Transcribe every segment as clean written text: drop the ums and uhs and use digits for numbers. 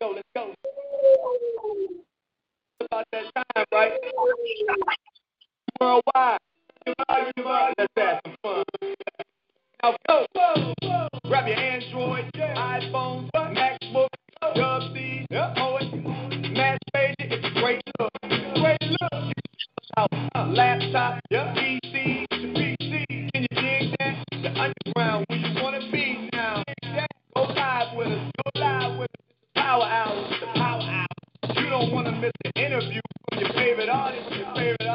Let's go. It's about that time, right? Worldwide. Let's have some fun. Now go. Grab your Android, iPhone, MacBook, Dubceez, POE, Match Page. It's a great look. Laptop, PC, can you dig that? The underground where you want to be now. Go live with us. Power Hour, the Power Hour. You don't want to miss an interview from your favorite artist. It's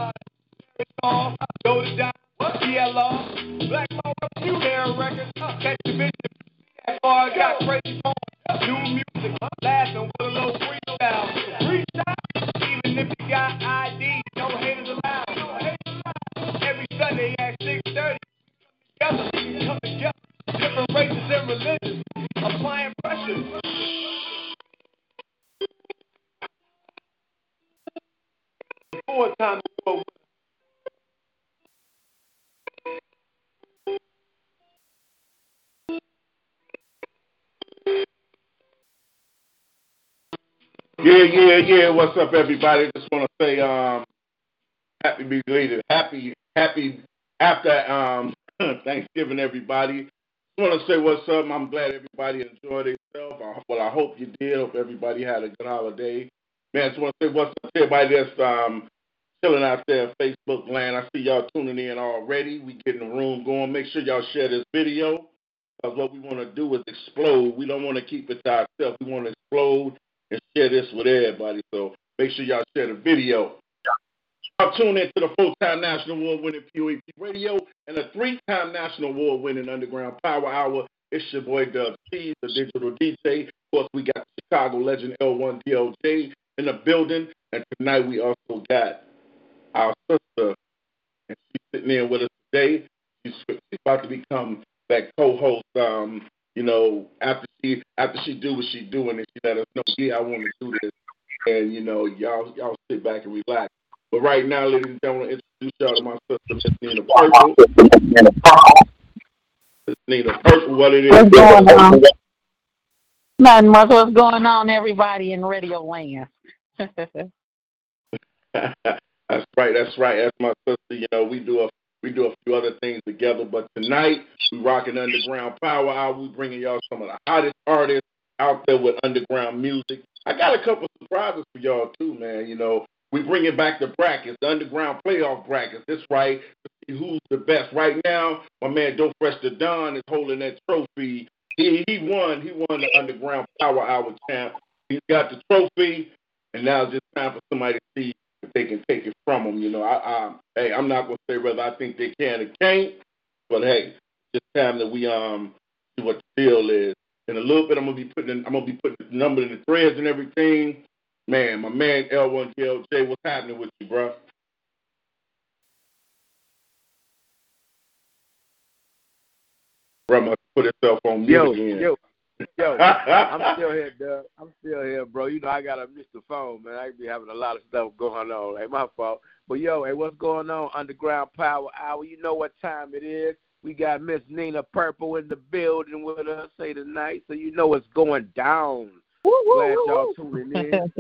all Dove Series, PLLR, Black Market, New Era records. Catch the vision. That far got crazy on new music. Laughing with a little freestyle. Even if you got ID, no haters allowed. Every Sunday at 6:30, we come together. Different races and religions applying pressure. Four times over. Yeah. What's up, everybody? Just want to say, happy belated, happy after Thanksgiving, everybody. Just want to say what's up. I'm glad everybody enjoyed itself. Well, I hope you did. Hope everybody had a good holiday. Man, just want to say what's up to everybody that's chilling out there on Facebook land. I see y'all tuning in already. We getting the room going. Make sure y'all share this video, because what we want to do is explode. We don't want to keep it to ourselves. We want to explode and share this with everybody. So make sure y'all share the video. Y'all tune in to the full-time national award-winning P.O.E. radio and the three-time national award-winning Underground Power Hour. It's your boy Dubceez, the digital DJ. Of course, we got Chicago legend L1DOJ in the building, and tonight we also got our sister, and she's sitting in with us today. She's about to become that co-host. After she do what she doing, and she let us know, yeah, I want to do this, and y'all sit back and relax. But right now, ladies and gentlemen, introduce y'all to my sister, Miss Nina Perk. What it is? Nothing much. What's going on, everybody in radio land? That's right. That's my sister. We do a few other things together, but tonight we rocking Underground Power Hour. We bringing y'all some of the hottest artists out there with underground music. I got a couple surprises for y'all too, man. We bringing back the brackets, the underground playoff brackets. That's right. To see who's the best right now. My man Dope Fresh the Don is holding that trophy. He won the Underground Power Hour champ. He's got the trophy, and now it's just time for somebody to see if they can take it from him. I'm not gonna say whether I think they can or can't, but hey, it's just time that we see what the deal is. In a little bit, I'm gonna be putting the number in the threads and everything. Man, my man L1DLJ, what's happening with you, bro? Bro, must put himself on mute again. Yo, I'm still here, bro. I got to miss the phone, man. I be having a lot of stuff going on. Ain't my fault. But, what's going on, Underground Power Hour? You know what time it is. We got Miss Nina Purple in the building with us tonight, so you know what's going down. Glad y'all tuning in.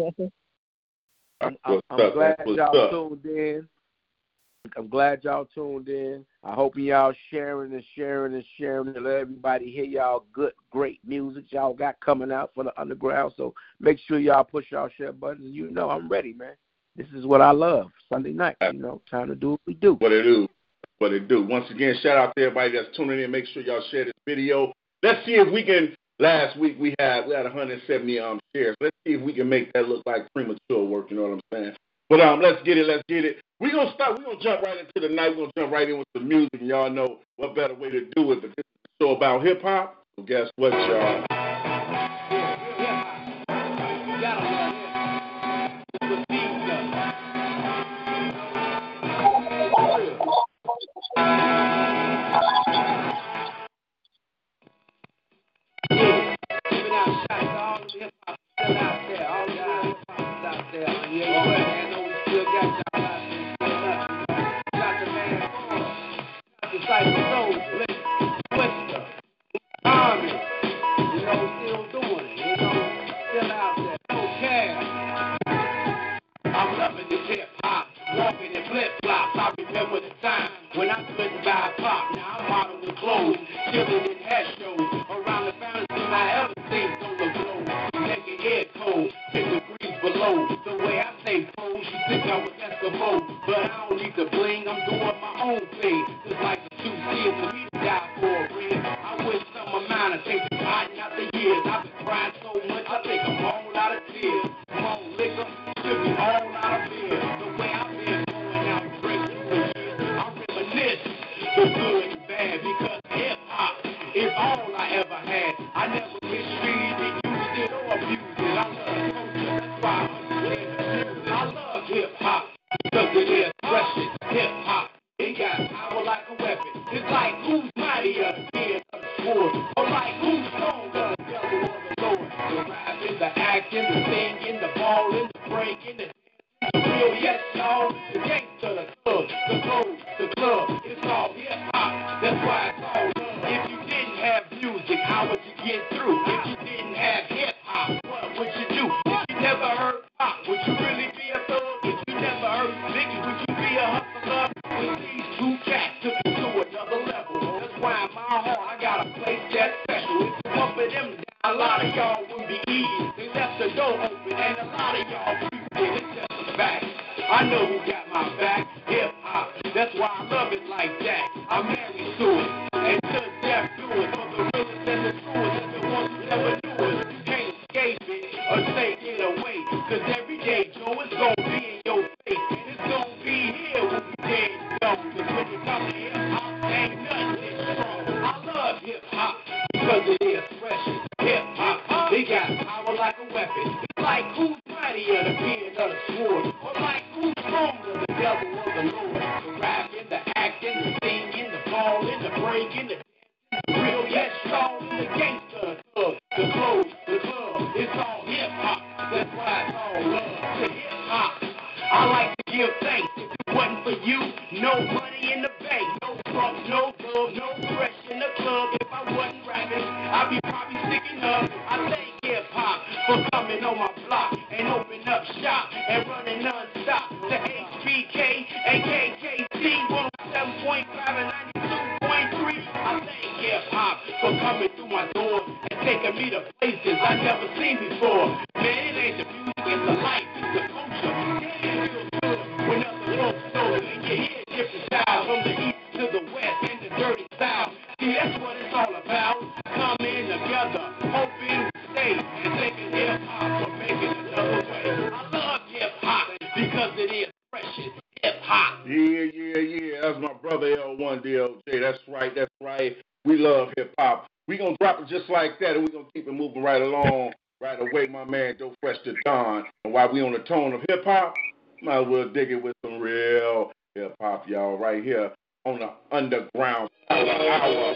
I'm glad y'all tuned in. I hope y'all sharing to let everybody hear y'all good, great music y'all got coming out for the underground. So make sure y'all push y'all share buttons. I'm ready, man. This is what I love. Sunday night, time to do what we do. What it do. Once again, shout out to everybody that's tuning in. Make sure y'all share this video. Let's see if we can. Last week we had 170 shares. Let's see if we can make that look like premature work. You know what I'm saying? But let's get it. We're going to stop. We're going to jump right into the night. We're going to jump right in with the music. And y'all know what better way to do it, but this is a show about hip-hop. So guess what, y'all? Dig it with some real hip-hop, y'all, right here on the Underground Power Hour.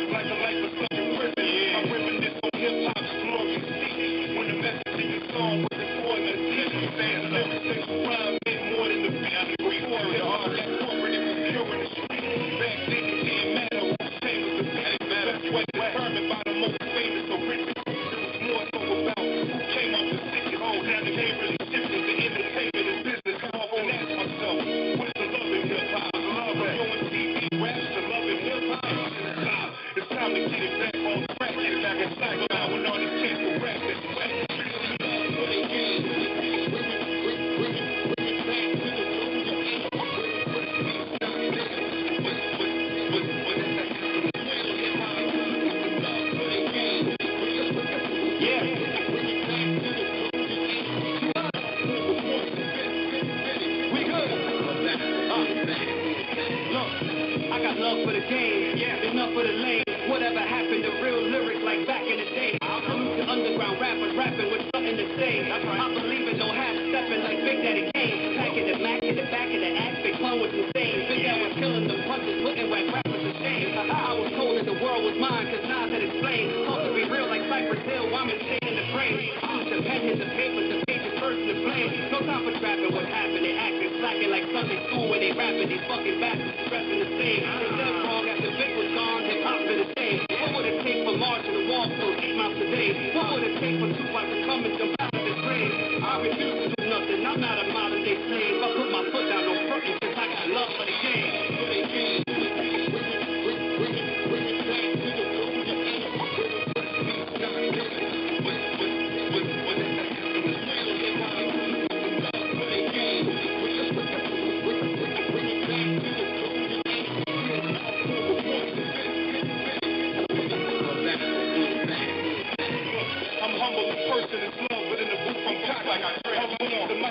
Back then, it didn't matter who said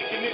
And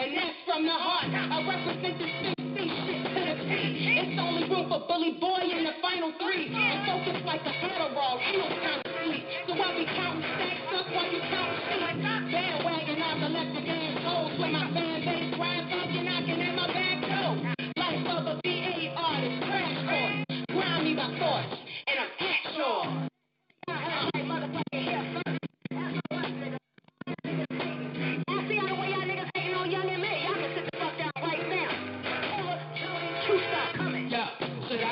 that's from the heart. I represent this 50 shit to the It's only room for Bully Boy in the final three. I'm focused like a Adderall, real kind of sweet. So I be counting stacks up while you counting sheets. Bandwagon, I've elected and goals with my fan base. Rise up and I can have my back go. Life of a VA artist, crash course. Grind me by force, and I'm at shore. If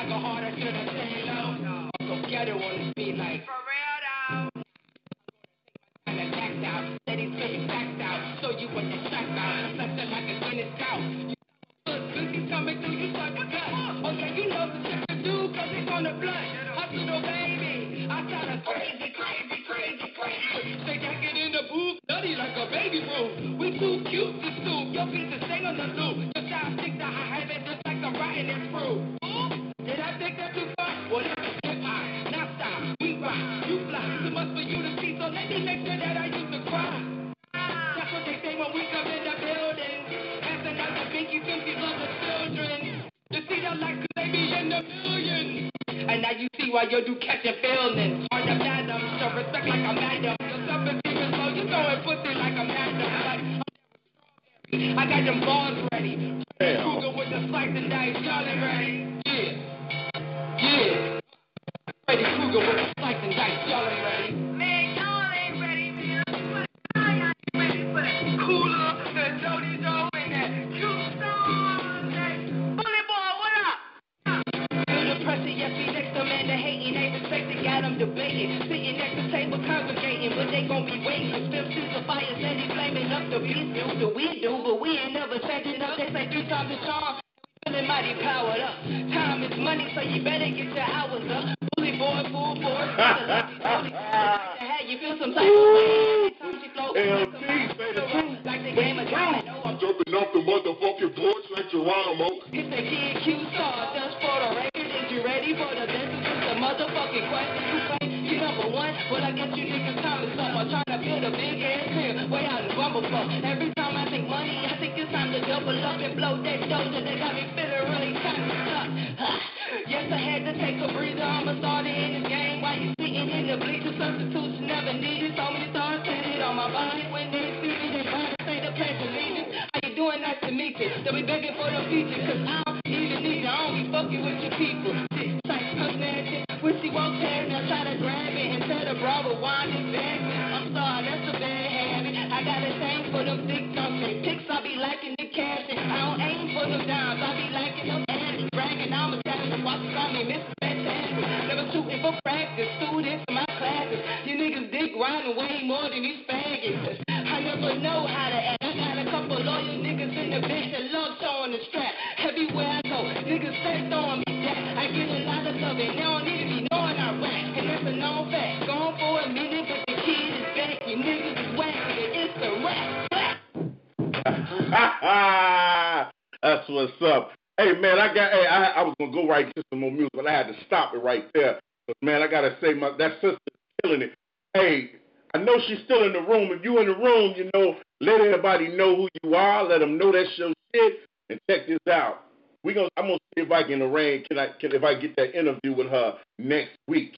I get that interview with her next week,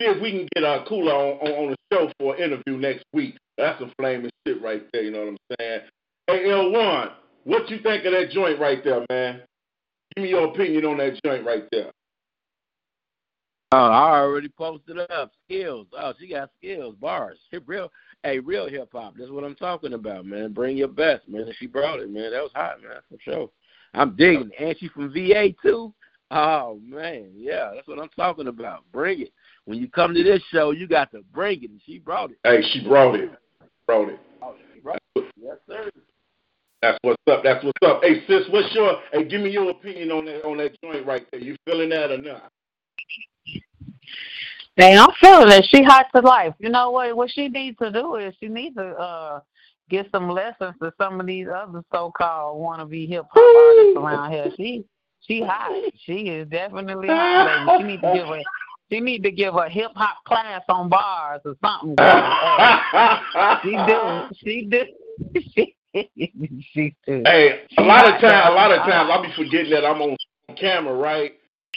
see if we can get Kula on the show for an interview next week. That's some flaming shit right there, you know what I'm saying? Hey, L1, what you think of that joint right there, man? Give me your opinion on that joint right there. I already posted up. Skills. Oh, she got skills. Bars. Real hip-hop. That's what I'm talking about, man. Bring your best, man. She brought it, man. That was hot, man, for sure. I'm digging. And she from VA, too. Oh, man, yeah, that's what I'm talking about. Bring it. When you come to this show, you got to bring it, and she brought it. Hey, she brought it. Yes, sir. That's what's up. Hey, sis, give me your opinion on that joint right there. You feeling that or not? Dang, I'm feeling it. She hot to life. You know what? What she needs to do is she needs to get some lessons to some of these other so-called wannabe hip-hop artists around here. She hot. She is definitely hot, baby. She need to give a hip hop class on bars or something. She do. Hey, a lot of times I'll be forgetting that I'm on camera, right?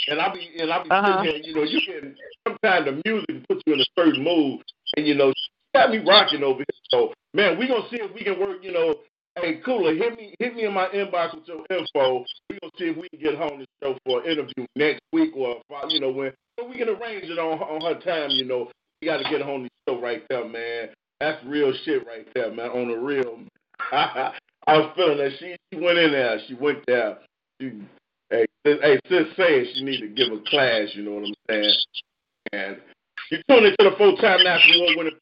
And I be sitting here, you know, you can sometimes the music puts you in a certain mood, and you know, she got me rocking over here. So man, we gonna see if we can work. You know, hey, Cooler, hit me in my inbox with your info. We gonna see if we can get her on the show for an interview next week, or you know when. So we can arrange it on her time. You know, we got to get her on the show right there, man. That's real shit right there, man. On the real. I was feeling that she went in there. She went there. Hey, sis says she need to give a class, you know what I'm saying? And you tune into the 4-time National Award-winning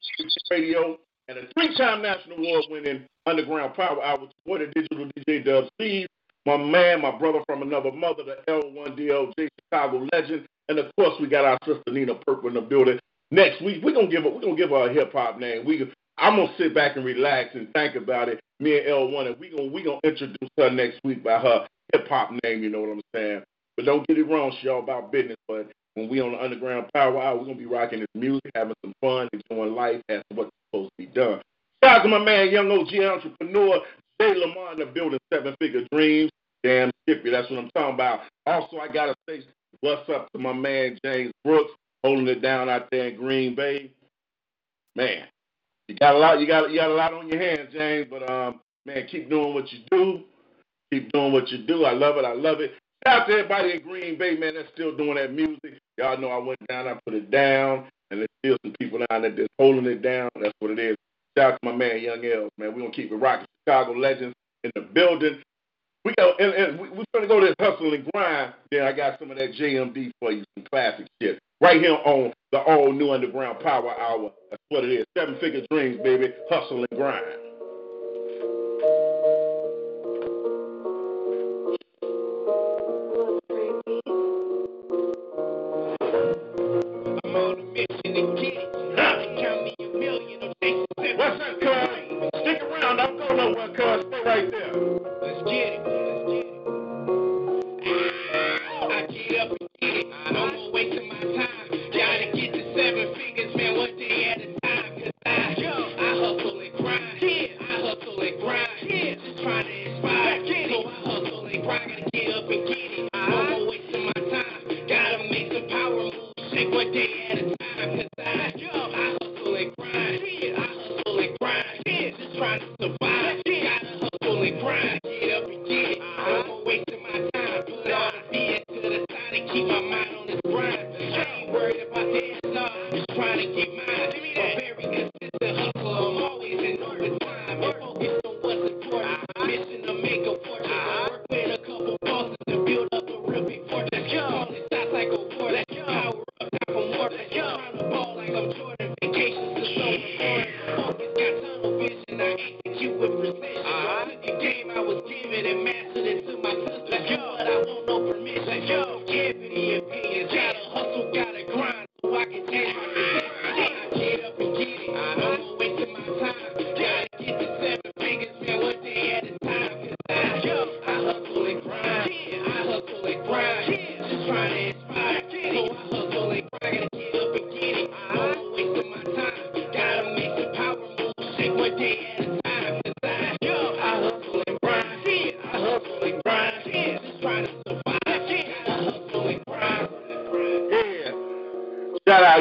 radio and a 3-time National Award-winning Underground Power Hour with the digital DJ Dubceez, my man, my brother from another mother, the L1DOJ Chicago legend, and of course we got our sister Nina Perk in the building. Next week we're gonna give her a hip hop name. I'm gonna sit back and relax and think about it. Me and L1, and we gonna introduce her next week by her hip-hop name, you know what I'm saying? But don't get it wrong, she all about business. But when we on the Underground Power Hour, we're going to be rocking this music, having some fun, enjoying life, as what's supposed to be done. Shout out to my man, young OG entrepreneur, Jay Lamar in the building, 7-figure dreams. Damn skippy, that's what I'm talking about. Also, I got to say what's up to my man, James Brooks, holding it down out there in Green Bay. Man, you got a lot on your hands, James, but, man, keep doing what you do. Keep doing what you do. I love it. Shout out to everybody in Green Bay, man, that's still doing that music. Y'all know I went down, I put it down, and there's still some people down there that's holding it down. That's what it is. Shout out to my man, Young L. Man, we're going to keep it rocking. Chicago legends in the building. We're going to go to this hustle and grind. Then I got some of that J.M.D. for you, some classic shit. Right here on the all-new Underground Power Hour. That's what it is. 7-figure dreams, baby. Hustle and grind.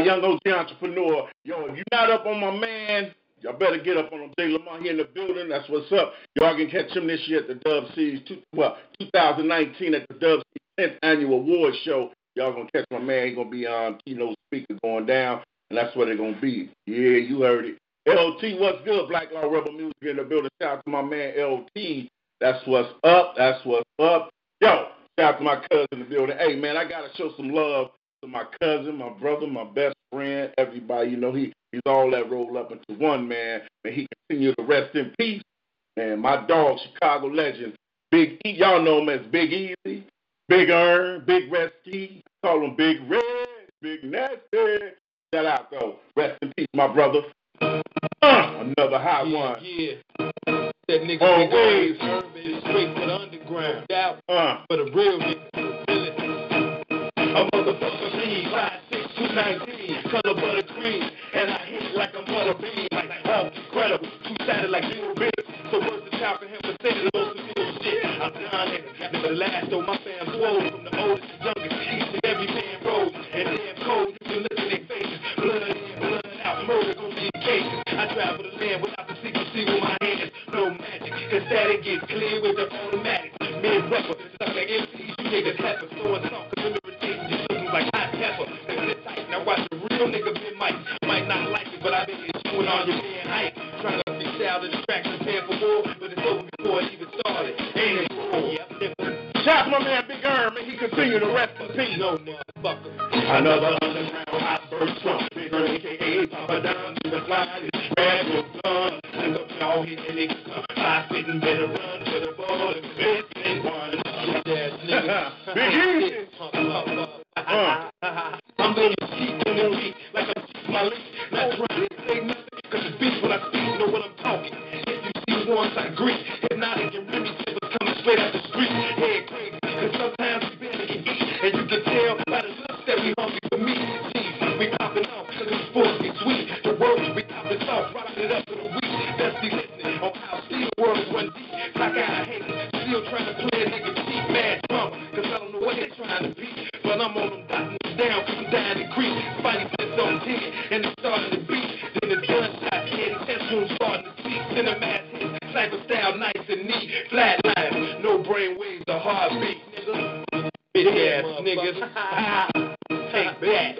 Young OG entrepreneur. Yo, if you're not up on my man, y'all better get up on him. Jay Lamar here in the building. That's what's up. Y'all can catch him this year at the Dubceez 2019 at the Dubceez 10th Annual Award Show. Y'all going to catch my man. He's going to be keynote speaker going down, and that's where they're going to be. Yeah, you heard it. LT, what's good? Black Law Rebel Music in the building. Shout out to my man, LT. That's what's up. That's what's up. Yo, shout out to my cousin in the building. Hey, man, I got to show some love to my cousin, my brother, my best friend, everybody. You know, he's all that rolled up into one, man. And he continued to rest in peace. And my dog, Chicago legend, Big E. Y'all know him as Big Easy, Big Irm, Big Rescue. Call him Big Red, Big Nasty. Shout out, though. Rest in peace, my brother. Another hot one. Yeah. That nigga always is straight for the underground. For the real nigga. A motherfucker lead, 5'6", 219, color butter green, and I hit like a mother bee, like all incredible, two-sided like little ribs, so what's the top of him for saying the most of shit, I'm done here, never last, though my fans swole, from the oldest to youngest, rapper. Suck the MCs, you niggas have it. Throwing something, cause irritating you looking like hot pepper. Now sit tight, now watch the real nigga Ben Mike. You might not like it, but I think it's chewing on your man hype. Trying to freestyle the track, prepare for war, but it's over before it even started. Ain't it cool? Shout my man Big Irm, and he continue to rap for peace. No motherfucker. Another underground outburst from Big Irm, a.k.a. Papa Don, to the fly, this grab your gun. Think up y'all hitting niggas up. I couldn't better run to the ball and bitch and one. Big Easy. I'm gonna cheat in the week like I cheat my leak. Not trying to say nothing, cause the bitch when I speak, you know what I'm talking. If you see once I greet, hypnotic and primitive is coming straight out the street. Head crazy, cause sometimes we barely can eat, and you can tell by the looks that we hungry for meat. Jeez, we popping off, cause it's supposed to be sweet. The words we popping off, rocking it up for the week. That's the listening on how see the world is run deep. Black eyed haters, still trying to play a nigga cheap, mad drama, cause I don't know what they trying to be. But I'm on them dotting them down, cause I'm dying to creep. Spidey flips on his head, and it's starting to beat. Then the gunshot hit, test room starting to speak. Then the mass hit, cyber style, nice and neat. Flat lines, no brain waves, the hard beat, nigga. Bitch ass niggas. Take that.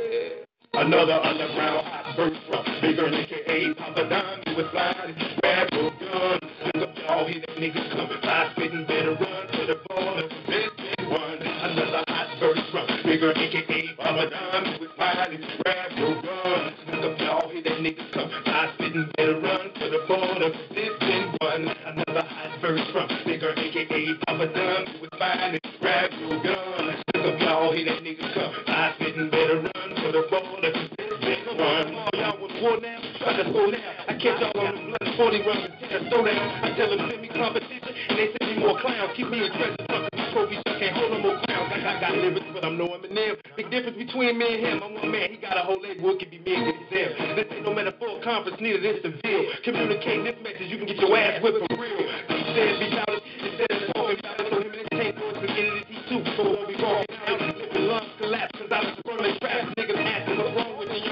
Another underground outburst from Big Irm, a.k.a. Papa Don. He was flying, grab your gun. Look up y'all, hear that nigga coming by, spitting better run to the ball and this big one. Another outburst from Big Irm, a.k.a. Papa Don. He was flying, grab your gun. Look up y'all, hear that nigga coming by, spitting better run to the ball and this big one. Another outburst from Big Irm, a.k.a. Papa Don. He was flying, grab your gun. Look up y'all, hear that nigga coming by, spitting better run. The ball that you been on. All y'all was war now, try to slow down. I catch y'all on the blood, 40 rounds, and throw down. I tell them, send me competition, and they send me more clowns. Keep me in treasure, cause my trophies, I can't hold no more clowns. I got lyrics, but I'm no Eminem. Big difference between me and him. I'm one man, he got a whole leg, it could be me and his them. This ain't no metaphor, conference, neither this severe. Communicate this message, you can get your ass whipped for real. He said, be shouted, instead of talking about it, so him and his tank boys can get it in T2, so it won't be wrong. The lungs collapse, cause I was burning traps, nigga.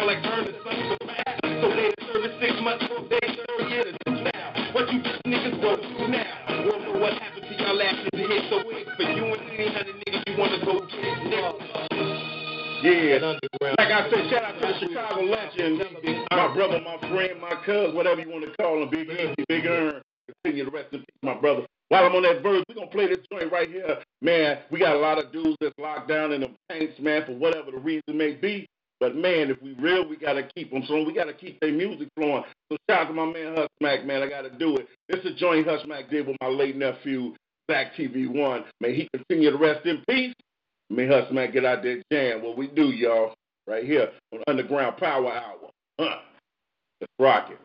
Like burn the sun so fast. So they service 6 months, 4 days, or a year to do now. What you bitch niggas go do now? Won't know what happened to y'all last in the hit. So wait for you and 300 niggas you wanna go get niggas. Yeah. Like I said, shout out to the Chicago legend, my brother, my friend, my cuz, whatever you wanna call him, Big Easy, Big Irm. Continue to rest in peace, my brother. While I'm on that verse, we're going to play this joint right here. Man, we got a lot of dudes that's locked down in them tanks, man, for whatever the reason may be. But, man, if we real, we got to keep them. So we got to keep their music flowing. So shout out to my man Hush Mac, man. I got to do it. This is a joint Hush Mac did with my late nephew, Zach TV1. May he continue to rest in peace. May Hush Mac get out there jam. What we do, y'all, right here on Underground Power Hour. Huh. Let's rock it.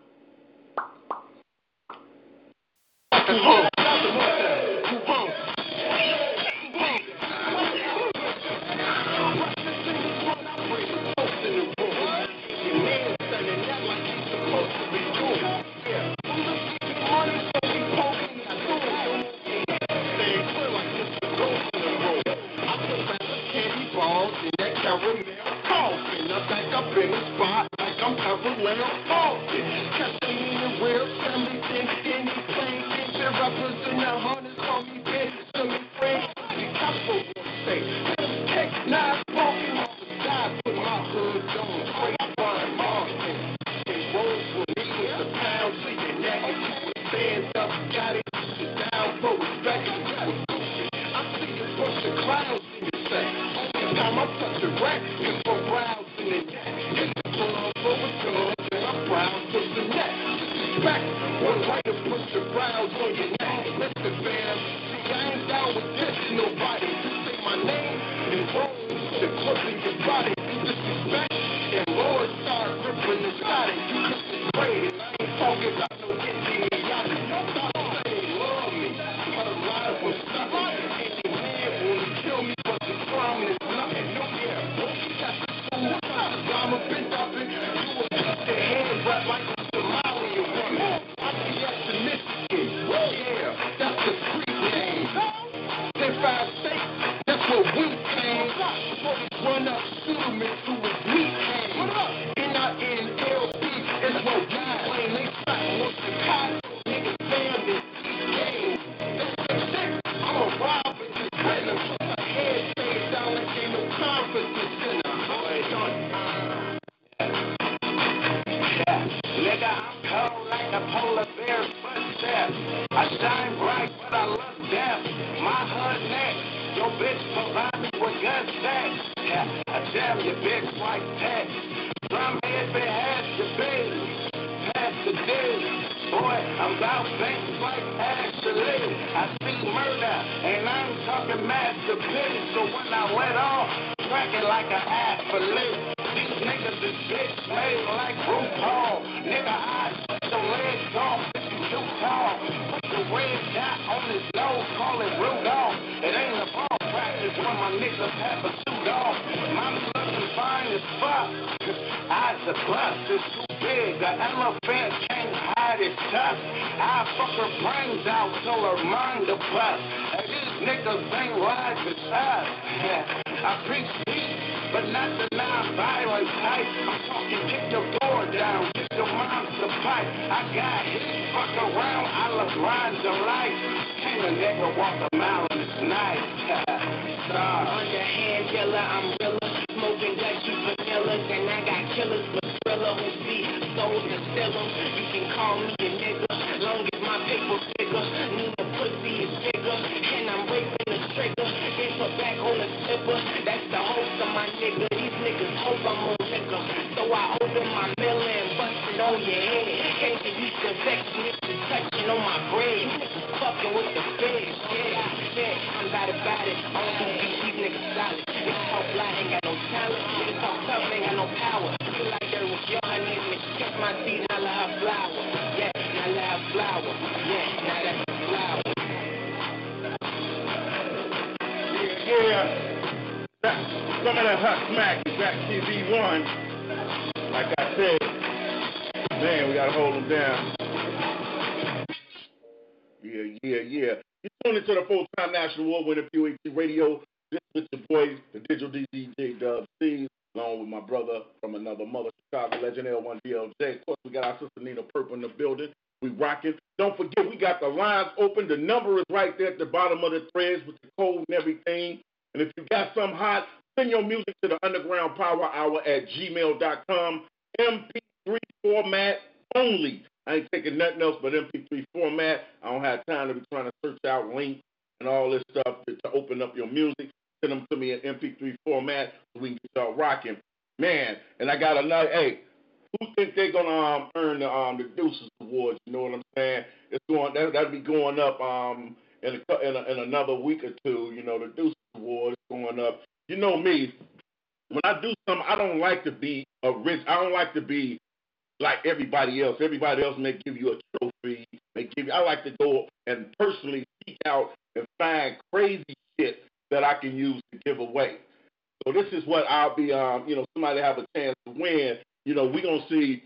That's what we came. your bitch alive with gun stacks. I jam your bitch like tax. Drumhead behalf your baby. Pass the day. Boy, I'm about things like actually. I see murder, and I'm talking masterpiece. So when I let off, crack it like an athlete. These niggas is bitch made like RuPaul. Nigga, I put your legs off if you too tall. Put the red dot on his nose, call it Rudolph. It ain't a ball practice when my niggas have a suit off. Mommy looking fine as fuck. Eyes are bust, it's too big. The elephant can't hide its tusk. I fuck her brains out till her mind a bust. And these niggas ain't wise besides. I preach peace, but not the non-violent type. I'm talking kick your door down, kick your mom's a pipe. I got hit, fuck around, I LeBron the life. Can a nigga walk a mile in this night? Underhand killer, I'm realer. Smoking guts, you vanilla. Then I got killers with thriller who see souls and steal them. You can call me a nigga, long as my paper bigger. Nina pussy is bigger, and I'm raping the trigger. Then put back on the zipper. That's the host of my nigga. These niggas hope I'm on liquor, so I open my miller and bust it on your head. Can't you use the vex, niggas touching on my bread. Fucking with the bitch, yeah. I'm not about it. I don't think these niggas solid. They talk blind, ain't got no talent. They talk tough, ain't got no power. Feel like there was y'all, her name is kiss my teeth, I love her flower. Yeah, I love her flower. Yeah, now that's a flower. Yeah. That's some of the Hush Mac, Zach TV1. Like I said, man, we gotta hold them down. Yeah. You're tuning to the full-time national award-winning PUAP Radio. This is your boy, the digital DJ Dubceez, along with my brother from another mother, Chicago legend, L1DOJ. Of course, we got our sister Nina Perk in the building. We rocking. Don't forget, we got the lines open. The number is right there at the bottom of the threads with the code and everything. And if you got some hot, send your music to the Underground Power Hour at gmail.com. MP3 format only. I ain't taking nothing else but MP3 format. I don't have time to be trying to search out links and all this stuff to open up your music. Send them to me in MP3 format so we can get y'all rocking. Man, and I got another, hey, who think they're going to earn the Deuces Awards? You know what I'm saying? It's going, that'll be going up in another week or two. You know, the Deuces Awards going up. You know me, when I do something, I don't like to be a rich, I don't like to be like everybody else. Everybody else may give you a trophy. I like to go and personally seek out and find crazy shit that I can use to give away. So this is what I'll be, somebody have a chance to win. You know, we're going to see,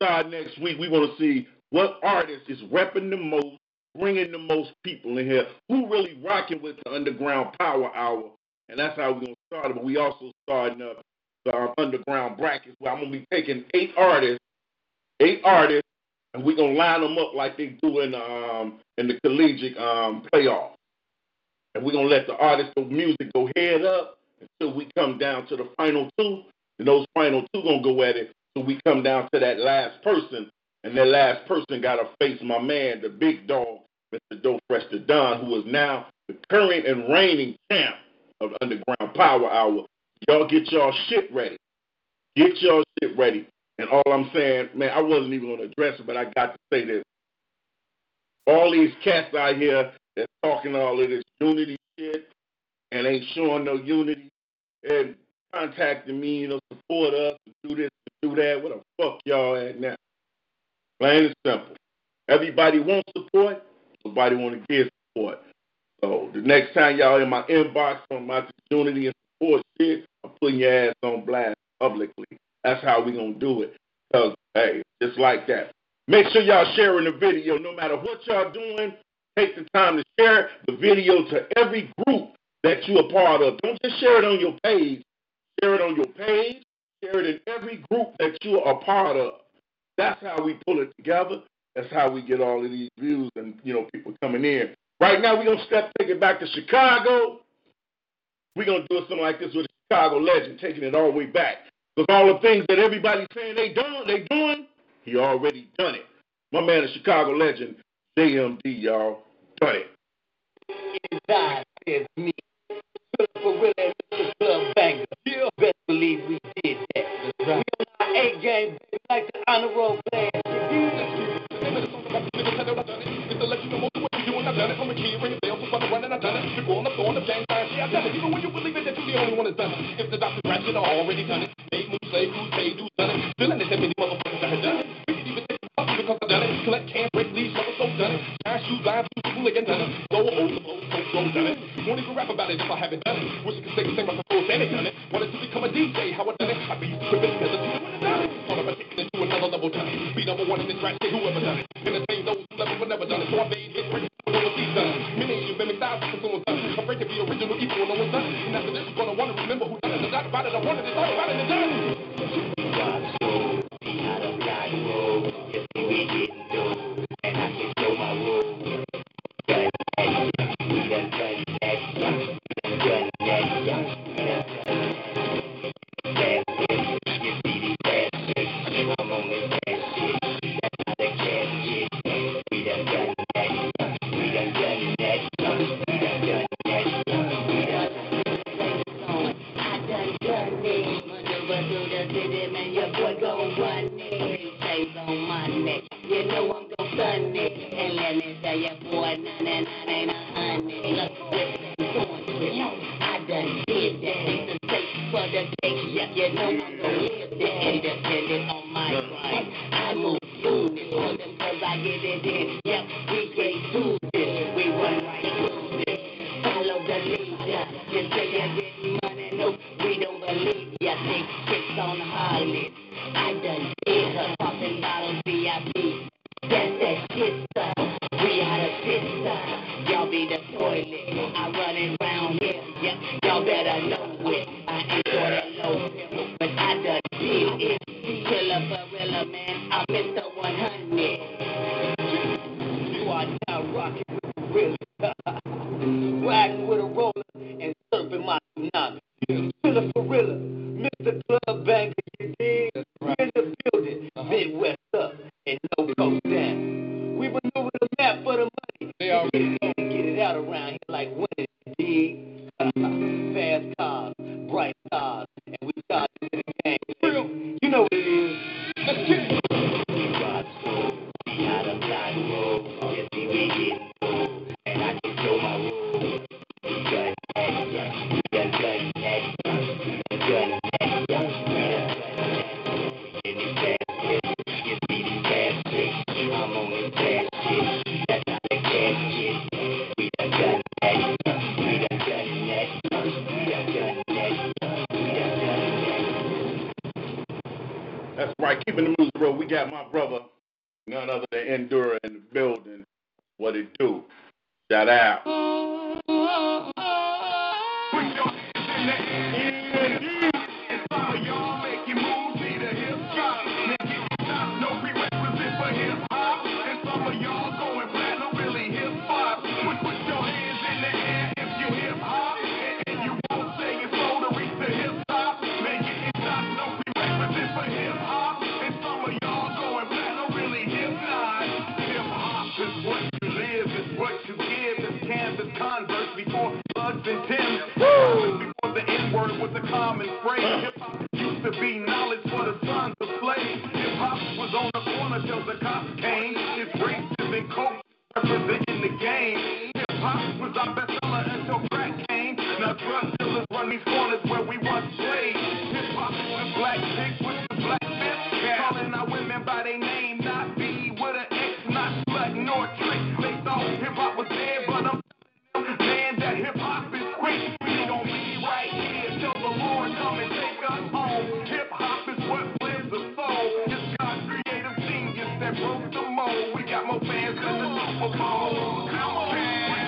next week, we want to see what artist is repping the most, bringing the most people in here, who really rocking with the Underground Power Hour. And that's how we're going to start it. But we also starting up the underground brackets where I'm going to be taking eight artists, and we're going to line them up like they do in the collegiate playoff. And we're going to let the artists, the music go head up until we come down to the final two. And those final two going to go at it until we come down to that last person. And that last person got to face my man, the big dog, Mr. Dope Fresh the Don, who is now the current and reigning champ of the Underground Power Hour. Y'all get y'all shit ready. Get y'all shit ready. And all I'm saying, man, I wasn't even going to address it, but I got to say this. All these cats out here that's talking all of this unity shit and ain't showing no unity and contacting me, support us, do this, do that. What the fuck y'all at now? Plain and simple. Everybody wants support. Nobody want to give support. So the next time y'all in my inbox on my unity and support shit, I'm putting your ass on blast publicly. That's how we gonna do it. Cause hey, just like that. Make sure y'all sharing the video. No matter what y'all doing, take the time to share the video to every group that you are part of. Don't just share it on your page. Share it on your page. Share it in every group that you are part of. That's how we pull it together. That's how we get all of these views and people coming in. Right now we're gonna take it back to Chicago. We're going to do something like this with a Chicago legend, taking it all the way back. Because all the things that everybody's saying they doing, he already done it. My man, a Chicago legend, J.M.D., y'all, done it. Inside is me. on the same time. See, I tell it, even when you believe it, that you're the only one that's done it. If the doctor rats it, I already done it. Made moves, slave moves, paid dues, done it. Feeling it, that many motherfuckers that have done it. We can even take up because I've done it. Collect, can't break, leave, so so done it. Shine, shoes, live, shoes, fool, again, done it. Go, old, so done it. Won't even rap about it if I haven't done it. Wish I could say the same about the whole thing, ain't done it. Wanted to become a DJ, how I done it. I be tripping, because the people have done it. Thought about taking it to another level, done it. Be number one in this rap, say whoever done it. Entertain those who never, never done it. So I made it, I'm breaking the original equal, no one's done it. And after this, you're gonna wanna remember who done it. I got about it, I wanted it, I thought about it, and done it. Come on, put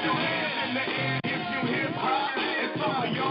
your hands in the air if you hip hop. It's all yours.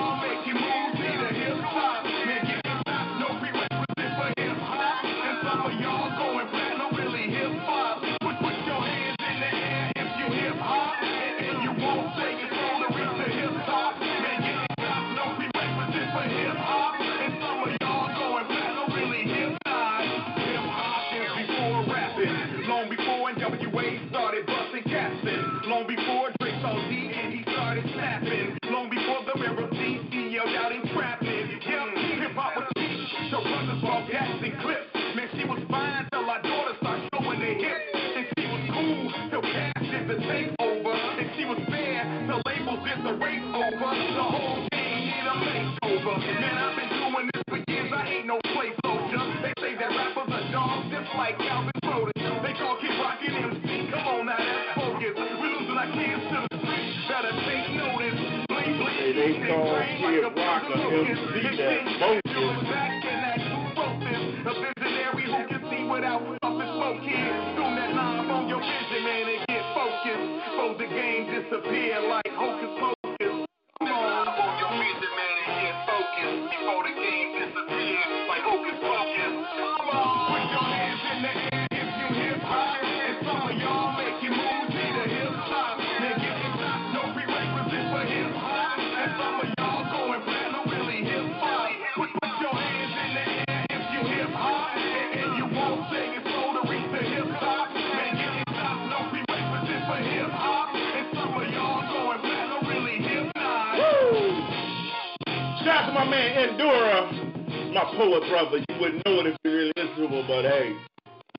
Endura, my pull-up brother, you wouldn't know it if you really listened to him, but hey,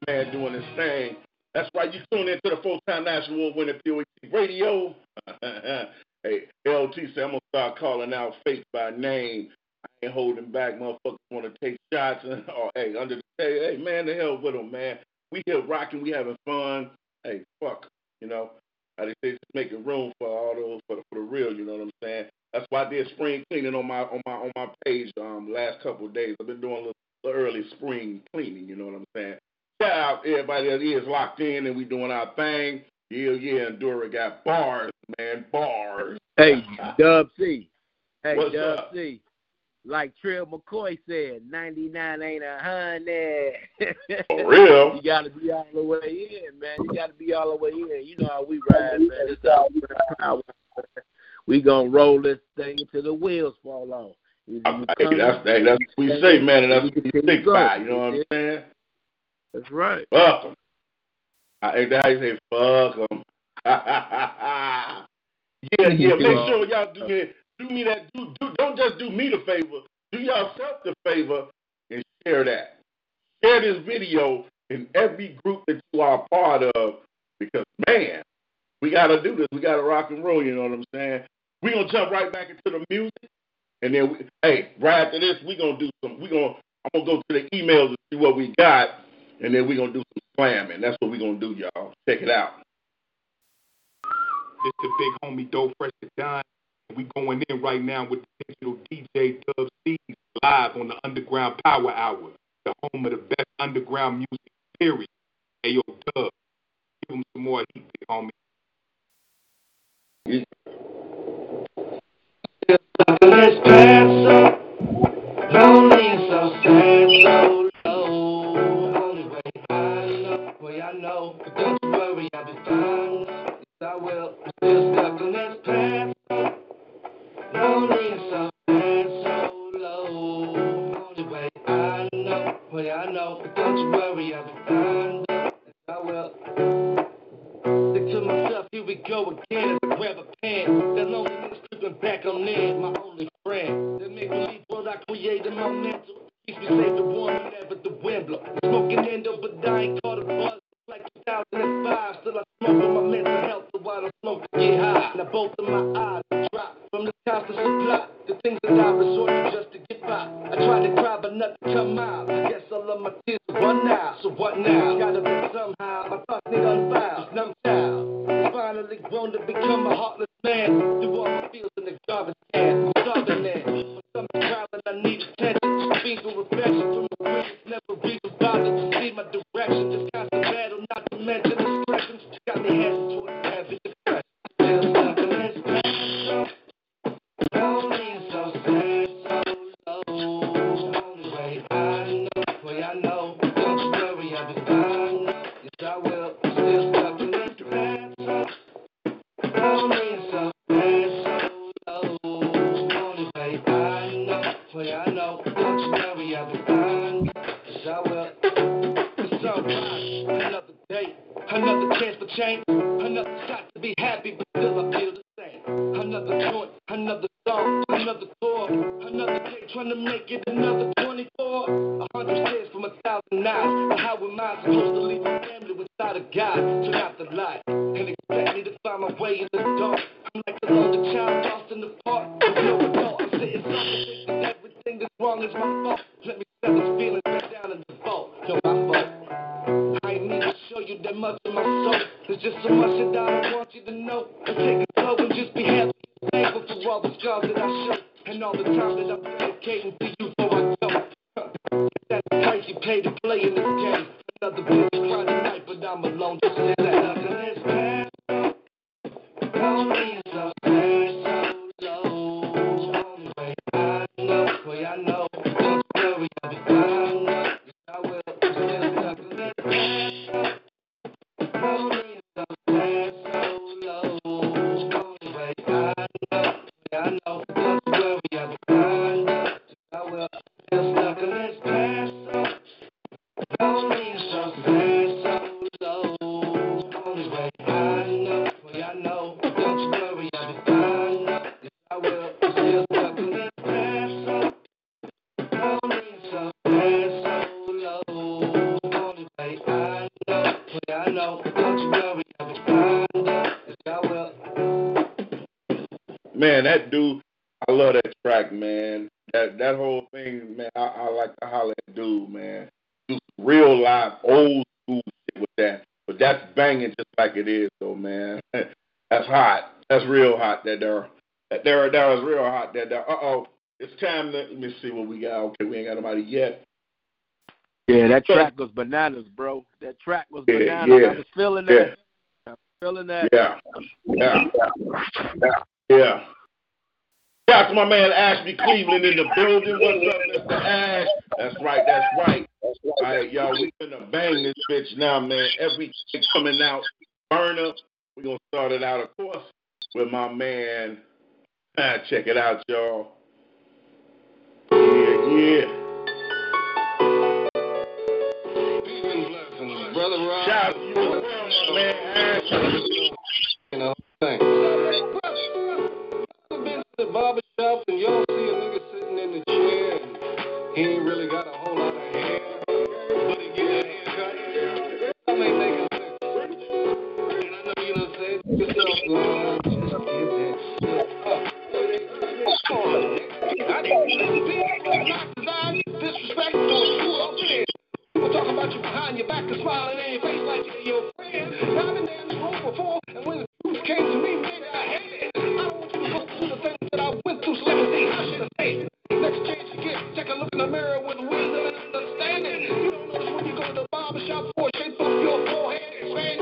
man doing his thing. That's right, you tune in to the full-time national award-winning P.O.E. radio. Hey, LT said, I'm going to start calling out fake by name. I ain't holding back. Motherfuckers want to take shots. Oh, hey, hey, man, the hell with them, man. We here rocking. We having fun. Hey, fuck, you know. I just making room for all those, for the real, you know what I'm saying? That's why I did spring cleaning on my page last couple of days. I've been doing a little early spring cleaning, you know what I'm saying? Shout out everybody that is locked in and we doing our thing. Yeah, Endura got bars, man, bars. Hey, Dubceez. Hey, what's Dubceez up? Like Trill McCoy said, 99 ain't 100. For real? You got to be all the way in, man. You got to be all the way in. You know how we ride, man. It's all power. We gonna roll this thing until the wheels fall off. That's what we say, man, and that's what we stick by. You know what I'm saying? That's right. Fuck them. I ain't that how you say fuck them. yeah. Make sure y'all do me that. Don't just do me the favor. Do yourself the favor and share that. Share this video in every group that you are part of, because man, we got to do this. We got to rock and roll, you know what I'm saying? We're going to jump right back into the music. And then, right after this, we're going to do some. I'm going to go to the emails and see what we got. And then we're going to do some slamming. That's what we're going to do, y'all. Check it out. This the big homie, Dope Fresh the Don. We going in right now with the digital DJ Dubceez live on the Underground Power Hour, the home of the best underground music, period. Hey, yo, Dub, give him some more heat, big homie. It's let's pass up. Lonely and so sad, so low. Only way I know, way I know. But don't you worry, I'll be fine. Yes, I will. I'm still stuck on this path. Lonely and so sad, so low. Only way I know, way I know. But don't you worry, I'll be fine. Yes, I will. Stick to myself, here we go again. I grab a pen. That loneliness creeping back on there, my only friend. That make me leave what I created, my mental. Keeps me safe, the one and never the wind blow. Smoking endo, but I ain't caught a buzz. Like 2005, still I smoke with my mental health. So while I smoke, I get high. Now both of my eyes drop from the constant supply. The things that I resort to just to get by. I try to cry, but nothing come out. I guess all of my tears are one now. So what now? Gotta be somehow. My thoughts need unbound. Just numb down. Finally grown to become a heartless man. Do all my feels in the garbage can. I'm starving there. When something's driving, I need attention. Feeble reflection from the wings. Never read about it to see my direction. This constant battle, not to mention distractions. Got me heading towards heavy depression. Still stuck in this path. Lonely and so sad, so low. Only way I know, way I know. Don't you worry, I'll be fine. Yes, I will. Still stuck in this path. Lonely and so sad, so low. Only way I know, way I know. Don't you worry, I'll be fine. Yes, I will. Another day, another chance for change, another shot to be happy, but still I feel the same. Another joint, another song, another thought, another day trying to make it another 24. 100 years from 1,000 eyes, but how am I supposed to leave my family without a guide? Turn out the light and expect me to find my way in the dark. I'm like the lonely child lost in the park. Man, that dude, I love that track, man. That whole thing, man, I like to holler at dude, man. Do some real live, old school shit with that. But that's banging just like it is, though, man. That's hot. That's real hot that there is real hot that there. Uh-oh. It's time to, let me see what we got. Okay, we ain't got nobody yet. Yeah, that track was bananas, bro. That track was bananas. Yeah. I was feeling that. Yeah. I was feeling that. Yeah. Shout out to my man Ashby Cleveland in the building. What's up, Mr. Ash? That's right. All right, y'all, we finna bang this bitch now, man. Every chick coming out, burner. We're gonna start it out, of course, with my man. Check it out, y'all. Yeah. Brother Rob, shout out to you, man. Ash, you know, thanks. I've been to the barbershop and y'all see a nigga sitting in the chair and he ain't really got a whole lot of hair, but he get a haircut. I make niggas think, and I know you done said to yourself, I didn't be disrespectful to you. Talk about you behind your back and smiling in your face like you're your friend. Now, I've been down this road before, and when the truth came to me, maybe I hated it. I don't want you to go through the things that I went through, so let me see how I should have stayed. Next chance you get, take a look in the mirror with wisdom and understanding. You don't notice when you go to the barbershop for shape up your forehead and saying,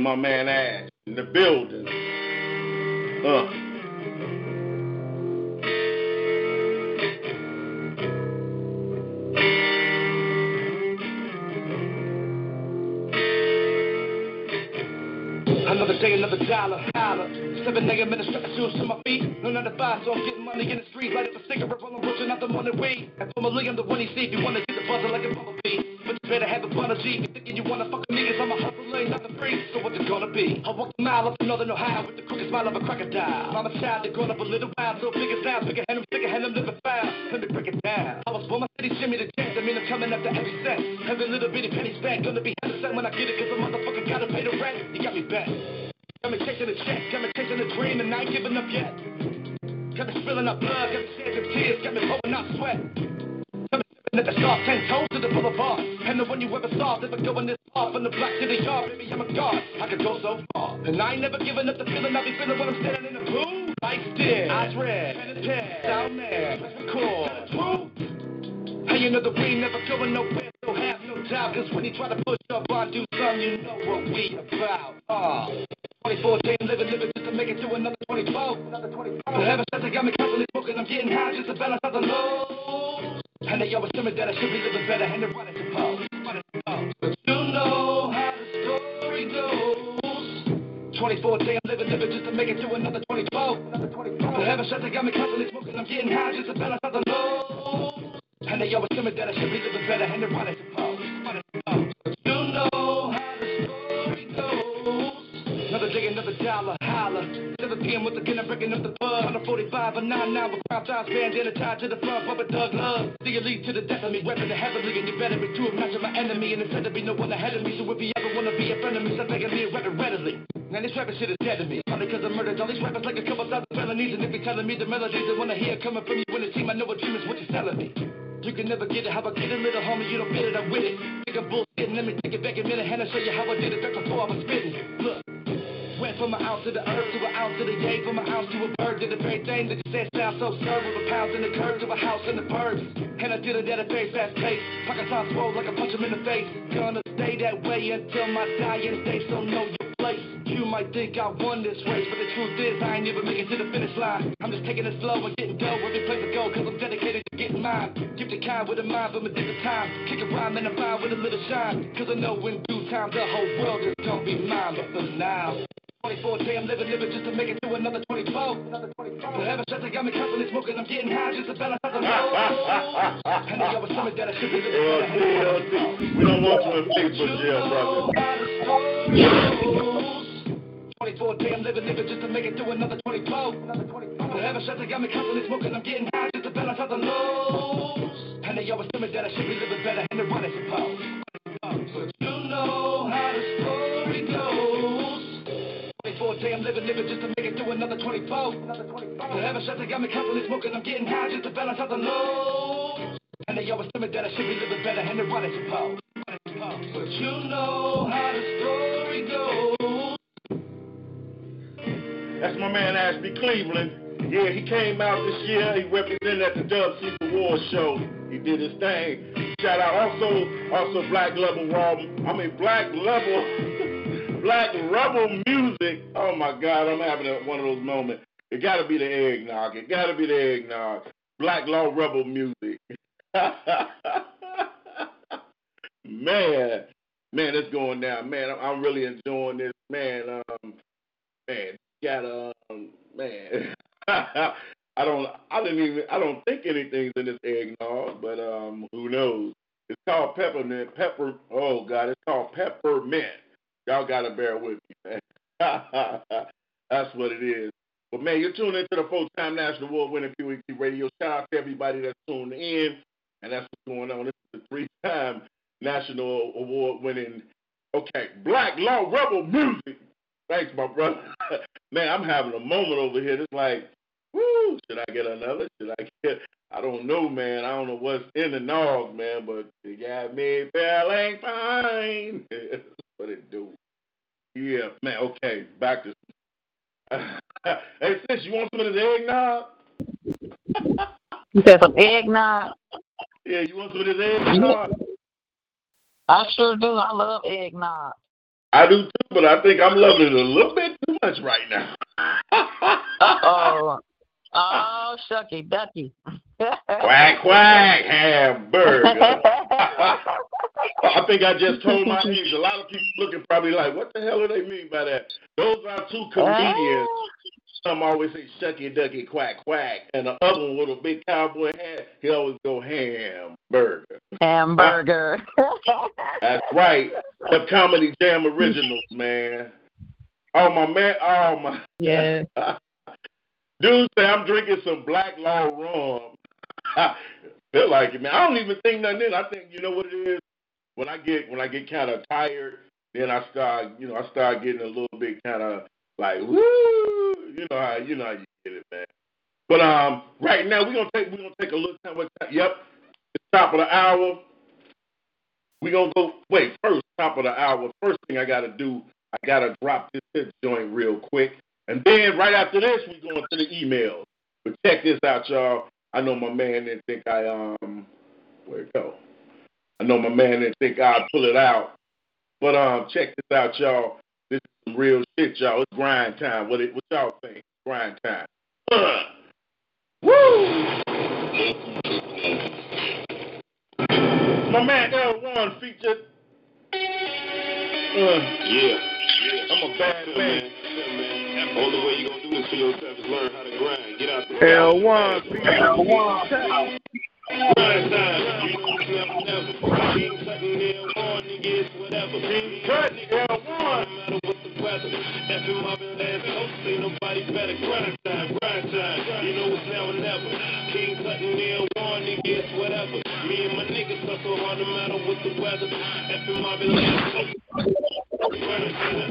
my man Ash in the building. J, another dollar. 7 a.m. in the strap shoes to my feet. No not to buy, so I'm getting money in the streets. Light up a cigarette while I'm pushing out the money weed. And for Malay, I'm the one he see. If you wanna get the buzzer like a bumblebee, but you better have a bun of G. You thinking you wanna fuck with niggas, I'm a hustler, not the free. So what's it gonna be? I walk a mile up to northern Ohio with the crooked smile of a crocodile. I'm a child that grown up a little while, so big as down, bigger hand him, thicker hand him, living foul. Let me break it down. I was born my city, Jimmy the Jack. I mean, I'm coming after every cent. Every little bitty penny's back. Gonna be 100% when I get it, cause a motherfucker gotta pay the rent. You got me back. Got me chasing the check, got me chasing the dream, and I ain't giving up yet. Got me spilling up blood, got me shedding tears, got me pouring out sweat. Got me sipping at the shop, 10 toes to the boulevard. And the one you ever saw, never going this far from the block to the yard. Baby, I'm a god, I can go so far, and I ain't never giving up the feeling I be feeling when I'm standing in the pool. Like this, eyes red, and it's dead, down there, that's the core. That's true. Hey, you know the way, never going nowhere. Don't have no doubt, cause when you try to push up on do something, you know what we about. 24/7 living just to make it to another 24. Ever since I got me constantly smoking, I'm getting high just to balance out the lows. And they always tell me that I should be living better, and they're right at the pole. But you know how the story goes. 24/7 living just to make it to another 24. Ever since I got me constantly smoking, I'm getting high just to balance out the lows. And they always tell me that I should be living better, and they're right at the pole. You know how the story goes. Another day, another dollar, holla. 7 p.m. with the gun, I'm breaking up the bug. 145 and 99 with crop ties, bandana tied to the front, rubber dug love. See you lead to the death of me, weapon to heavenly, and you better be too obnoxious, my enemy. And it's said to be no one ahead of me, so if you ever wanna be a friend of me, stop taking me a record readily. Man, this rapping shit is dead to me. Probably cause I murdered all these rappers like a couple thousand felonies, and they be telling me the melodies they wanna hear coming from you when the team. I know what dream is what you're telling me. You can never get it, how I get it, little homie, you don't feel it, I'm with it. Take a bullshit and let me take it back a minute, and I'll show you how I did it back before I was spitting. Look, went from an ounce to the herb, to an ounce to the yay, from an ounce to a bird, did the very thing that you said sound so served, with a pound in the curve, to a house in the birds. And I did it at a very fast pace, pockets on swole like I punch him in the face. Gonna stay that way until my dying day, so know your place. You might think I won this race, but the truth is I ain't never making it to the finish line. I'm just taking it slow and getting dough, every place I go, cause I'm dedicated. Get mine, give the kind with a mind from a different time. Kick a rhyme and a vibe with a little shine. Cause I know in due time the whole world is gonna be mine. But for now, 24/7 I'm living just to make it to another 24. Forever since I got me constantly smoking, I'm getting high just to balance out the road. And I was something that I should be living. We don't want you in Facebook jail, brother. 24/7 living just to make it to another 24. Forever since I got me constantly smoking, I'm getting high just to balance out the lows. And they always tell me that I should be living better, and they're right, I suppose. But you know how the story goes. 24/7 living just to make it to another 24. Forever since I got me constantly smoking, I'm getting high just to balance out the lows. And they always tell me that I should be living better, and they're right, I suppose. But you know how the story goes. That's my man Ashby Cleveland. Yeah, he came out this year. He represented at the Dub Super Wars show. He did his thing. Shout out also Black Rebel Music. Oh my God, I'm having one of those moments. It gotta be the eggnog. Black Law Rebel Music. Man, it's going down. Man, I'm really enjoying this. I don't think anything's in this eggnog, but who knows? It's called peppermint. It's called peppermint. Y'all gotta bear with me. That's what it is. But man, you're tuned into the full-time national award-winning PUAP Radio. Shout out to everybody that's tuned in, and that's what's going on. This is the 3-time national award-winning. Okay, Black Law Rebel Music. Thanks, my brother. Man, I'm having a moment over here. It's like, woo, should I get another? I don't know, man. I don't know what's in the nog, man, but you got me feeling fine. That's what it do. Yeah, man, okay, back to... Hey, sis, you want some of this eggnog? You said some eggnog? Yeah, you want some of this eggnog? I sure do. I love eggnog. I do too, but I think I'm loving it a little bit too much right now. Uh-oh. Oh, shucky ducky. Quack, quack, hamburger. I think I just told my age. A lot of people looking probably like, what the hell do they mean by that? Those are two comedians. Oh. Some always say shucky ducky quack quack, and the other one with a big cowboy hat, he always go hamburger. Hamburger. That's right. The Comedy Jam originals, man. Oh my. Yeah. Dude say I'm drinking some Black Law rum. Feel like it, man. I don't even think nothing in. I think you know what it is. When I get kind of tired, then I start getting a little bit kind of like woo. You know how you get it, man. But right now we're gonna take a look at what time. Yep, it's top of the hour. We're gonna go. Wait, first top of the hour. First thing I gotta do, I gotta drop this joint real quick, and then right after this we're going to the emails. But check this out, y'all. I know my man didn't think where'd it go? I know my man didn't think I'd pull it out. But check this out, y'all. This is some real shit, y'all. It's grind time. What y'all think? Grind time. Woo! My man L1 featured. Yeah. I'm a bad man. The only way you gonna do this for yourself is learn how to grind. Get out the L1. Grind time. You know it's never. Keep sucking L1 niggas, whatever. Keep cutting L1. That's who I've been last. Ain't nobody better. Grind time. You know it's now or never. King cutting nail, warning, gets whatever. Me and my niggas hustle hard no matter what the weather. That's who I've been last. Grind time.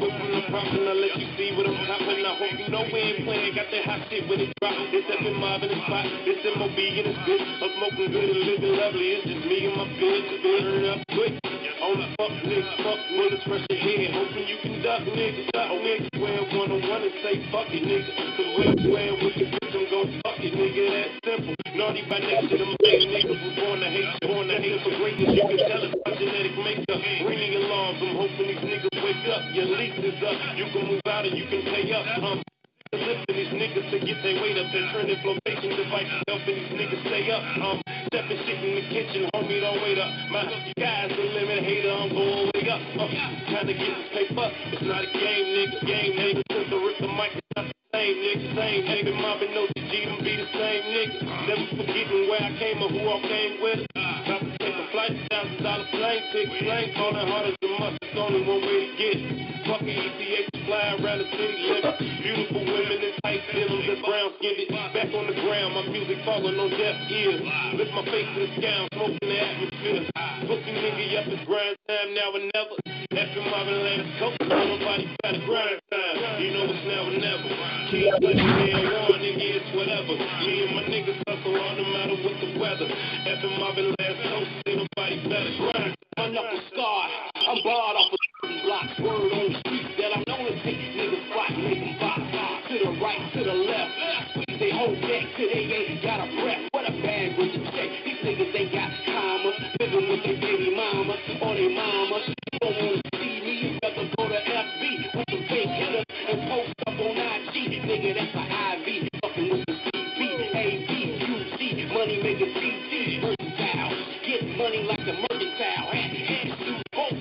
I let you see what I'm hopping. I hope you know we ain't playing. Got that hot shit with it dropping. It's up in Marvin and spot. It's MOB in the bitch. I'm smoking good and living lovely. It's just me and my bitch. Burning up quick. On the fuck niggas, fuck niggas, fresh ahead. Hoping you can duck niggas. Oh, niggas, wear 101 and say fuck it, niggas. Cause wear with the bitch, I'm gon' fuck it, nigga. That's simple. Naughty by Nature, them lame niggas who born to hate for greatness. You can tell it's my genetic makeup. Ringing alarms, I'm hoping these niggas wake up. Your lease is up. You can move out and you can pay up. Lifting these niggas to get their weight up. They're turning flotation devices, helping these niggas stay up. Stepping shit in the kitchen, homie, don't wait up. My guy's the limit, hater, I'm going way up. Time to get this paper. It's not a game, nigga. Game, nigga. Since I rip the mic, it's not the same, nigga. Same, nigga. Mobbing knows the G don't be the same, nigga. Never forgetting where I came or who I came with. About to take a flight, $1,000 plane ticket. Plane falling hard as a must. It's only one way to get it. Fucking ETH fly around the city limit. Beautiful women in tight feelings and brown skinned. Back on the ground, my music falling on deaf ears. Lift my face to the sky, I'm smoking the atmosphere. Booking nigga up is grind time, now or never. After Marvin Landis coke, nobody got a grind time. You know it's now or never. Keep letting me on, nigga, it's whatever. Me and my niggas hustle on no matter what the weather. After Marvin Landis coke, ain't nobody better. Grind time, up a scar. I'm barred off a block. Word on the street that I'm known to take these niggas rock, make them bop. To the right, to the left. Squeeze they whole neck till they ain't got a breath. What a bag with the check. These niggas ain't got karma. Living with their baby mama or their mama. You don't want to see me, you better go to FB with some fake hitters and post up on IG. Nigga, that's an IV. Fucking with the CB, AB, QC. Money making CG. Versatile. Get money like the mercantile.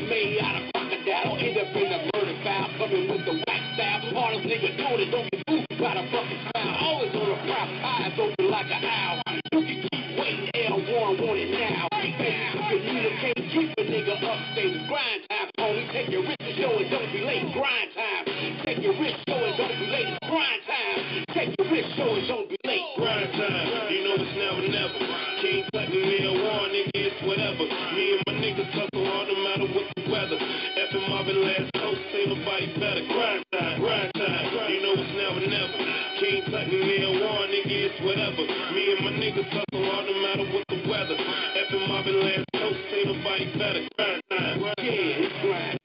Made out of crocodile, end up in the murder foul, coming with the wax style. Hardest nigga doing it, don't get fooled by the fucking smile. Always on the prop, eyes open like an owl. You can keep waiting, L1 want it now. Communicate, keep a nigga upstate. Grind time, homie, take your risk and show it, don't be late. Grind time, take your risk, show it, don't be late. Grind time, take your risk, show it, don't be late. Grind time, you know it's now or never. King cutting L1, nigga, it's whatever. Me and my niggas hustle hard no matter what. Weather. After Marvin last coast, ain't nobody better. Grind time. You know it's now or never. King cutting nail one, nigga, it's whatever. Me and my niggas hustle hard no matter what the weather. After Marvin last coast, ain't nobody better. Grind time. Yeah, it's grind.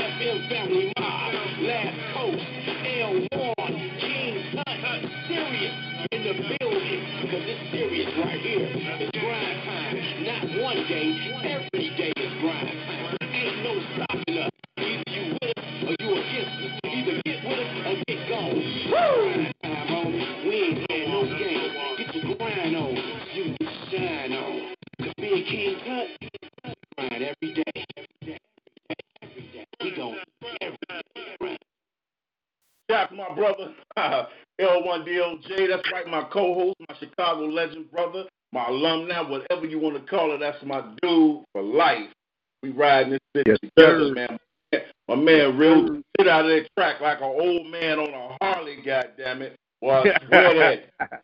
FM Family Mob, last coast, L1, King Cut, serious in the building. Because it's serious right here. It's grind time. Not one day, every day is grind time. Ain't no stopping us. Either you with us or you against us. Either get with us or get gone. Woo! Time on. We ain't playing no games. Get your grind on. You shine on. The big King Cut, grind every day. my brother, L1DOJ. That's right, my co-host, my Chicago legend brother, my alumni, whatever you want to call it. That's my dude for life. We riding this bitch together, man. My man real shit out of that track like an old man on a Harley, goddammit. Well, I swear that.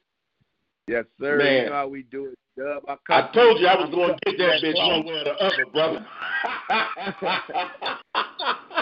Yes, sir. Man. You know how we do it, Dub. I told you I was going to get that bitch one way or the other, brother.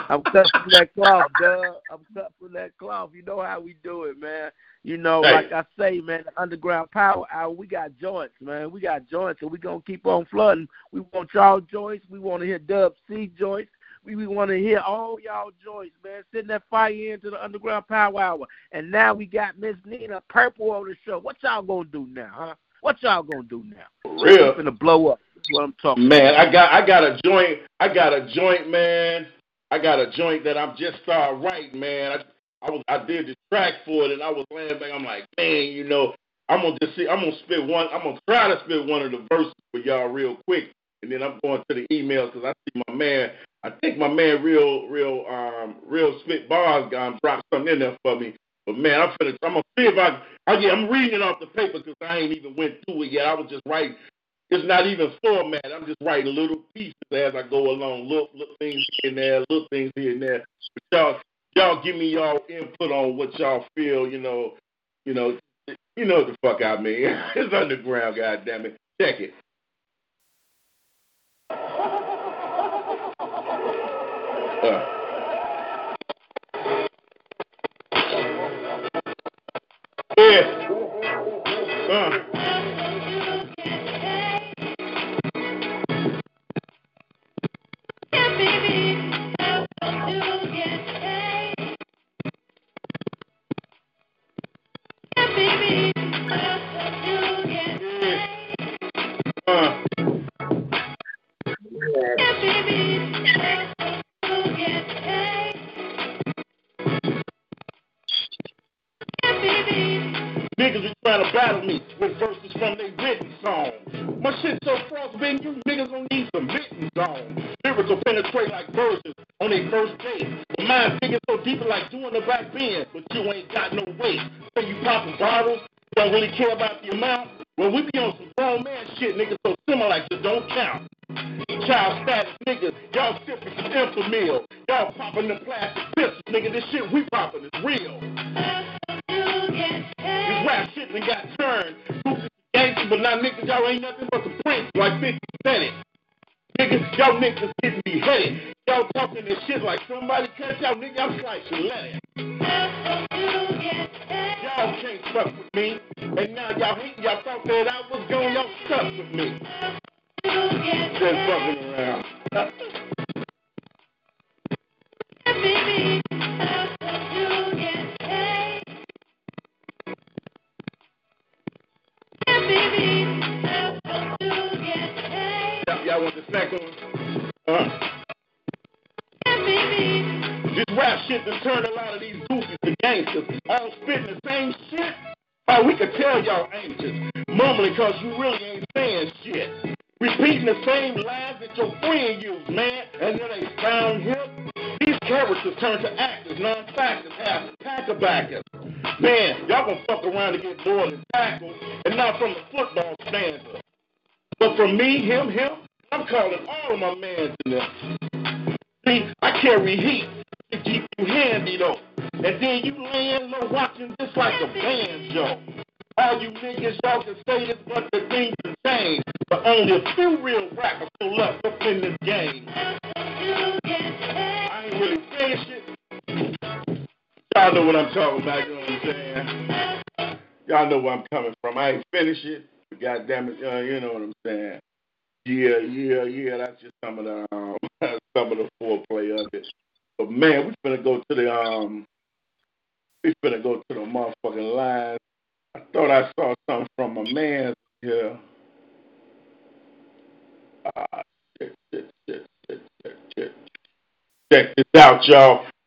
I'm cuffing that cloth, Dub. I'm cuffing that cloth. You know how we do it, man. You know, like I say, man, the Underground Power Hour, we got joints, man. We got joints, and we're going to keep on flooding. We want y'all joints. We want to hear Dubceez joints. We want to hear all y'all joints, man. Send that fire into the Underground Power Hour. And now we got Miss Nina Purple on the show. What y'all going to do now, huh? What y'all going to do now? For real. It's going to blow up. That's what I'm talking about. Man, I got a joint. I got a joint, man. I got a joint that I've just started writing, man. I did the track for it, and I was laying back. I'm like, man, you know, I'm going to try to spit one of the verses for y'all real quick. And then I'm going to the email because I see my man. I think my man real spit bars guy dropped something in there for me. But man, I'm gonna see if I'm reading it off the paper because I ain't even went through it yet. I was just writing. It's not even formatted. I'm just writing little pieces as I go along. Little things here and there. Little things here and there. But y'all give me y'all input on what y'all feel. You know what the fuck I mean. It's underground, goddammit. Check it. Y'all,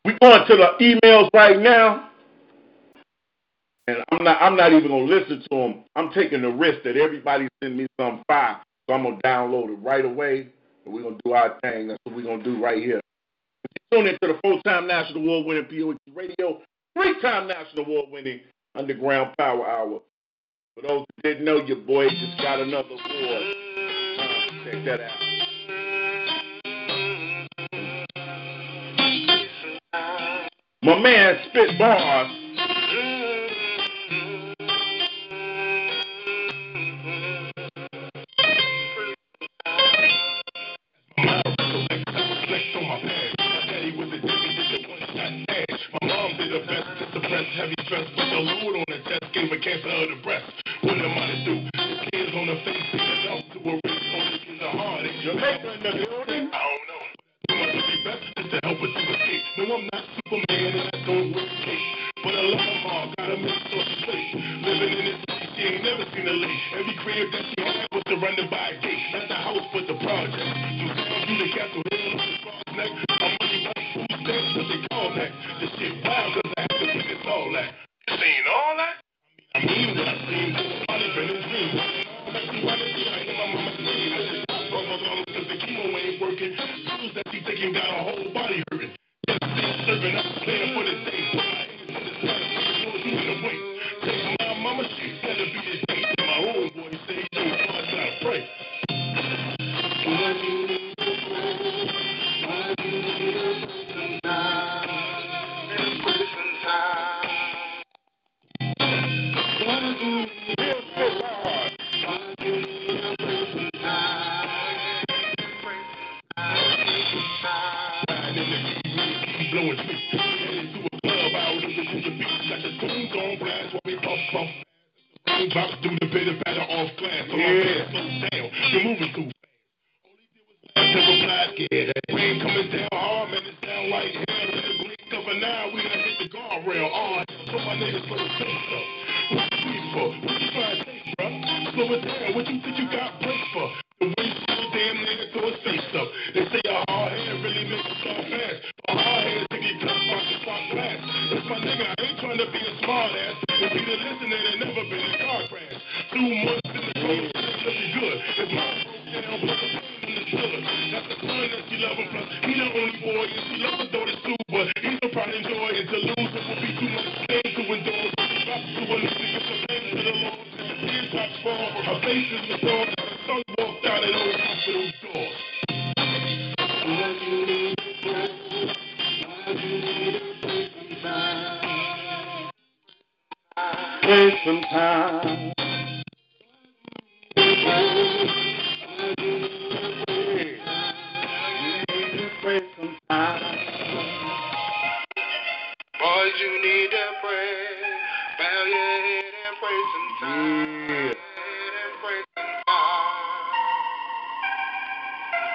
we going to the emails right now, and I'm not even gonna listen to them. I'm taking the risk that everybody send me some fire, so I'm gonna download it right away, and we're gonna do our thing. That's what we're gonna do right here. Tune into the full-time national award-winning P.O.E. radio, three-time National Award-winning Underground Power Hour. For those who didn't know, your boy just got another award. Check that out. My man spit bars. My mom did her best to suppress heavy stress, but the load on the chest gave her cancer of the breast. What am I to do? The kids on the face, because I'm to a risk on the skin of heartache. Jamaica in the building? I don't know. Do my very best just to help her to escape. No, I'm not Superman, and that's don't work the case. But a lot of all got a mixed up place. Living in this city, she ain't never seen a leash. Every career that she had was surrounded by a gate. Not the house, but the project. So down through the castle hill, on the cross neck. I'm money right through the dance, what they call that. This shit wild, cause I have to witness all that. This ain't all that? I mean what I seen, I'm in a dream. I'm actually running through, I hear my mama scream. I just got brothers on them, cause the chemo ain't working. Tools that she taking got her whole body hurting. Just still serving up, playing for the day. But I ain't for this time, I'm gonna do it away. Take my mama, she's better be this day. And my own boy say, yo, God, I pray. Drops through the bitter batter off glass, so I'm slow down. You're moving too fast. Only did was laugh to reply, yeah. That rain coming down hard, man, it sound like hell. In the blink of an eye, we done hit the guardrail. Oh, so my niggas slow the pace up. What you wait for? What you trying to take, bro? Slow it down. What you think you got break for? The way so damn nigga throw his face up. They say a hard head really makes a start fast. A hard head think he cuts off the clock fast. It's my nigga, I ain't trying to be a smart ass. If he the listener, they never been a car crash. 2 months in the road, it ain't looking good. His mom broke down, plus a pain in the hood. That's the son that she love him, plus he the only boy. And she love her daughter too, but he's a pride and joy. And to lose it will be too much pain to endure. So she drops to a lady, gets her name to the Lord. Her teardrops fall, her face is restored. Her son walked out at old hospital doors. Play some time. Play some time. Boys, you need to pray. Bow your head and pray some time. Yeah. Pray some time.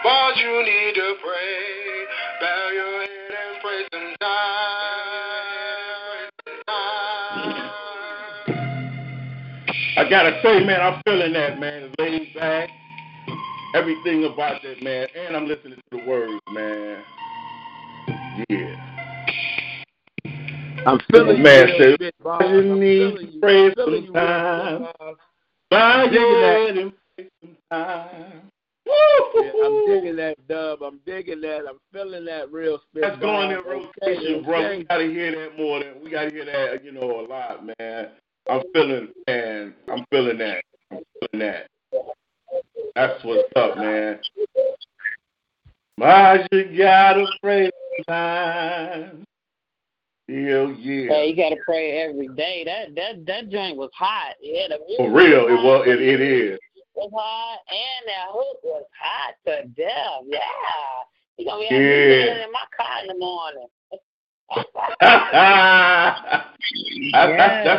Boys, you need to pray. Bow your head and pray some time. I gotta say, man, I'm feeling that, man. It's laid back. Everything about that, man. And I'm listening to the words, man. Yeah. I'm feeling you. Said, I'm feeling you. Pray sometime. I'm digging that. I'm digging that, Dub. I'm digging that. I'm feeling that real spirit. That's going in rotation, bro. Okay. We gotta hear that more than we gotta hear that, you know, a lot, man. I'm feeling, man. I'm feeling that. I'm feeling that. That's what's up, man. Why you gotta pray sometimes? Hell yeah. Yeah, you gotta pray every day. That joint was hot. Yeah, the music. For real, it was. It is. It was hot, and that hook was hot to death. Yeah, you gonna be in my car in the morning. That's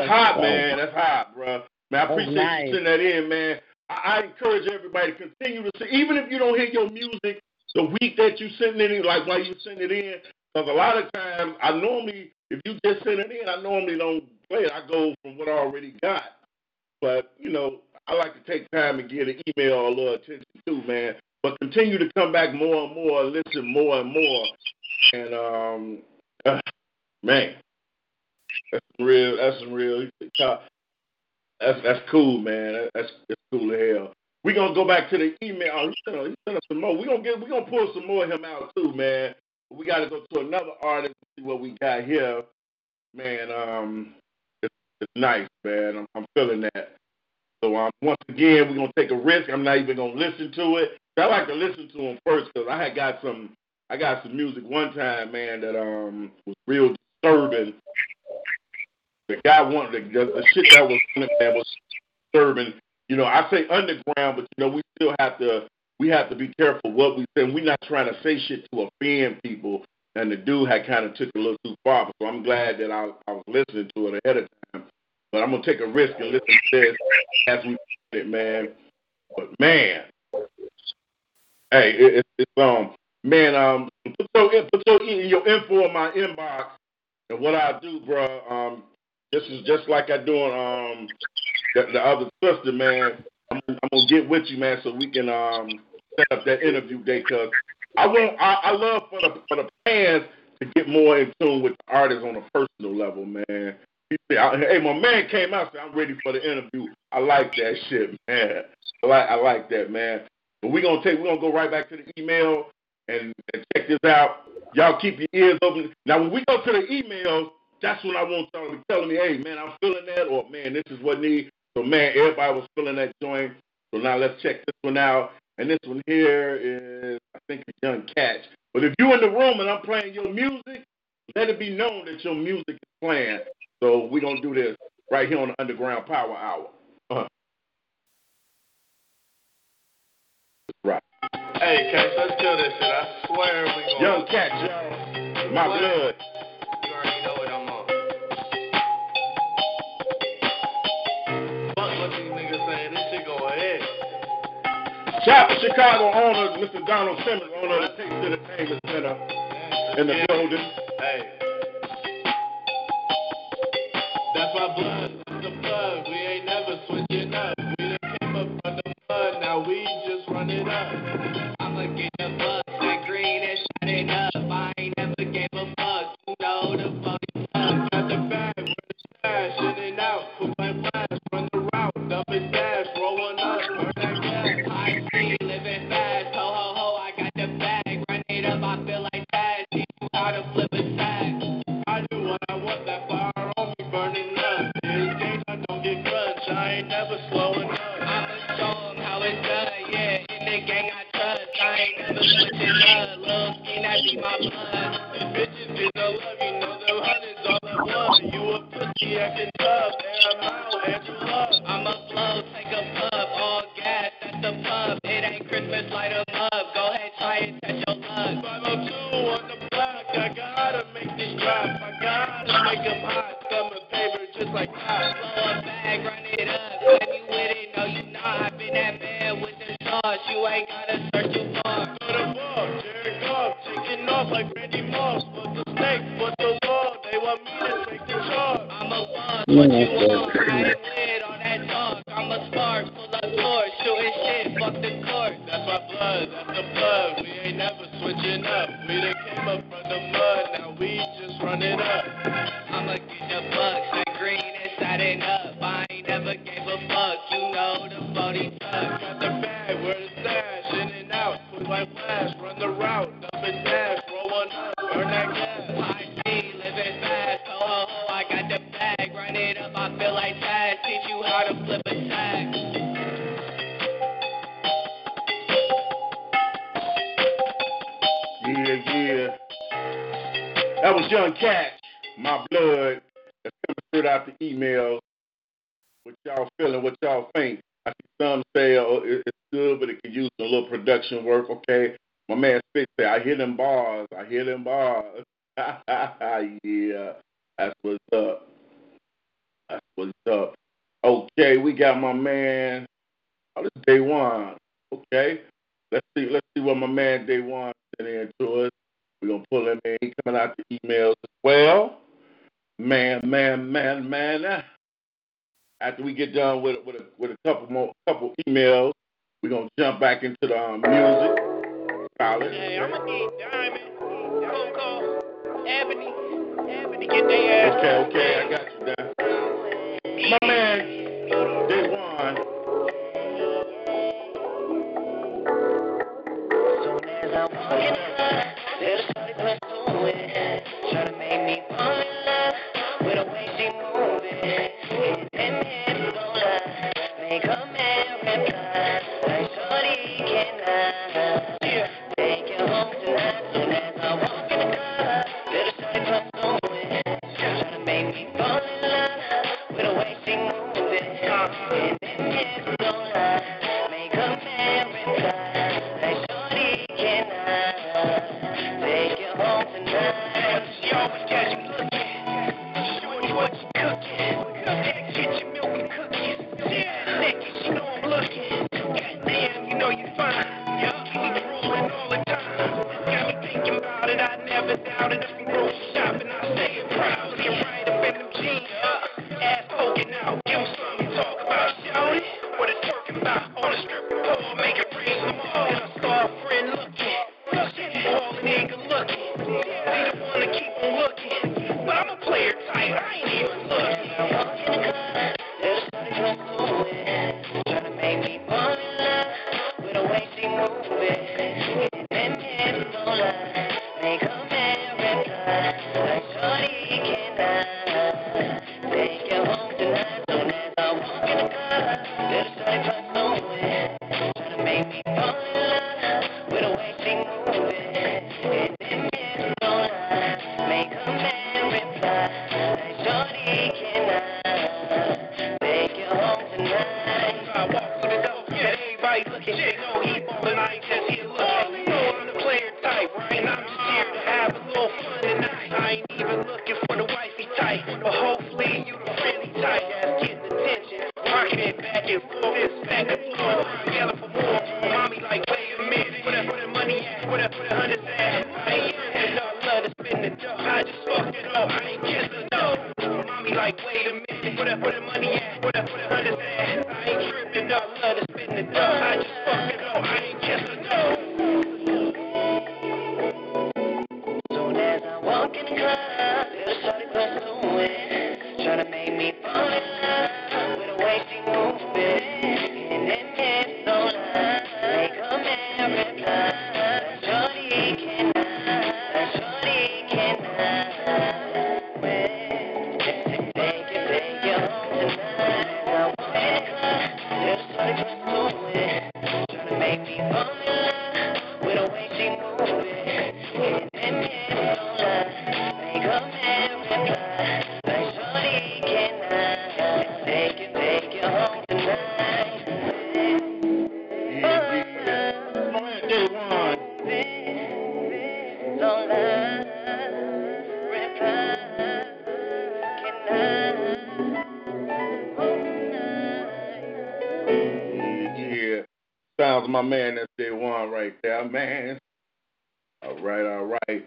hot, man. That's hot, bro. Man, I appreciate you sending that in, man. I encourage everybody to continue to send, even if you don't hear your music the week that you send it in, like while you send it in, because a lot of times I normally, if you just send it in, I normally don't play it. I go from what I already got. But, you know, I like to take time and give an email a little attention too, man. But continue to come back more and more, listen more and more. And, man, that's real. That's cool, man. That's cool to hell. We're going to go back to the email. He sent us some more. We're going to pull some more of him out, too, man. We got to go to another artist and see what we got here. Man, it's nice, man. I'm feeling that. So once again, we're going to take a risk. I'm not even going to listen to it. I like to listen to them first because I had got some music one time, man, that was real disturbing. The guy wanted the shit that was on it, man, was disturbing. You know, I say underground, but you know, we still have to be careful what we say. We're not trying to say shit to offend people. And the dude had kind of took it a little too far, so I'm glad that I was listening to it ahead of time. But I'm gonna take a risk and listen to this as we did it, man. But man, hey, it's man, put your info in my inbox, and what I do, bro, this is just like I do on the other sister, man. I'm gonna get with you, man, so we can set up that interview day, cause I love for the fans to get more in tune with the artists on a personal level, man. He said, hey, my man came out and said, I'm ready for the interview. I like that shit, man. I like that, man. But we're gonna go right back to the email and check this out. Y'all keep your ears open. Now, when we go to the emails, that's when I want y'all to be telling me, hey, man, I'm feeling that, or, man, this is what needs. So, man, everybody was feeling that joint. So now let's check this one out. And this one here is, I think, a young catch. But if you're in the room and I'm playing your music, let it be known that your music is playing. So we're going to do this right here on the Underground Power Hour. Right. Hey, Catch, let's kill this shit. I swear we going to. Young Catch, y'all. My blood. You already know what I'm on. Fuck what these niggas saying. This shit go ahead. Shout out to Chicago owner, Mr. Donald Simmons, owner of the Taste of the Famous Center in the building. Hey. That's my blood. That's the blood. We ain't never switching up. We done came up from the blood. Now we just run it up. I'ma get the blood. That green and shut it up. I ain't never gave a fuck. You know the fucking fuck. Got the bag. Run the stash. In and out. Put my blast. Run the route. Dump and dash. Rolling up. Burn that gas. Living fast, ho ho ho, I got the bag. Run it up, I feel like that. People gotta flip it back. I do what I want, that fire on me burning up. These days I don't get grudge, I ain't never slowing up. I'ma show 'em how it's done, yeah. In the gang I trust, I ain't never switching up. Lil' Ski, that be my blood. Bitches just don't love you, know them hunters all at once. You a pussy acting tough, and I'm out, and you love. I'ma blow, take a puff, all gas at the pub. Christmas, light up, go ahead, try it, touch your plug. 502 on the block, I gotta make this drop. I gotta make them hot, scum and paper just like that. Blow a bag, run it up, if you with it, no you not. I been that man with the sauce, you ain't gotta search too far. Go to bar, Jared Goff, taking off like Randy Moss. Fuck the snake, fuck the law, they want me to take the charge. I'm a boss, what you want, I ain't with all that talk. I'm a spark, full of doors, shooting shit, fuck the court. That's my blood, that's the blood, we ain't never switching up. We done came up from the mud, now we just run it up. I'ma get the bucks, that green and shining up. I ain't never gave a fuck, you know the body tuck. Got the bag, where the stash, in and out, put my flash, run the route, up and dash, rollin' up, burn that gas. High speed, living fast, ho ho ho, I got the bag, run it up, I feel like that. Teach you how to flip a tag. Yeah. That was Young Catch, My Blood. That's coming straight out the email. What y'all feeling, what y'all think. I see some say, oh, it's good, but it could use a little production work. Okay. My man Spitz said, I hear them bars. Yeah. That's what's up. Okay, we got my man. Oh, this is Day1. Okay. Let's see what my man Day1 sent in to us. We're going to pull him in. He's coming out the emails as well. Man. After we get done with a couple emails, we're going to jump back into the music. Hey, I'm going to need Diamond, Phone Call, Ebony, get their ass. Okay, I got you, Diamond. My man Day1. I'm falling in love. Little shorty went through it. Tryna make me fall in love. My man, that's J1 right there, man. All right.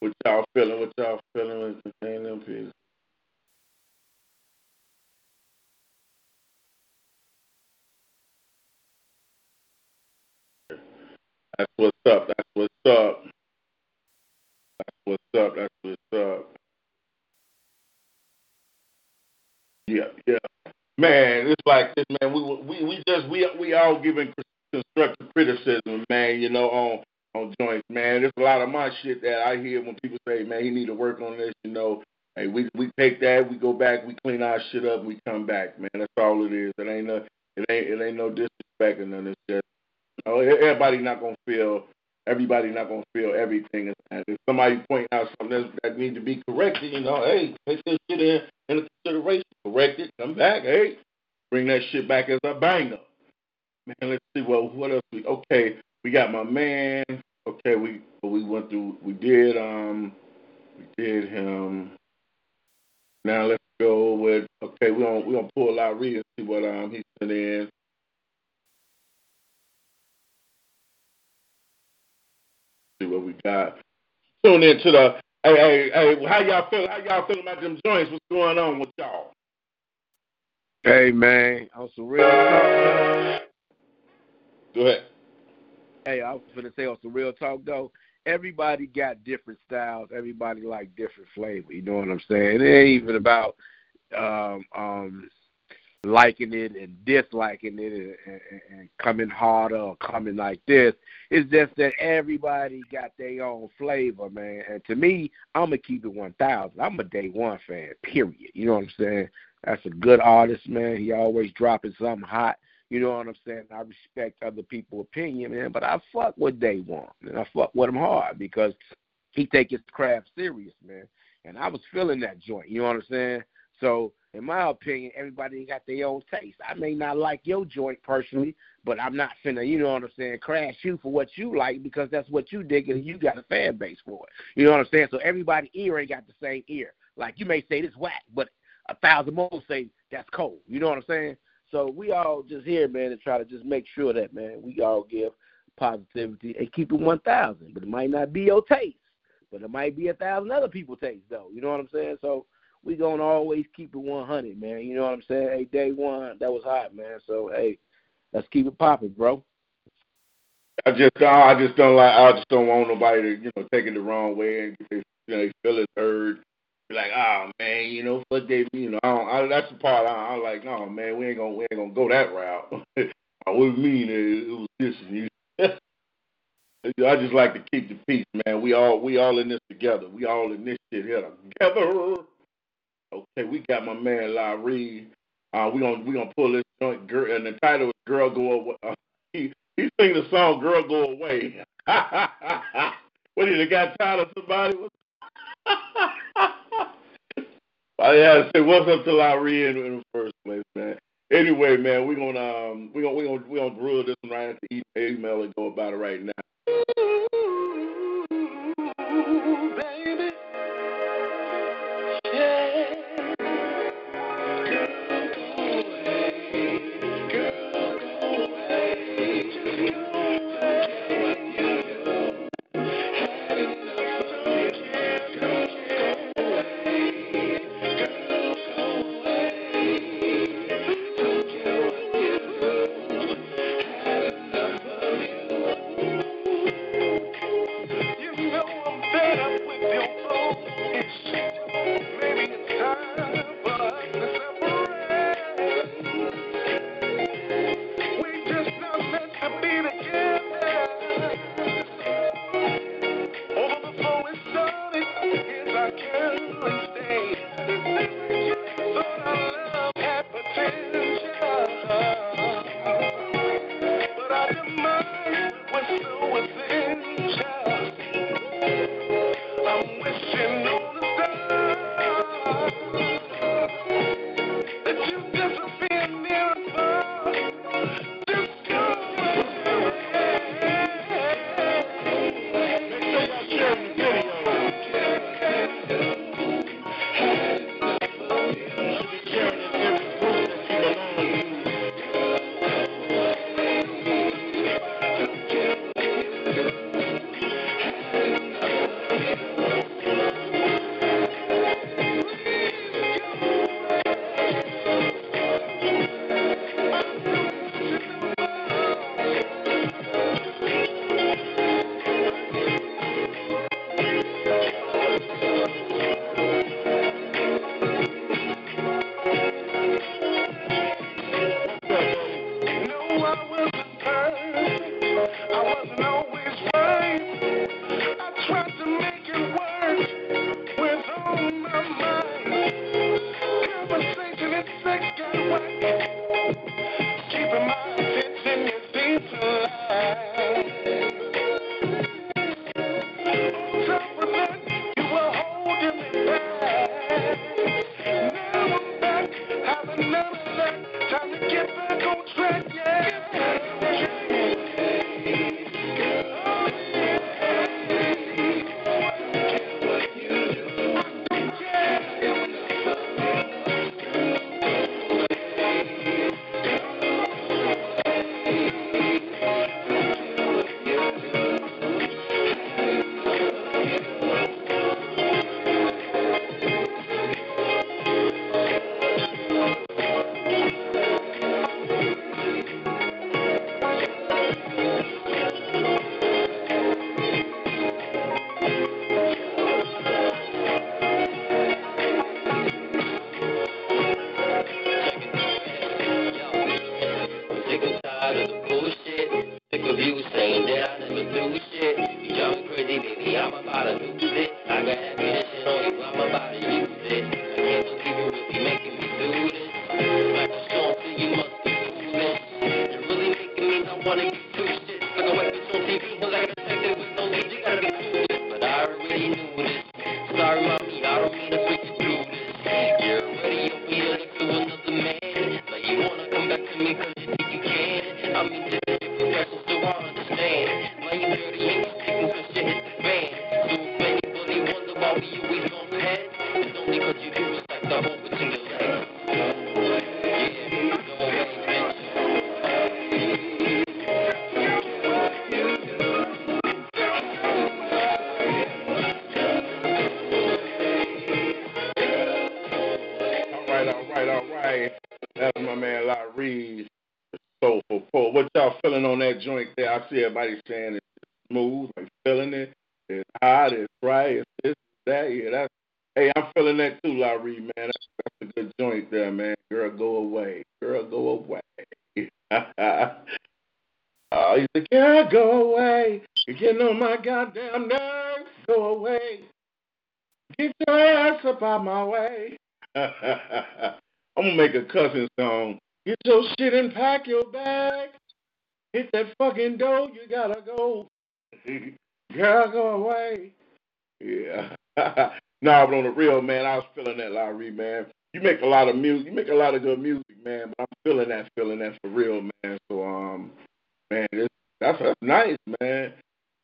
What y'all feeling? Entertain them, please. That's what's up. Yeah. Man, it's like this, man. We all giving constructive criticism, man. You know, on joints, man. There's a lot of my shit that I hear when people say, man, he need to work on this. You know, hey, we take that, we go back, we clean our shit up, we come back, man. That's all it is. It ain't no disrespect or nothing. It's just, you know, everybody not gonna feel everything. If somebody pointing out something that needs to be corrected, you know, hey, take this shit into consideration, correct it, come back, hey, bring that shit back as a banger. Man, let's see, well, what else we got my man. Okay, we went through, we did him. Now let's go with, okay, we gonna pull out Reed and see what he sent in. See what we got. Tune in to the hey. How y'all feeling about them joints? What's going on with y'all? Hey man, I'm surreal. Go ahead. Hey, I was gonna say on some real talk though. Everybody got different styles. Everybody like different flavor. You know what I'm saying? It ain't even about liking it and disliking it and coming harder or coming like this. It's just that everybody got their own flavor, man. And to me, I'm going to keep it 1,000. I'm a Day One fan, period. You know what I'm saying? That's a good artist, man. He always dropping something hot. You know what I'm saying? I respect other people's opinion, man, but I fuck what they want, and I fuck with him hard because he take his craft serious, man. And I was feeling that joint, you know what I'm saying? So, in my opinion, everybody got their own taste. I may not like your joint personally, but I'm not finna, you know what I'm saying, crash you for what you like because that's what you dig and you got a fan base for it. You know what I'm saying? So everybody's ear ain't got the same ear. Like, you may say this whack, but 1,000 more say that's cold. You know what I'm saying? So we all just here, man, to try to just make sure that, man, we all give positivity and keep it 1,000. But it might not be your taste, but it might be 1,000 other people's taste, though. You know what I'm saying? So we going to always keep it 100, man. You know what I'm saying? Hey, day one, that was hot, man. So, hey, let's keep it popping, bro. I just don't want nobody to, you know, take it the wrong way and get their feelings heard. Be like, oh man, you know, fuck they, you know, that's the part I'm like, no man, we ain't gonna go that route. I wouldn't mean it was this and you. I just like to keep the peace, man. We all in this together. We all in this shit here together. Okay, we got my man Larry. We gonna pull this joint, girl, and the title is "Girl Go Away." He sing the song "Girl Go Away." What did it got tired of somebody? I had to say what's up to Larry in the first place, man. Anyway, man, we're gonna drill this one right into email and go about it right now. Ooh, baby. Yeah. Dude. don't want to do shit. Look away from TV, but like I said, there was no need. You gotta be cool, but I already knew this. Sorry, mommy, I don't mean to put you through this. You're already a wheel to another man. Like you wanna come back to me because you think you can. I mean, this is professional, so I understand. Like you dirty ain't you kicking some shit hit the fan. So if anybody wonder why we always on path, it's only because you do it like the whole with your legs. What y'all feeling on that joint there? I see everybody saying it's smooth, I'm feeling it, it's hot, it's right, it's this, that, yeah, that's, hey, I'm feeling that too, Larry, man, that's a good joint there, man, girl, go away, oh, you say, girl, go away, you're getting on my goddamn nerves, go away, get your ass up out my way, I'm gonna make a cussing song, get your shit and pack your bag. Hit that fucking door, you gotta go. Girl, go away. Yeah. Nah, but on the real, man, I was feeling that, Larry, man. You make a lot of music. You make a lot of good music, man, but I'm feeling that for real, man. So, man, that's nice, man.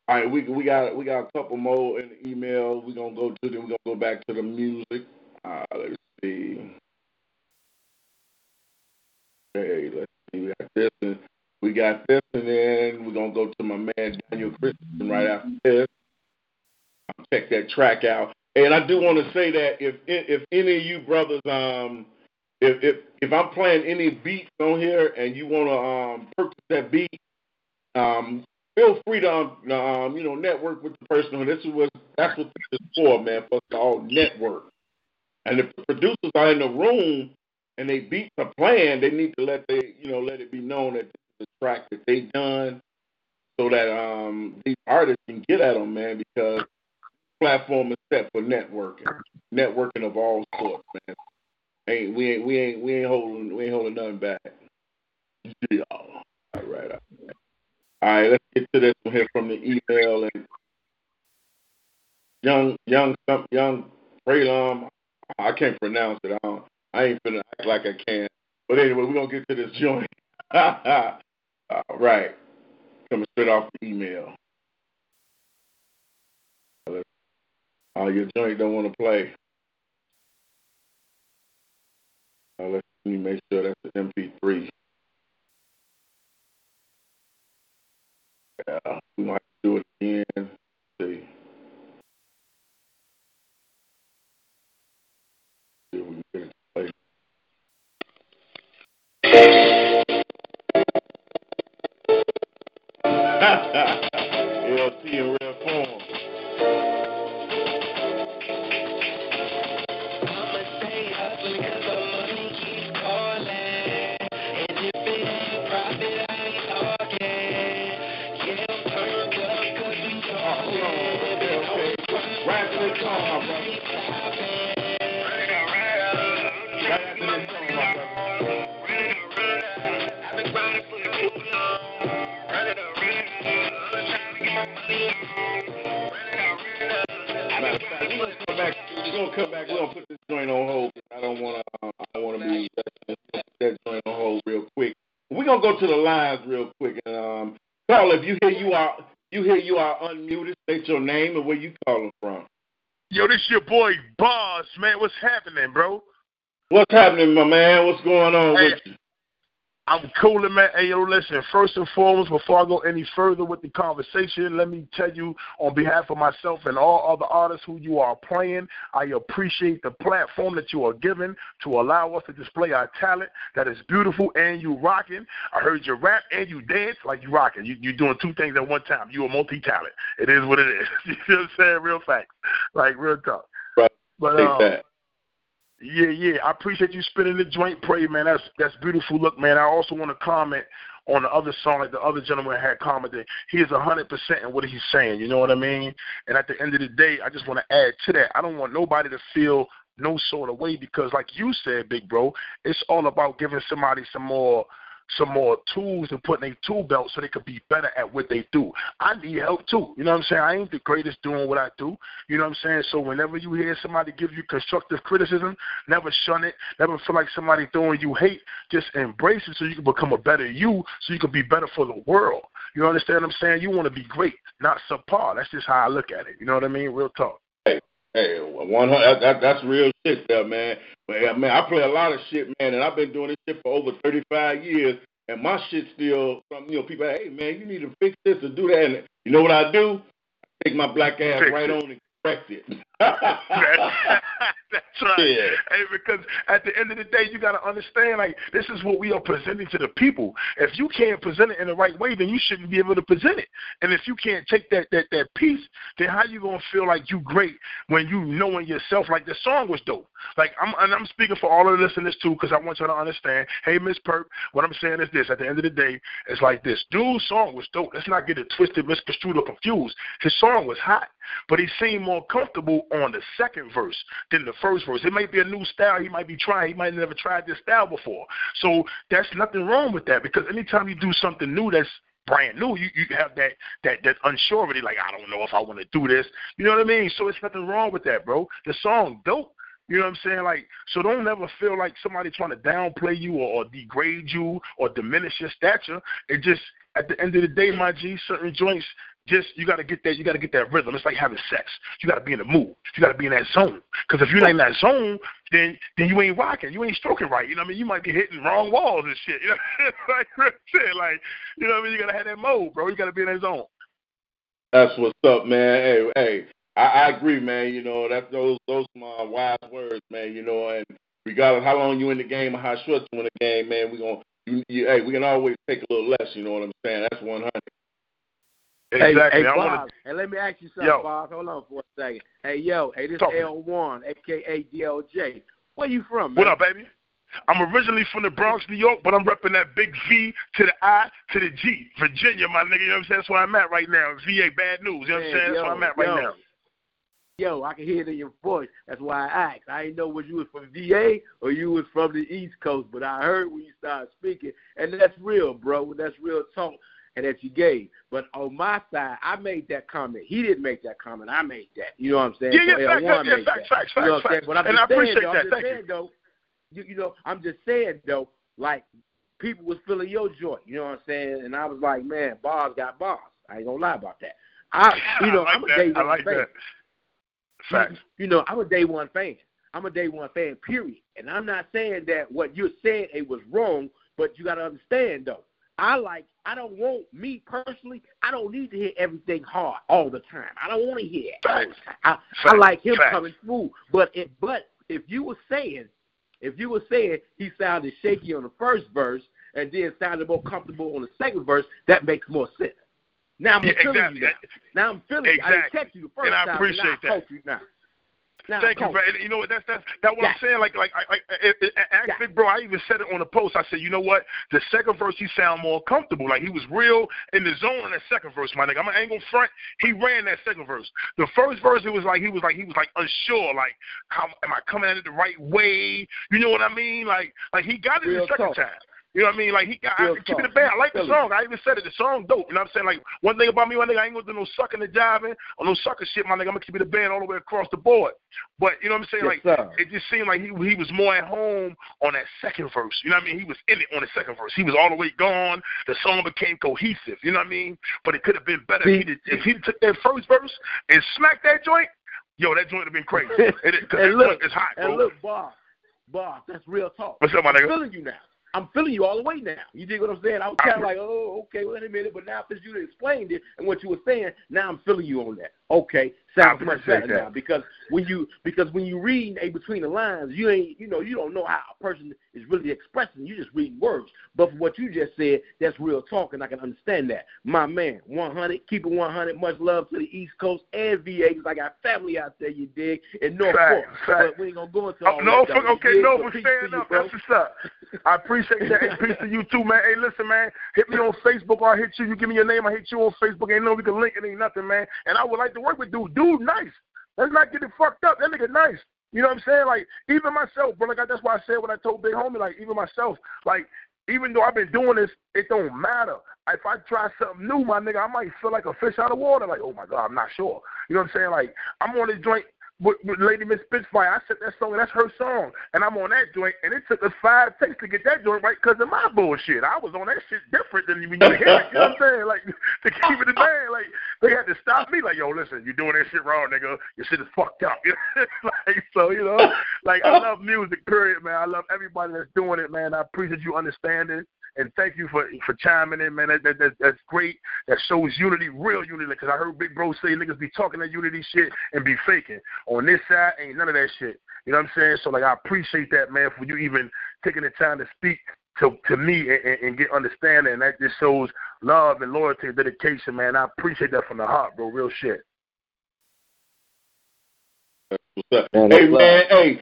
All right, we got a couple more in the email. We're going to go to them. We're going to go back to the music. Let's see. Hey, let's see, we got this, and then we're going to go to my man Daniel Christensen right after this. I'll check that track out. And I do want to say that if any of you brothers, if I'm playing any beats on here and you want to purchase that beat, feel free to, network with the person. That's what this is for, man, for us to all network. And if the producers are in the room, and they beats are playing, they need to let it be known that this is a track that they done so that these artists can get at them, man, because the platform is set for networking of all sorts, man. We ain't holding nothing back. Yeah. All right. All right, let's get to this one here from the email and young Pralum. I can't pronounce it. I ain't finna act like I can. But anyway, we're going to get to this joint. All right. Coming straight off the email. Your joint don't want to play. Let me make sure that's an MP3. Yeah, we might do it again. Let's see. LT in real form. We're gonna put this joint on hold. I don't wanna be that joint on hold real quick. We're gonna go to the lines real quick. And Carl, if you hear you are unmuted, state your name and where you calling from. Yo, this your boy Boss, man. What's happening, bro? What's happening, my man? What's going on with you? I'm coolin', man. Hey, yo, listen, first and foremost, before I go any further with the conversation, let me tell you on behalf of myself and all other artists who you are playing, I appreciate the platform that you are giving to allow us to display our talent that is beautiful and you rocking. I heard you rap and you dance like you rocking. You're doing two things at one time. You a multi-talent. It is what it is. You know what I'm saying? Real facts. Like, real talk. Right. But, Yeah. I appreciate you spinning the joint, Pray, man. That's beautiful. Look, man, I also want to comment on the other song that the other gentleman had commented. He is 100% in what he's saying, you know what I mean? And at the end of the day, I just want to add to that. I don't want nobody to feel no sort of way because, like you said, big bro, it's all about giving somebody some more some more tools and put in their tool belt so they could be better at what they do. I need help too. You know what I'm saying? I ain't the greatest doing what I do. You know what I'm saying? So whenever you hear somebody give you constructive criticism, never shun it. Never feel like somebody throwing you hate. Just embrace it so you can become a better you, so you can be better for the world. You understand what I'm saying? You want to be great, not subpar. That's just how I look at it. You know what I mean? Real talk. Hey, 100. That's real shit there, man. But, man, I play a lot of shit, man, and I've been doing this shit for over 35 years, and my shit still, you know, people, hey, man, you need to fix this or do that. And you know what I do? I take my black ass on and correct it. That's right. Yeah. Hey, because at the end of the day, you got to understand, like, this is what we are presenting to the people. If you can't present it in the right way, then you shouldn't be able to present it. And if you can't take that piece, then how you going to feel like you great when you knowing yourself like the song was dope? Like, I'm speaking for all of the listeners, too, because I want you to understand, hey, Miss Perk, what I'm saying is this. At the end of the day, it's like this. Dude's song was dope. Let's not get it twisted, misconstrued, or confused. His song was hot, but he seemed more comfortable on the second verse than the first verse. It might be a new style he might be trying. He might have never tried this style before. So that's nothing wrong with that, because anytime you do something new that's brand new, you have that unsurety, like, I don't know if I want to do this. You know what I mean? So it's nothing wrong with that, bro. The song dope. You know what I'm saying? Like, so don't ever feel like somebody trying to downplay you or degrade you or diminish your stature. It just, at the end of the day, my G, certain joints, just you gotta get that rhythm. It's like having sex. You gotta be in the mood. You gotta be in that zone. Because if you're not in that zone, then you ain't rocking. You ain't stroking right. You know what I mean? You might be hitting wrong walls and shit. You know what I'm saying? Like, you know what I mean? You gotta have that mode, bro. You gotta be in that zone. That's what's up, man. Hey, I agree, man. You know, those are my wise words, man. You know, and regardless how long you in the game or how short you in the game, man, we can always take a little less. You know what I'm saying? That's 100. Exactly. Hey, Bob, and let me ask you something, Bob. Hold on for a second. Hey, this L1, a.k.a. DLJ. Where you from, man? What up, baby? I'm originally from the Bronx, New York, but I'm repping that big V to the I to the G. Virginia, my nigga, you know what I'm saying? That's where I'm at right now. VA, bad news, you know what I'm saying? That's where I'm at right now. Yo, I can hear it in your voice. That's why I asked. I didn't know whether you was from VA or you was from the East Coast, but I heard when you started speaking, and that's real, bro. That's real talk. And that you gave. But on my side, I made that comment. He didn't make that comment. I made that. You know what I'm saying? Yeah, facts. And I appreciate that. I'm just saying, though, like, people was feeling your joy. You know what I'm saying? And I was like, man, Bob's got bars. I ain't going to lie about that. Facts. You know, I'm a day one fan. I'm a day one fan, period. And I'm not saying that what you're saying, it was wrong, but you got to understand, though. I don't want, me personally, I don't need to hear everything hard all the time. I don't want to hear it all the time. I like him coming through. But if you were saying, he sounded shaky on the first verse and then sounded more comfortable on the second verse, that makes more sense. Now I'm feeling you. I didn't text you the first time, and I appreciate that. I hope you now. Thank you, bro. You know what? That's what I'm saying. Actually, bro, I even said it on the post. I said, you know what? The second verse, he sound more comfortable. Like, he was real in the zone in that second verse, my nigga. I'm an angle front. He ran that second verse. The first verse, it was like he was like unsure. Like, how am I coming at it the right way? You know what I mean? Like he got it real the second tough. Time. You know what I mean? Like, keep it a band. I like the song. I even said it. The song dope. You know what I'm saying? Like, one thing about me, my nigga, I ain't going to do no sucking and jiving or no sucker shit, my nigga. I'm going to keep it a band all the way across the board. But, you know what I'm saying? Yes, like, sir. It just seemed like he was more at home on that second verse. You know what I mean? He was in it on the second verse. He was all the way gone. The song became cohesive. You know what I mean? But it could have been better if he took that first verse and smacked that joint. Yo, that joint would have been crazy. It's hot, bro. And look, Bob, that's real talk. What's up, my nigga? I'm feeling you now. I'm feeling you all the way now. You dig what I'm saying? I was kind of like, oh, okay, wait a minute. But now since you explained it and what you were saying, now I'm feeling you on that. Okay, sounds much better now because when you read between the lines, you don't know how a person is really expressing. You just reading words. But for what you just said, that's real talk, and I can understand that. My man, 100, keep it 100. Much love to the East Coast and VA, because I got family out there. You dig? In North Fork, but we ain't gonna go into all that. We're staying up. That's what's up. I appreciate that. Hey, peace to you too, man. Hey, listen, man, hit me on Facebook. I'll hit you. You give me your name, I hit you on Facebook. Ain't no we can link. It ain't nothing, man. And I would like to work with dude nice. Let's not get it fucked up. That nigga nice. You know what I'm saying? Like, even myself, bro, that's why I said what I told Big Homie, like, even myself, like, Even though I've been doing this, it don't matter. If I try something new, my nigga, I might feel like a fish out of water. Like, oh, my God, I'm not sure. You know what I'm saying? Like, I'm on this joint with Lady Miss Spitfire. I sent that song, and that's her song. And I'm on that joint, and it took us 5 takes to get that joint right because of my bullshit. I was on that shit different than when you hear it. You know what I'm saying? Like, to keep it in band, like, they had to stop me. Like, yo, listen, you're doing that shit wrong, nigga. Your shit is fucked up. Like, so, you know, like, I love music, period, man. I love everybody that's doing it, man. I appreciate you understanding. And thank you for chiming in, man. That's great. That shows unity, real unity. Because I heard Big Bro say niggas be talking that unity shit and be faking. On this side, ain't none of that shit. You know what I'm saying? So, like, I appreciate that, man, for you even taking the time to speak to me and get understanding. And that just shows love and loyalty and dedication, man. I appreciate that from the heart, bro. Real shit. What's up? Man, hey, man, hey.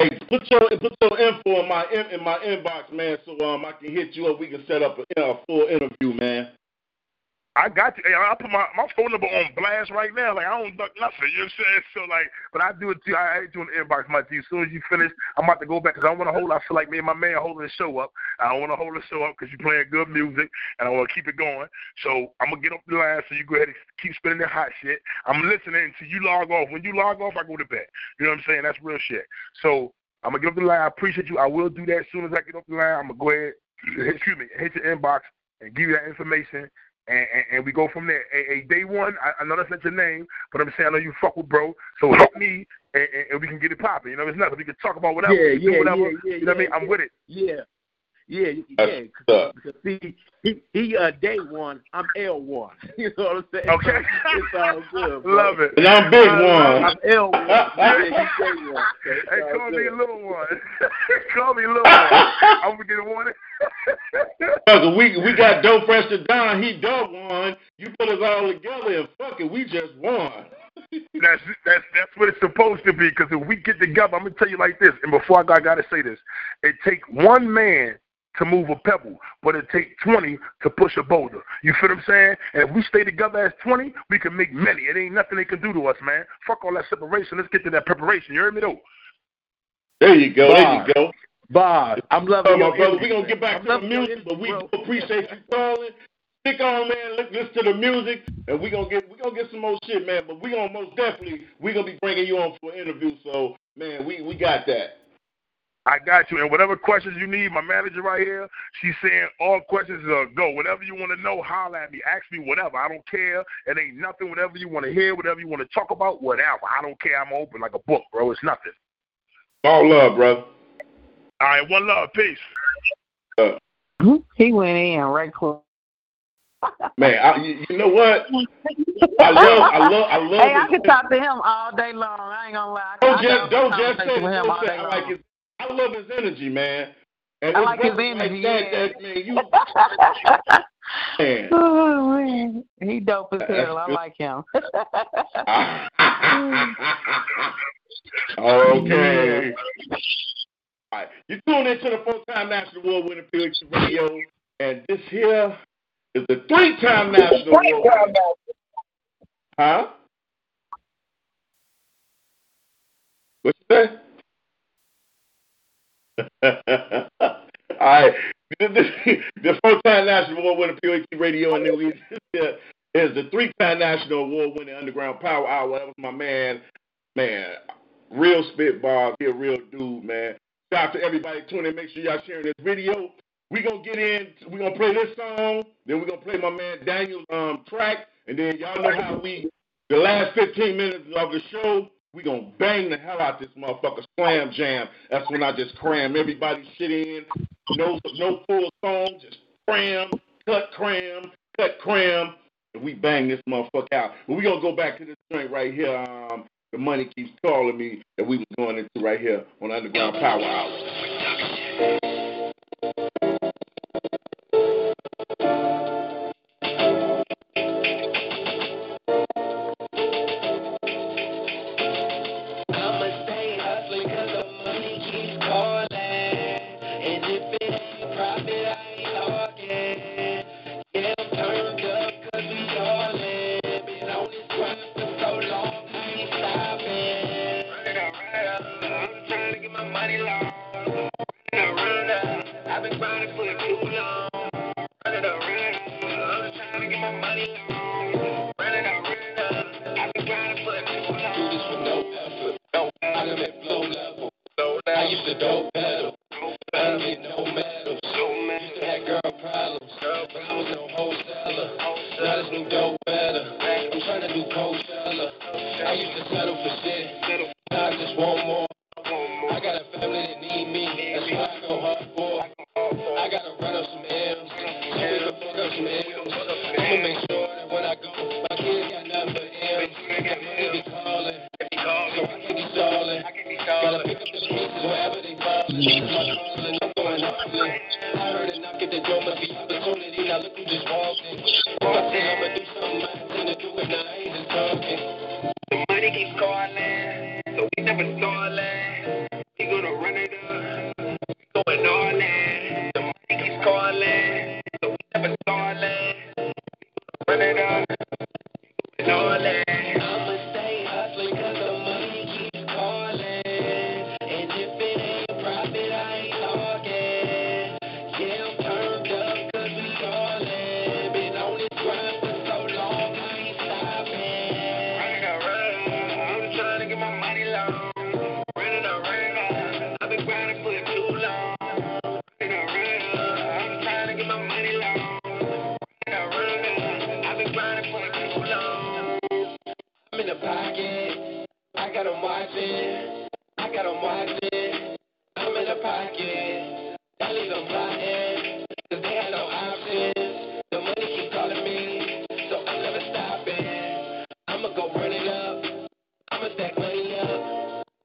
Hey, put your info in my inbox, man, so I can hit you up. We can set up a full interview, man. I got you. Hey, I put my phone number on blast right now. Like, I don't duck nothing. You know what I'm saying? So, like, but I do it to you. I hit you in the inbox, my G. As soon as you finish, I'm about to go back because I don't want to hold. I feel like me and my man holding the show up. I don't want to hold the show up because you're playing good music, and I want to keep it going. So I'm going to get up the line so you go ahead and keep spinning that hot shit. I'm listening until you log off. When you log off, I go to bed. You know what I'm saying? That's real shit. So I'm going to get up the line. I appreciate you. I will do that as soon as I get up the line. I'm going to go ahead, hit your inbox and give you that information. And we go from there. Hey, Day One, I know that's not your name, but I'm saying I know you fuck with bro, so help me, and we can get it popping. You know, it's nothing. We can talk about whatever. Yeah, you know what I mean? I'm with it. Yeah. Because he Day One, I'm L1. You know what I'm saying? Okay. It's all good, bro. Love it. And I'm Big One. I'm L1. Yeah, he's Day One. Hey, call me Little One. Call me Little One. I'm gonna get a warning. we got Dope Fresh the Don. He Dope One. You put us all together and fuck it, we just won. That's what it's supposed to be. Because if we get together, I'm gonna tell you like this. And before I gotta say this, it takes one man to move a pebble, but it takes 20 to push a boulder. You feel what I'm saying? And if we stay together as 20, we can make many. It ain't nothing they can do to us, man. Fuck all that separation. Let's get to that preparation. You heard me, though? There you go. Bye. There you go. Bye. I'm loving you, my brother. We're going to get back to the music, but we do appreciate you calling. Stick on, man. Listen to the music, and we're gonna get some more shit, man. But we're going to be bringing you on for an interview. So, man, we got that. I got you. And whatever questions you need, my manager right here, she's saying all questions are go. Whatever you want to know, holler at me. Ask me whatever. I don't care. It ain't nothing. Whatever you want to hear, whatever you want to talk about, whatever. I don't care. I'm open like a book, bro. It's nothing. All love, brother. All right. One love. Peace. He went in right quick. Man, you know what? I love. Hey, I can talk to him all day long. I ain't going to lie. Don't just say I like it. I love his energy, man. And I like his energy. Man. Oh, man. He dope as hell. I like him. Okay. All right. You're tuned into the 4-time National Award-winning PUAP Radio, and this here is the 3-time National Award. Huh? What you say? All right. The 4-time National Award-winning PUAP Radio, and then is the 3-time National Award-winning Underground Power Hour. That was my man, real spitball, he a real dude, man. Shout out to everybody tuning in. Make sure y'all sharing this video. We gonna get in. We gonna play this song. Then we gonna play my man Daniel's track, and then y'all know how the last 15 minutes of the show. We gonna bang the hell out this motherfucker slam jam. That's when I just cram everybody's shit in. No full song, just cram, and we bang this motherfucker out. But we gonna go back to this joint right here. The money keeps calling me that we was going into right here on Underground Power Hour. Money long. gotta get my money. Running out I've been grinding for a couple times. Do this with no effort. No, I'm at low level. I used to dope pedal. I don't need no medals. Used to have girl problems. But I was no wholesaler. Now this new dope better. I'm trying to do Coachella. I used to settle for shit. Now I just want more. I got a family that need me. That's why I go hard for. I gotta run up some M's. So we can fuck up some M's. I'ma make sure that when I go, my kids got nothing but M's. That money be calling. So I can't be stalling. Gotta pick up the pieces wherever they fall. Keep my hustling, I'm going hustling. I heard a knock at the door, must be opportunity. Now look who just walked in. If I say I'ma do something, I intend to do it. Now I ain't just talking. The money keeps calling, so we never stalling. We gonna run it up, we going all in. The money keeps calling, so we never stalling. We gonna run it up, we going all in. I'ma stay hustling 'cause the money keeps calling. And if it ain't profit, I ain't talking. Yeah, I'm turned up 'cause we calling. Been on this grind for so long, I ain't stopping. Running up, running up, I'm just trying to get my money long. Running up, running up. I've been grinding for too long. I'm trying to get my money long. I've been grinding for too long. I'm in the pocket. I got 'em watching. I got 'em watching. I'm in the pocket. That leaves 'em plotting. 'Cause they had no options. The money keep calling me. So I'm never stopping. I'ma go run it up. I'ma stack money up.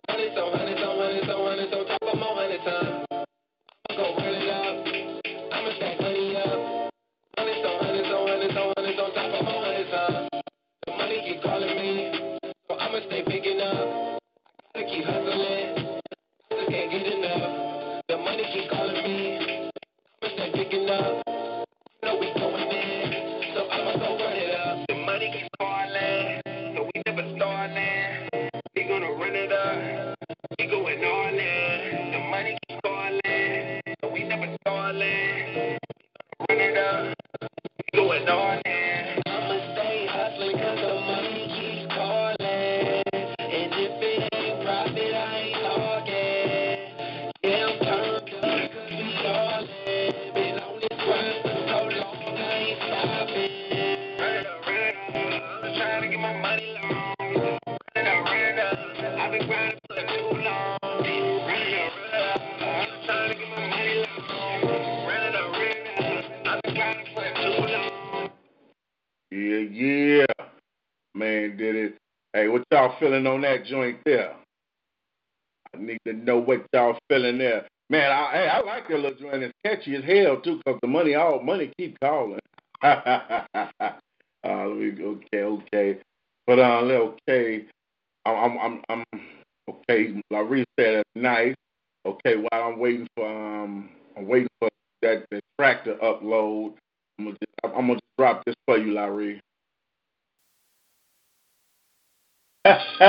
Hundreds on hundreds on hundreds on hundreds on top of my hundred times. I'ma go run it up. I'ma stack money up. Hundreds on hundreds on hundreds on hundreds on top of my hundred times. The money keep calling me, so I'ma stay picking up. I gotta keep hustling. I just can't get enough. The money keep calling me, I'ma stay picking up. You know we going in, so I'ma go run it up. The money keep calling, so we never stalling. We gonna run it up. We going all in. The money keep calling, so we never stalling. We gonna run it up. We going all in. I'ma stay hustling 'cause the money keeps calling. And if it ain't profit, I ain't talking. Yeah, I'm turned up 'cause we calling. Been on this grind for so long, I ain't stopping. Running up, running up. I'm just trying to get my money long. Running up, running up. I've been grinding for too long. Running up, running up. I'm just trying to get my money long. Running up, running up. I've been grinding for too long. Yeah. Man, did it. Hey, what y'all feeling on that joint there? I need to know what y'all feeling there. Man, I like that little joint. It's catchy as hell, too, because the money, all money keep calling. Let me go. Okay. But, okay. I'm okay. Larissa said that's nice. Okay, while I'm waiting for that track to upload, I'm gonna drop this for you, Larry. What's up,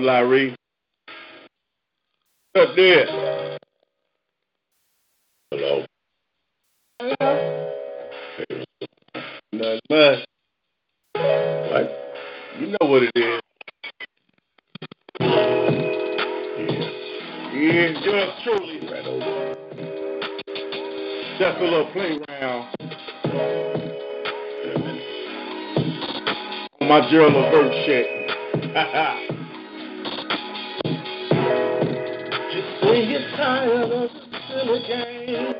Larry? What's up there? Hello. Nothing much. Like, you know what it is. Yeah, yours truly. Right over. Just a little play round. On my Gerald Levert shit. Just when you're tired of the silly game,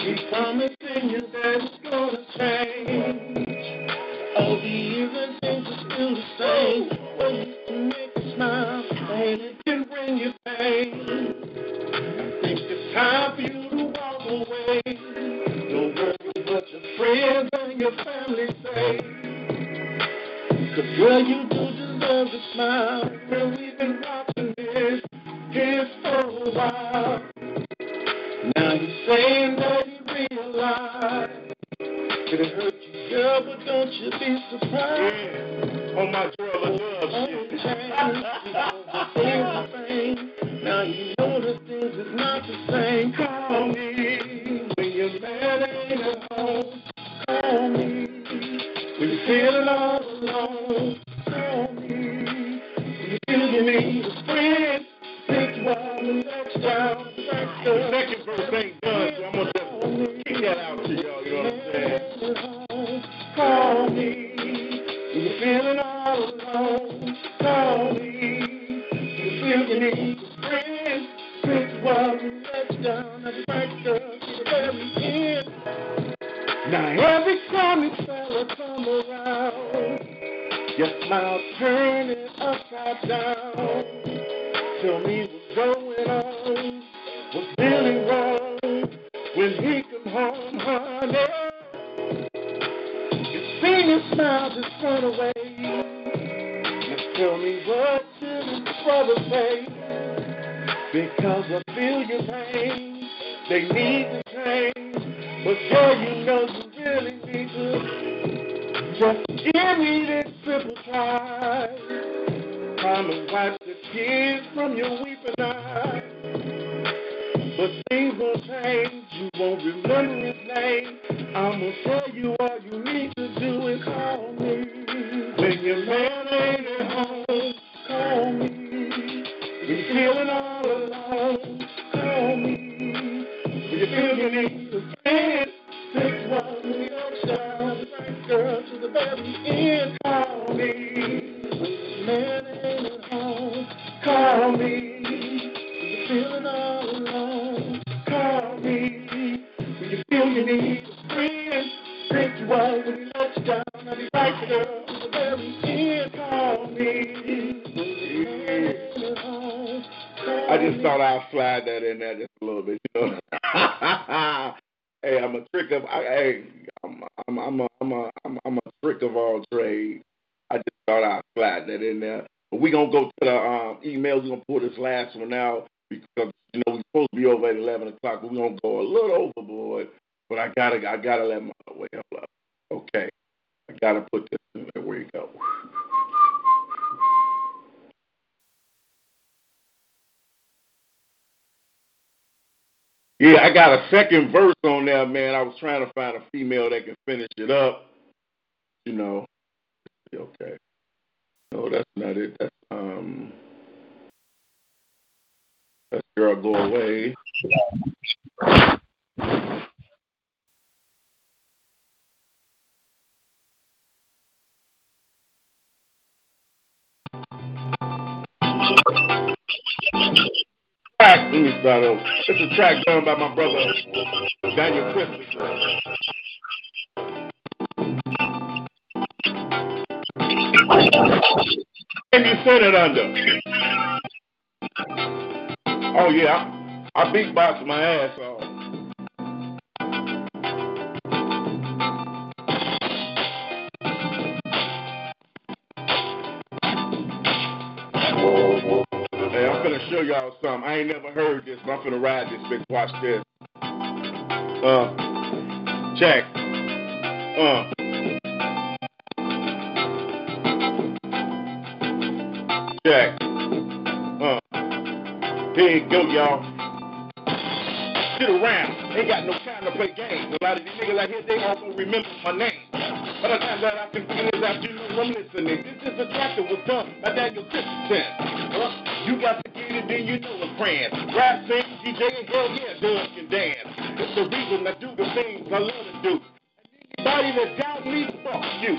keep promising you that it's gonna change. All the years and things are still the same. What used to make you smile, and it can bring you pain. I think it's time for you to walk away. Don't worry what your friends and your family say. Cause girl, you do deserve a smile. Girl, we've been watching this here for a while. Now you're saying that you realize it hurt you, girl, but don't you be surprised. Yeah. Oh, my girl, I love you. Now you know the things is not the same. Call me when you're mad at home. Call lonely. We feel all alone, lonely. You need a friend. That's why we let down. The second verse ain't done, so I'm going to kick that out to y'all, you know what I'm saying? Call me. You're feeling all alone. Call me. You feel you need a friend. That's why we let down. That's right, girl, to the very end. Now every time you fella come around, your smile turning upside down. Tell me what's going on. Was really wrong when he come home, honey. You seen his smile just run away. Now tell me what did his brother say? Because I feel your pain. They need to change, but girl, you know you really need to. Just give me this simple try. Come and wipe the tears from your weeping eyes. But things won't change, you won't remember his name. I'ma tell you all you need to do is call me. When your man ain't at home, call me. When you're feeling all alone, call me. When you feel you need a friend, take one to the upside, right girl to the very end, call me. When your man ain't at home, call me. When you're feeling all alone, call me. When you feel you need a friend, think you are when you let you down. I'll be right there to the very end. Call me. Yeah. I just thought I'd slide that in there just a little bit, you know. Hey, I'm a trick of I'm a trick of all trades. I just thought I'd slide that in there. But we're gonna go to the emails. We're gonna pull this last one out. Because, you know, we're supposed to be over at 11 o'clock, but we're going to go a little overboard. But I gotta let my way up. Okay. I got to put this in there. Where you go? Yeah, I got a second verse on there, man. I was trying to find a female that can finish it up. You know. Okay. No, that's not it. That's, that girl go away. Let me start over. It's a track done by my brother Daniel Christmas. Can you set it under? Oh, yeah, I beatbox my ass off. Hey, I'm finna show y'all something. I ain't never heard this, but I'm finna ride this bitch. Watch this. Check. Check. There you go, y'all. Sit around. Ain't got no time to play games. A lot of these niggas out here, they also remember my name. By the time that I've been feeling this afternoon, I'm listening. This is a track that was done by Daniel Christensen. You got to get it, then you know a friend. Rap, sing, DJ, and hell yeah, Doug can dance. It's the reason I do the things I love to do. And anybody that doubt me, fuck you.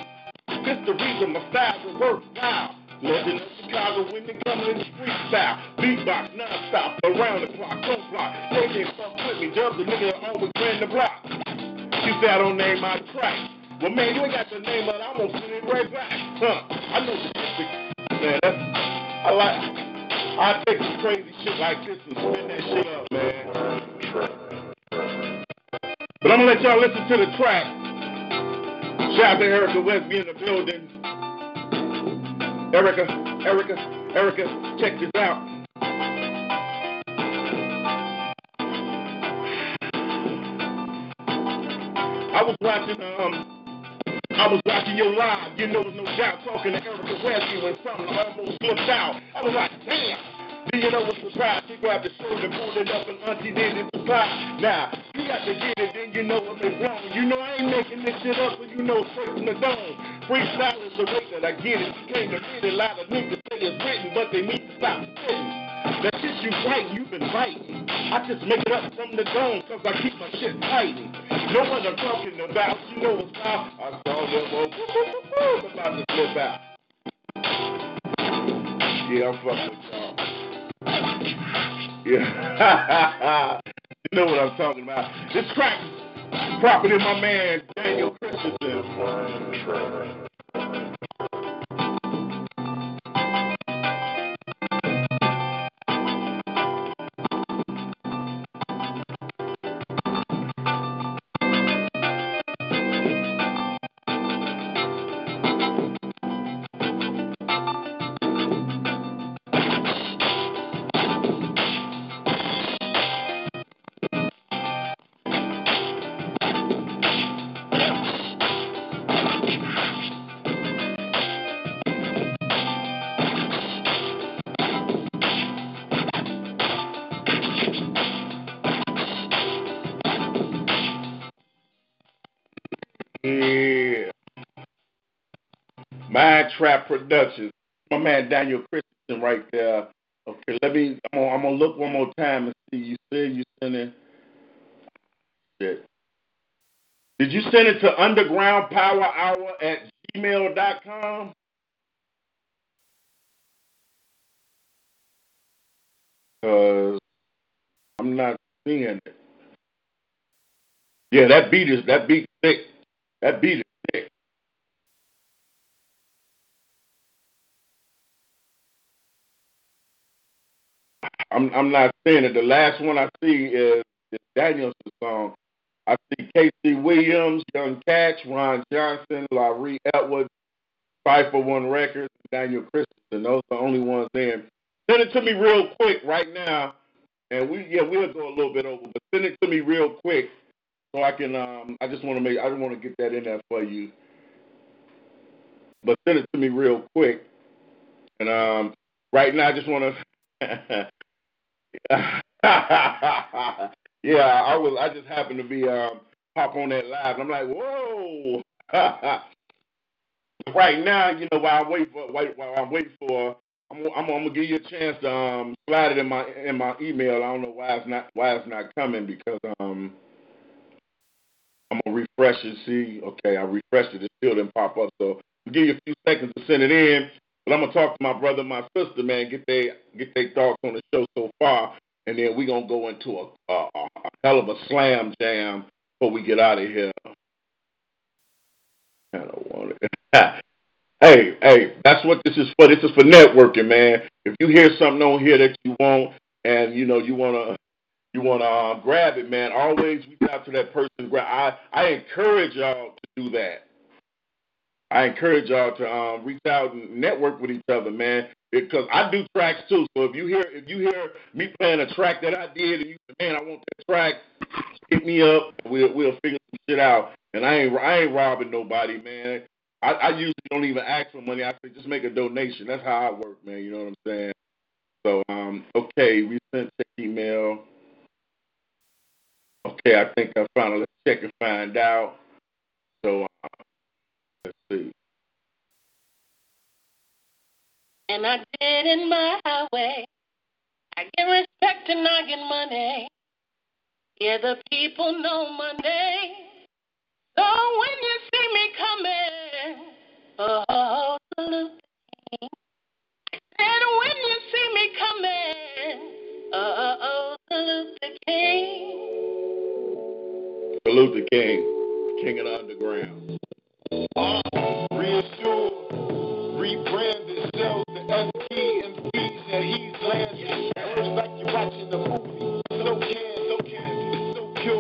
This the reason my styles are worthwhile. Legend of Chicago when they come in the street style. Beatbox, non-stop, around the clock, don't block. They can't fuck with me, Dub, the nigga that always ran the block. You say I don't name my track. Well, man, you ain't got your name, but I'm gonna put it right back. Huh, I know the shit, man, that's, I like, I take some crazy shit like this and spin that shit up, man. But I'm gonna let y'all listen to the track. Shout out to Erica Westby in the building. Erica, check this out. I was watching your live, you know there's no doubt, talking to Erica Westby when something almost slipped out. I was like, damn. Then you know what's surprised? She grabbed the shoulder, pulled it up, and auntie did it to slide. Now, you got to get it, then you know I'm wrong. You know I ain't making this shit up, but you know straight from the dome. Freestyle is the way that I get it. You can't admit it. A lot of niggas say it's written, but they need to stop spitting. That shit you write, you've been writing. I just make it up from the dome, cause I keep my shit tighty. No one I'm talking about, you know it's about. I saw them about to flip out. Yeah, I'm fucking with y'all. Yeah. You know what I'm talking about. This track is property of my man Daniel Christensen. Trap Productions, my man Daniel Christensen right there. Okay, I'm gonna look one more time and see. You sent it. Shit. Did you send it to undergroundpowerhour@gmail.com? Cause I'm not seeing it. Yeah, that beat is thick. That beat is thick. I'm not saying it. The last one I see is Daniel's song. I see Casey Williams, Young Catch, Ron Johnson, Larry Edwards, 541 Records, and Daniel Christensen. Those are the only ones in. Send it to me real quick right now, and we'll go a little bit over. But send it to me real quick so I can. I just want to get that in there for you. But send it to me real quick, and right now I just want to. Yeah, I just happened to be pop on that live, and I'm like, whoa! Right now, you know, while I'm waiting for, I'm gonna give you a chance to slide it in my email. I don't know why it's not coming because I'm gonna refresh it. See, okay, I refreshed it. It still didn't pop up. So I'll give you a few seconds to send it in. But I'm going to talk to my brother and my sister, man, get their thoughts on the show so far, and then we're going to go into a hell of a slam jam before we get out of here. I don't want it. Hey, that's what this is for. This is for networking, man. If you hear something on here that you want and, you know, you want to grab it, man, always reach out to that person. I encourage y'all to do that. I encourage y'all to reach out and network with each other, man, because I do tracks too. So if you hear me playing a track that I did, and you say, man, I want that track, hit me up. We'll figure some shit out. And I ain't robbing nobody, man. I usually don't even ask for money. I say just make a donation. That's how I work, man. You know what I'm saying? So okay, we sent the email. Okay, I think I finally check and find out. So. Let's see. And I did in my highway. I get respect and I get money. Yeah, the people know my name. So when you see me coming, oh, salute me. And when you see me coming, oh, salute the king. Salute the king. King of the underground. Reassured, rebrand itself to SPMPs that he's landing. It's like you're watching the movie. So pure.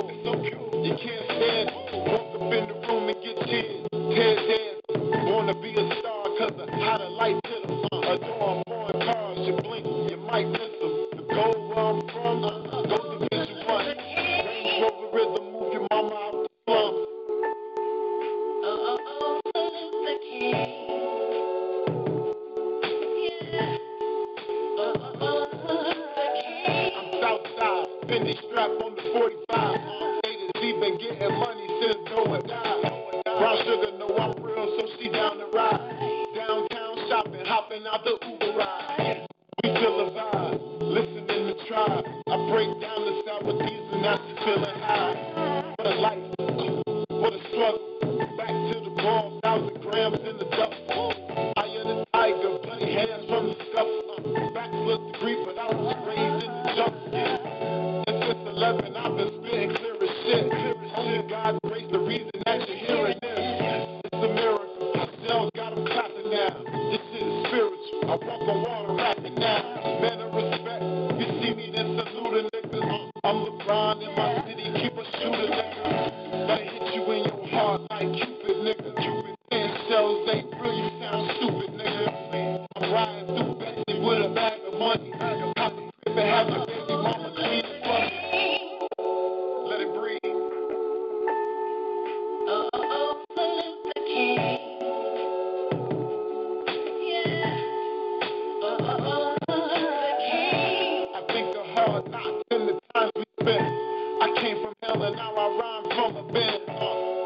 You can't stand. Walk up in the room and get cheered. Tears. Wanna be a star, cause I had a light to the sun. I know I'm on cars, you blink, you might miss them. The goal where I'm from, go to Vision Run. Rover rhythm, move your mama out the slum. Brown sugar, no I'm real, so she down the ride. Downtown shopping, hopping out the Uber ride. We feel the vibe, listening to tribe. I break down the sourdough and now she's feeling high. What a life, what a struggle. Back to the ball, 1,000 grams in the duffel. I am the tiger, bloody hands from the scuffle. Back look the grief, but I was raised in the jungle. And since 11, I've been spitting clear as shit. Clear as shit, God's grace, the reason that you're hearing this. It's a miracle. My cells got them clapping now. This shit is spiritual. I walk on water rapping now. Man of respect, you see me then saluting niggas. I'm LeBron in my city, keep a shooting niggas. They hit you in your heart like Cupid, nigga. Cupid and cells ain't real, you sound stupid, nigga. I'm riding through Bentley with a bag of money. I'm tripping, have your baby mama clean the bucket. Let it breathe. Oh, the king. Yeah. Oh, the king. I think the hard knocks and the times we spent. I came from hell and now I rhyme from a bed.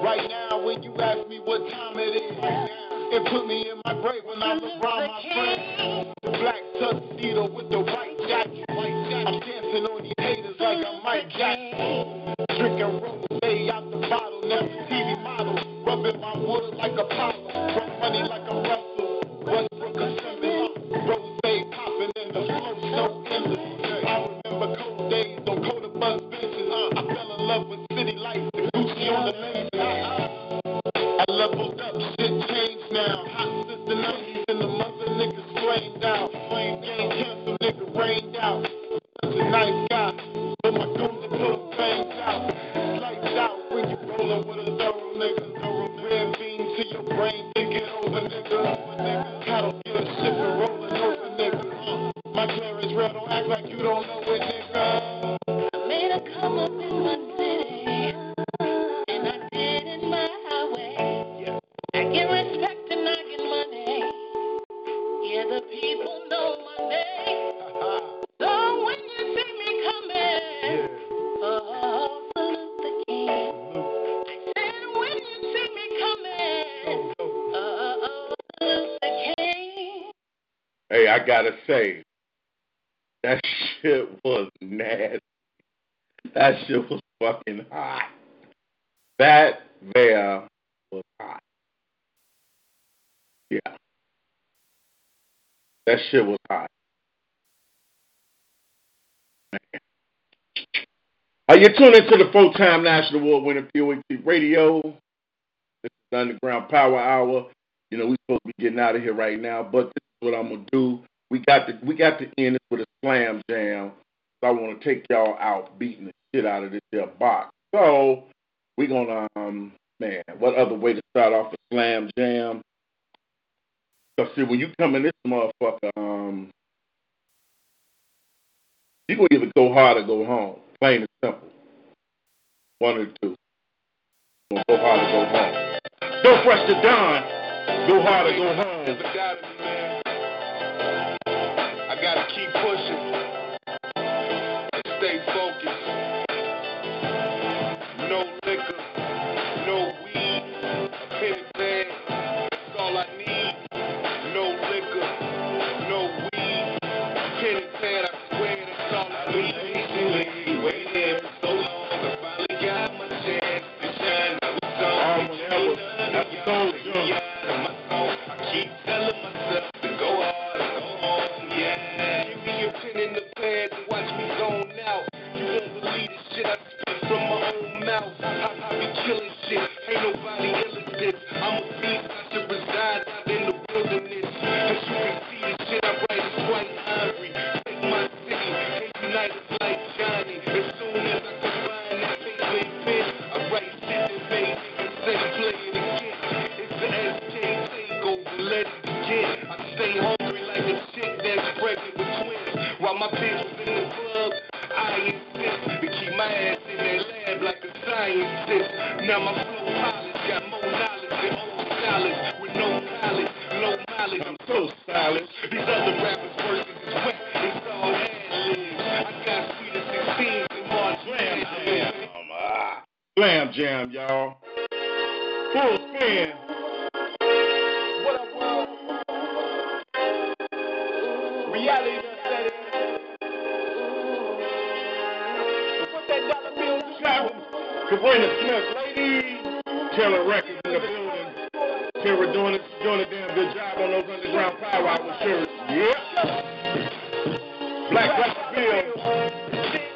Right now, when you ask me what time it is, it put me in my grave when I'm around my friends. The black tuxedo with the white jacket. I'm dancing on these haters like I'm Mike Jackson. Drinking rosé out the bottle, now the TV model. Rubbing my wood like Apollo. Run money like a Russell. Westbrook a Simmons. Rosé popping in the flow, so endless. I remember cold days on Coda Bus benches. I fell in love with city lights, the Gucci on the lane. I leveled up, shit changed now. Hot since the 90s and the mother niggas flamed out. Flame game canceled, nigga rained out. Such a nice guy, but my goons are pulling fangs out. It's lights out when you rollin' with a thorough nigga. Thorough red beam to your brain, think it over, nigga. I don't give a shit for rollin' over, nigga. My glare is red, don't act like you don't know it, nigga. I made a come up in my city, and I did it my highway. Yeah. I get respect and I get money. Yeah, the people know my name. So when you see me coming, oh, salute the king. I said when you see me coming, oh, salute the king. Hey, I gotta say, that shit was nasty. That shit was fucking hot. That there was hot. Yeah. That shit was hot. Man. You're tuned into the 4-time National Award-winning P.O.E. radio. This is the Underground Power Hour. You know, we're supposed to be getting out of here right now, but this is what I'm going to do. We got to end this with a slam jam. So I want to take y'all out beating the shit out of this here box. So we're gonna what other way to start off a slam jam? So see, when you come in this motherfucker, you gonna either go hard or go home. Plain and simple. One or two. You're gonna go hard or go home. Dope Fresh the Don. Go hard or go home. There's a guy to me, man. I gotta keep pushing and stay focused. No liquor, no weed, a penny bag, that's all I need. No liquor, no weed, a penny pad, I swear that's all I need. Patiently waiting so long, I finally got my chance to shine. I was on the shoulder, I told you, my soul. I keep telling myself to go hard, go home, yeah. Give me a pin in the pad and watch me zone out. You won't believe the shit I spit from my own mouth. I be killing shit, ain't nobody ill at this. I'm a beast, I should reside out in the wilderness. Cause you can see the shit I write is white ivory. Take my city, take United like Johnny. As soon as I combine that paper pen, I write shit that made niggas say play it again. It's the SJ takeover, let it begin. I stay hungry like a chick that's pregnant with twins. While my bitch was in the club, I insist to keep my ass in that lab like a scientist. Now my flow polished, got more knowledge than old scholars. With no college, low mileage, I'm so stylish. These other rappers' verses is wet, it's all ad-libs. I got sweeter 16s and more jam. Slam jam, y'all. Tune in. What up, world? Reality done set in. Put that dollar bill in the travel. Sabrina Smith, ladies. Taylor Records in the building. Taylor doing a damn good job on those Underground Power Hour shirts. Yeah. Black Rock Bill.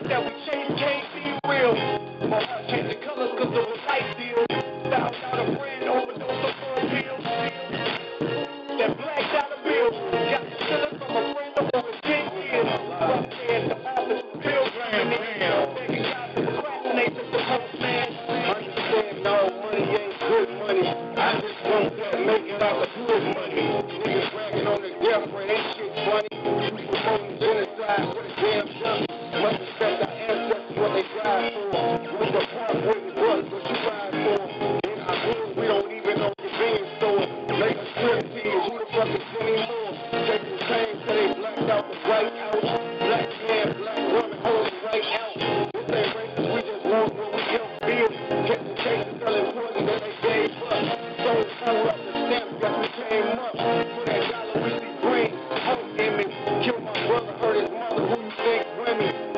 That we change can't be real. My heart changed the colors cause it was light deal. Style out a friend overdose on pills. That black dollar bill got the chillin' from a friend over 10 years. Rough man, the office pills ran down. Begging God to procrastinate to the whole man. Money said no, money ain't good money. I just want that make it out of good money. Niggas bragging on the death rate, ain't shit funny. We promoting genocide with a damn dummy. Must respect our ancestors, what they drive for. We the part with the brothers, what you ride for. In our hood, we don't even know convenience stores. Make us tears, who the fuck is anymore? Take the chains till they blacked out the white out. Black man, black woman, holding right out. This ain't racist, we just want what we don't feel. Catch the cases, selling poison that they gave us. So it's all up the steps, got we came up. For that dollar, we see green, hope in me. Kill my brother, hurt his mother, who you think?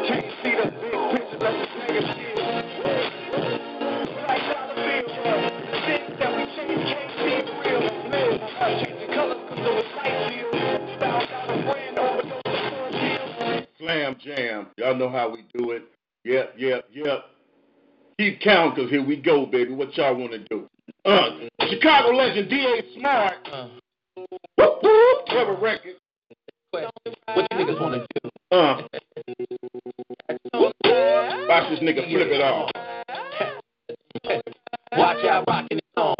Can't see the big picture, that's this nigga shit. Black dollar bill, the things that we change can't be real. Man, I change the colors cause it was light deal. Style out a brand over those 4 years. Slam jam, y'all know how we do it. Yep. Keep count cause here we go, baby. What y'all wanna do? Chicago legend D.A. Smart. Whoop. Trevor Records. What you niggas wanna do? Watch this nigga flip it off. Watch out, rockin' the song.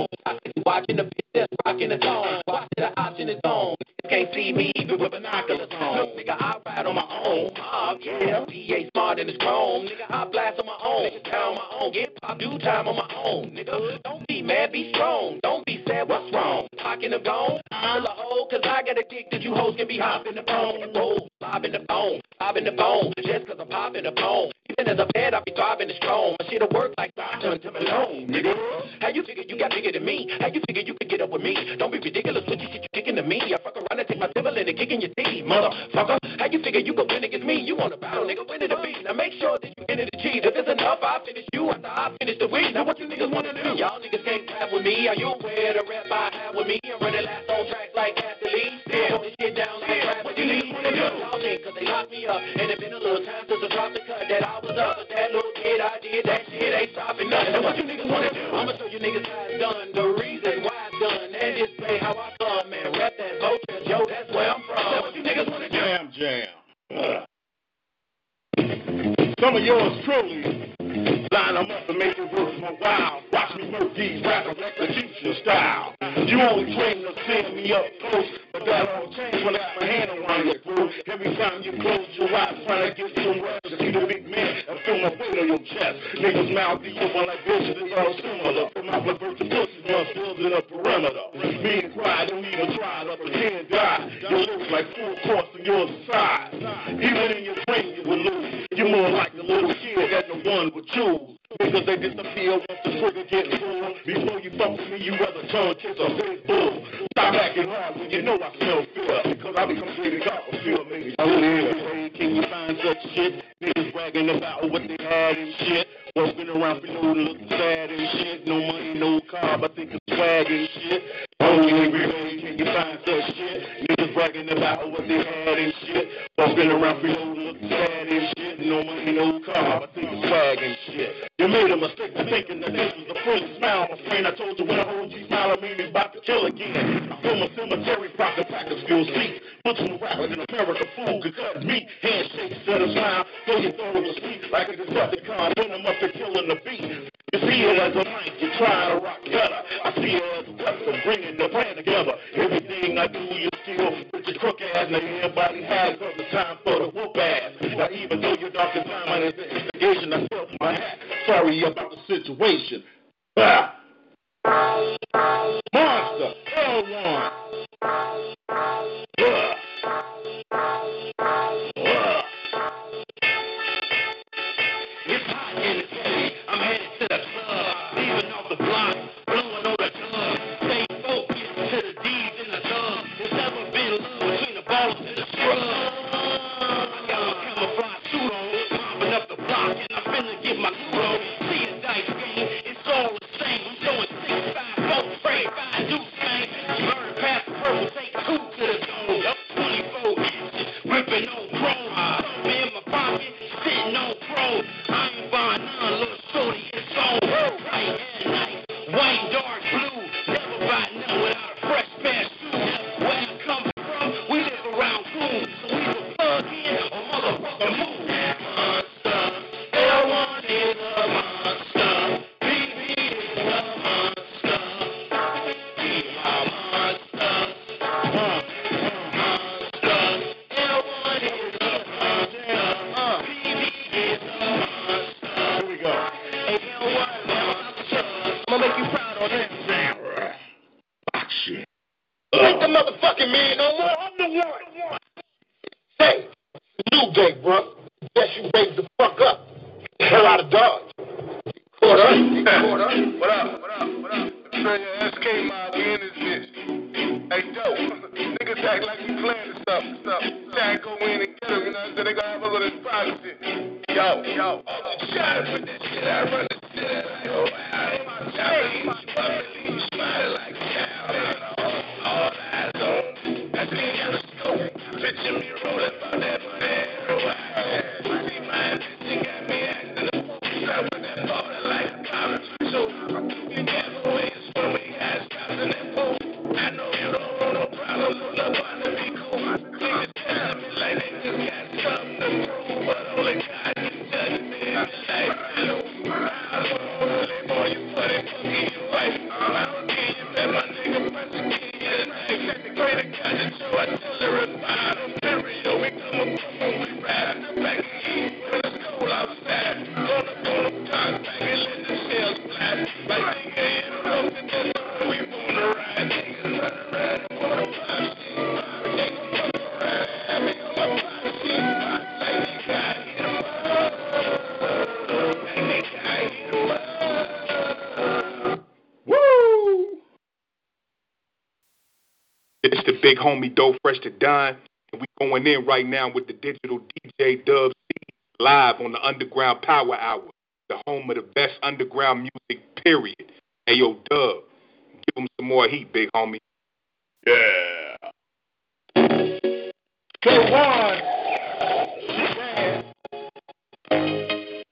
Watchin' the bitch that's rockin' the song. Watch the hops in the zone. Can't see me even with binoculars on. Look, nigga, I ride on my own. Mob, yeah. DA smart in his chrome. Nigga, I blast on my own. Nigga, time on my own. Get pop, do time on my own. Nigga, don't be mad, be strong. Don't be sad, what's wrong? Pockin' them gone. I'm a hoe, cause I got a dick that you hoes can be hoppin' the bone. Roll, bobbin' the bone. Bobbin' the bone. Just cause I'm poppin' the bone. Even as a bad, I be thriving the strong. My shit'll work like I done to Malone, nigga. How you figure you got bigger than me? How you figure you could get up with me? Don't be ridiculous with your shit you kickin' to me. I fuck around and take my civil and kick in your teeth, motherfucker. How you figure you could win against me? You wanna battle, nigga, win it a beat. Now make sure that you get it a cheese. If it's enough, I'll finish you after I finish the week. Now what you niggas wanna do? Y'all niggas can't rap with me. Are you aware the rap I have with me? I'm running last on tracks like athletes. Damn, this shit down like rap with these. Y'all think cause they locked me up. And it been a little time since I dropped the cut that I was up. But that little kid I did, that shit ain't stopping nothing. Now what you niggas wanna do? I'ma show you niggas how it's done. The reason why it's done. And this play how I come, man. Rap that vote. Yo, that's where I'm from. That's what you niggas wanna do. Jam. Some of yours truly line them up to make it worth my while. Watch me work these rappers execution style. You only claim to send me up close, but that all changed when I got my hand around your crew. Every time you close your eyes, trying to get some words, you see the big man, I feel my weight on your chest. Niggas mouth be open like bitches, it's all similar. From my perverted pussies, one still in a perimeter. Me and cry, don't even try, up again, die. You look like full course on your side. Even in your dream, you will lose. You're more like the little kid that the one would choose. Because they disappear once the trigger gets pulled. Before you fuck with me, you rather turn kiss a big bull. Stop acting hard when you know I smell fear. Because I become completely Copperfield, maybe. I live every day, can you find such shit? Niggas bragging about what they had and shit. What's been around for no look sad and shit. No money, no car, but think it's swag and shit. Only every day, can you find such shit? Niggas bragging about what they had and shit. What's been around for no look sad and shit. No money, no car, but think it's swag and shit. You made a mistake of thinking that this was a friendly smile, my friend. I told you when I hold you smile, I mean it's about to kill again. I feel my cemetery pocket pack of skills seats. Books from rappers in America, fool could cut me. Handshakes set a smile, though you thought it was sweet. Like a Decepticon, then I'm up to killing the beat. You see it as a mic, you try to rock gutter. I see it as a custom, bringing the plan together. Everything I do, you steal with your crook ass. Now everybody has up the time for the whoop ass. Now even though you're dark as time, I did the investigation, I felt my hat. Sorry about the situation. Bah. Monster L1. It's hot in the city. I'm headed to the club. Leaving off the block. Blowing on the shit. Ain't the motherfucking man no more. I'm the one. Hey, new day, bro. Guess you raised the fuck up. Hell out of Dodge. What up? What up? What up? What up? SK mob, we in this bitch. Hey, dope. Niggas act like we playing this stuff. Jack go in and get him, you know what I'm saying? They gonna have a little privacy. Yo. Oh, shut up with that shit. I run this shit out. Yo, I smile like cow. All eyes on. I think I'm a scope. Bitch, me rolling by that man. I see my bitch got me acting a fool. I want that ball like college. So, you never waste when we got stopped in that pool. I know you don't want no problems, don't nobody be cool. Niggas tell me like they just got something to prove, but only God can judge me. Like, I don't really want you, but it will be your wife. I don't care you met my nigga, but you can't get it right. That's the greater God that you are delivering by. I don't carry you, we come and come and we ride in the back of the heat when it's cold outside. Gonna talk back and let the shells fly. Like, nigga, you don't know that that's what we want to ride. Niggas run around and want to pop shit. Woo! It's the big homie Dope Fresh the Don, and we going in right now with the digital DJ Dubceez live on the Underground Power Hour, the home of the best underground music, period. Hey, yo, Dub, give them some more heat, big homie. Yeah.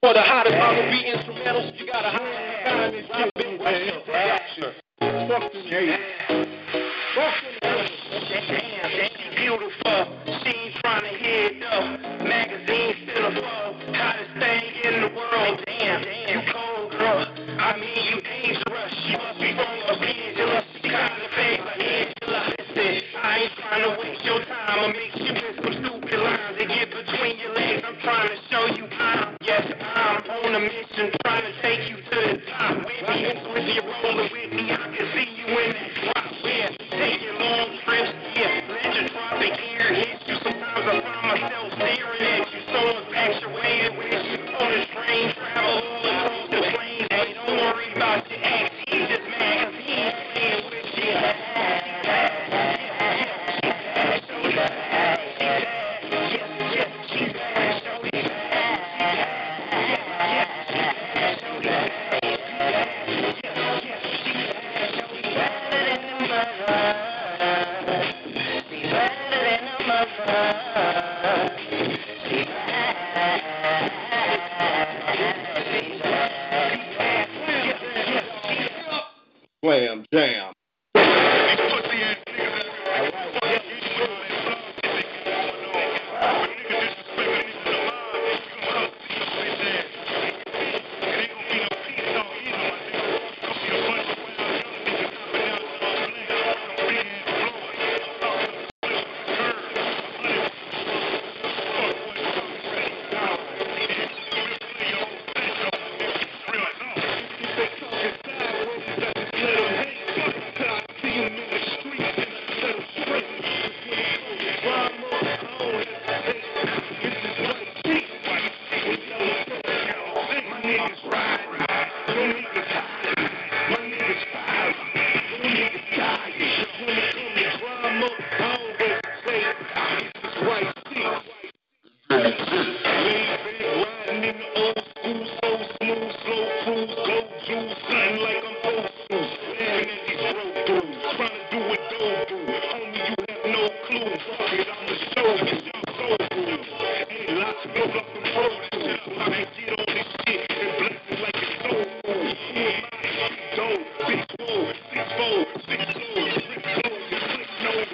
For the hottest R&B instrumentals, you gotta hide this shit. Damn, beautiful. She ain't trying to hear it though. Magazine still a foe. Hottest thing in the world. Damn, you cold girl. I mean, you dangerous. She must be from your pendulum. She kind of fake like Angela. Listen, I ain't trying to waste your time or make you miss some stupid lines that get between your legs. I'm trying to show you I'm, yes, I'm on a mission trying to take you to the top with me. So if you're rolling with me, I can see you in that drop. Yeah, taking long trips, yeah, legend dropping air hits you. Sometimes I find myself staring at you, so infatuated with you. On this train, travel all across the plains. Hey, don't worry about your ex, he's just mad, he's playing with you. Slam jam.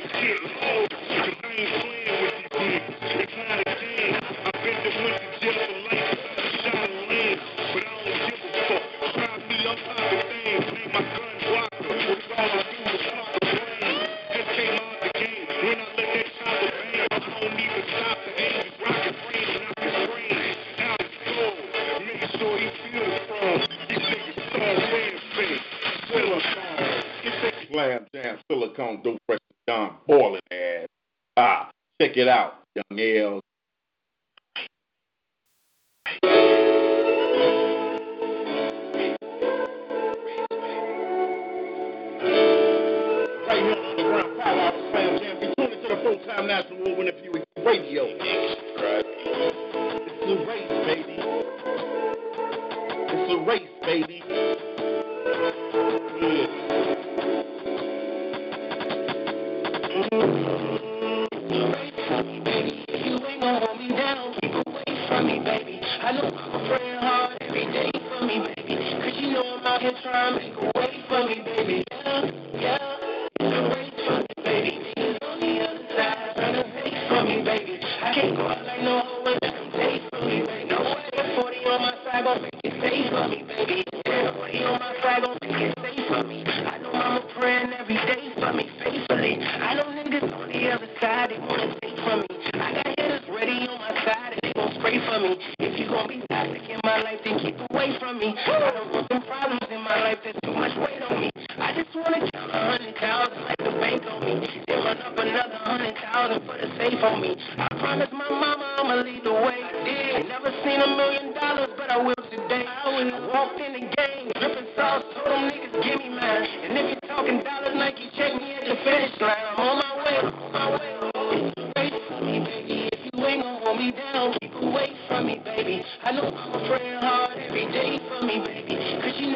Thank you. Slam Jam, Silicone, Dope Fresh the Don, boiling ass. Ah, check it out, Young L's. Right here on Underground Power Hour, Slam Jam. Be tuned into the full-time national award-winning P.O.E. radio. Right. It's a race, baby. It's a race, baby. Trying to make a way for me, baby. Yeah, yeah, it's a race for me, baby. Niggas on the other side trying to race for me, baby. I can't go out like no hoe and let them taste for me, baby. No way, that 40 on my side gon' make it safe for me, baby. Yeah, 40 on my side gon' make it safe for me. I know I'm a praying every day for me, faithfully. I know niggas on the other side, they wanna take from me. I got hitters ready on my side and they gon' spray for me. If you gon' be toxic in my life, then keep away from me. I don't want them problems. My life has too much weight on me. I just wanna count 100,000 like the bank on me. Then run up another 100,000 for the safe on me. I promised my mama I'ma lead the way. Yeah, never seen $1 million, but I will today. I walked in the game, dripping sauce, told them niggas give me mine. And if you're talking dollars, Nike, check me at the finish line. I'm on my way, I'm on my way. Wait for me, baby. If you ain't gon' hold me down, keep away from me, baby. I know I'ma pray hard every day for me, baby.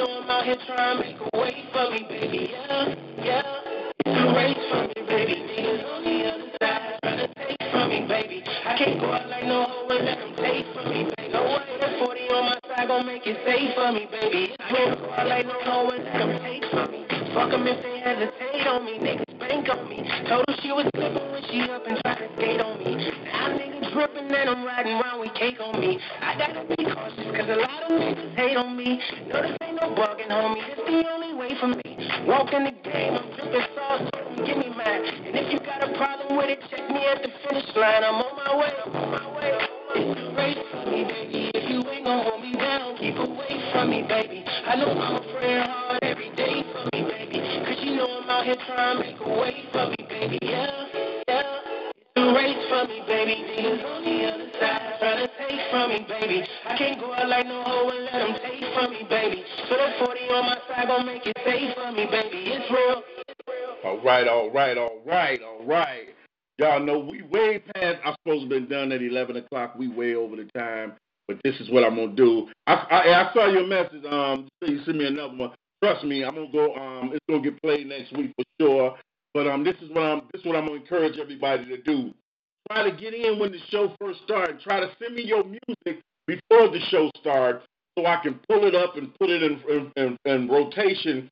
I'm out here trying to make a way for me, baby. Yeah, yeah, it's a race for me, baby. Niggas on the other side trying to take from me, baby. I can't go out like no hoe and let them take from me, baby. No way that 40 on my side gon' make it safe for me, baby. I can't go out like no hoe and let them take from me. Fuck them if they hesitate on me, niggas bank on me. Told her she was slipping when she up and tried to skate on me. Now niggas dripping and I'm riding round with cake on me. I gotta be cautious cause a lot of niggas hate on me. No, this ain't no bugging, homie, this the only way for me. Walk in the game, I'm dripping sauce, told them give me mine. And if you got a problem with it, check me at the finish line. I'm on my way, I'm on my way. It's a race for me, baby. If you ain't gon' hold me down, keep away from me, baby. I know I'm praying hard every day for me, baby. Cause you know I'm out here trying to make a way for me, baby. Yeah, yeah. It's a race for me, baby. Niggas on the other side trying to take from me, baby. I can't go out like no hoe and let them take from me, baby. So that 40 on my side gon' make it safe for me, baby. It's real. Alright, alright, alright, alright. Y'all know we way past, I'm supposed to have been done at 11 o'clock. We way over the time, but this is what I'm going to do. I saw your message. You sent me another one. Trust me, I'm going to go. It's going to get played next week for sure. But this is what I'm going to encourage everybody to do. Try to get in when the show first starts. Try to send me your music before the show starts so I can pull it up and put it in rotation.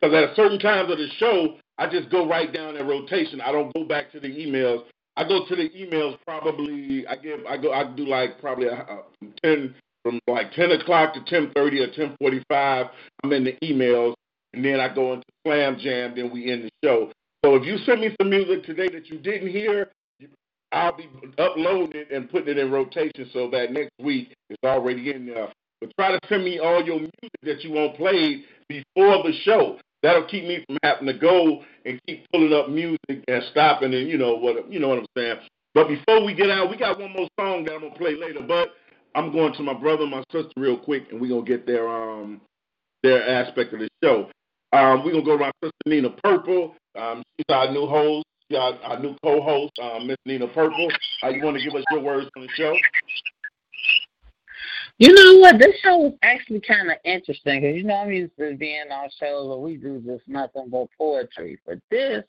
Because at a certain times of the show, I just go right down in rotation. I don't go back to the emails. I go to the emails probably. I do like probably from 10 o'clock to 10:30 or 10:45. I'm in the emails, and then I go into Slam Jam. Then we end the show. So if you send me some music today that you didn't hear, I'll be uploading it and putting it in rotation so that next week it's already in there. But try to send me all your music that you want played before the show. That'll keep me from having to go and keep pulling up music and stopping and you know what I'm saying. But before we get out, we got one more song that I'm gonna play later. But I'm going to my brother and my sister real quick, and we're gonna get their aspect of the show. We're gonna go to my sister Nina Purple. She's our new host, our new co-host, Miss Nina Purple. You want to give us your words on the show? You know what? This show was actually kind of interesting because, I'm used to being on shows where we do just nothing but poetry. But this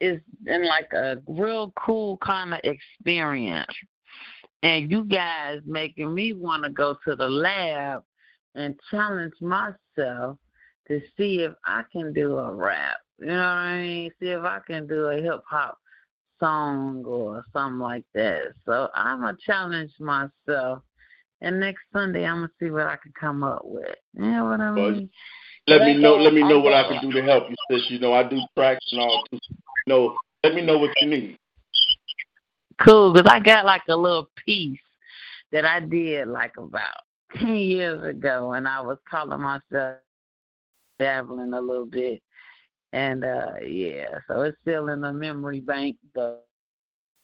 is in like a real cool kind of experience. And you guys making me want to go to the lab and challenge myself to see if I can do a rap. You know what I mean? See if I can do a hip-hop song or something like that. So I'm going to challenge myself. And next Sunday, I'm going to see what I can come up with. You know what I mean? Let me know what I can do to help you, sis. I do tracks and all. Let me know what you need. Cool, because I got like a little piece that I did like about 10 years ago, and I was calling myself dabbling a little bit And, yeah, so it's still in the memory bank. But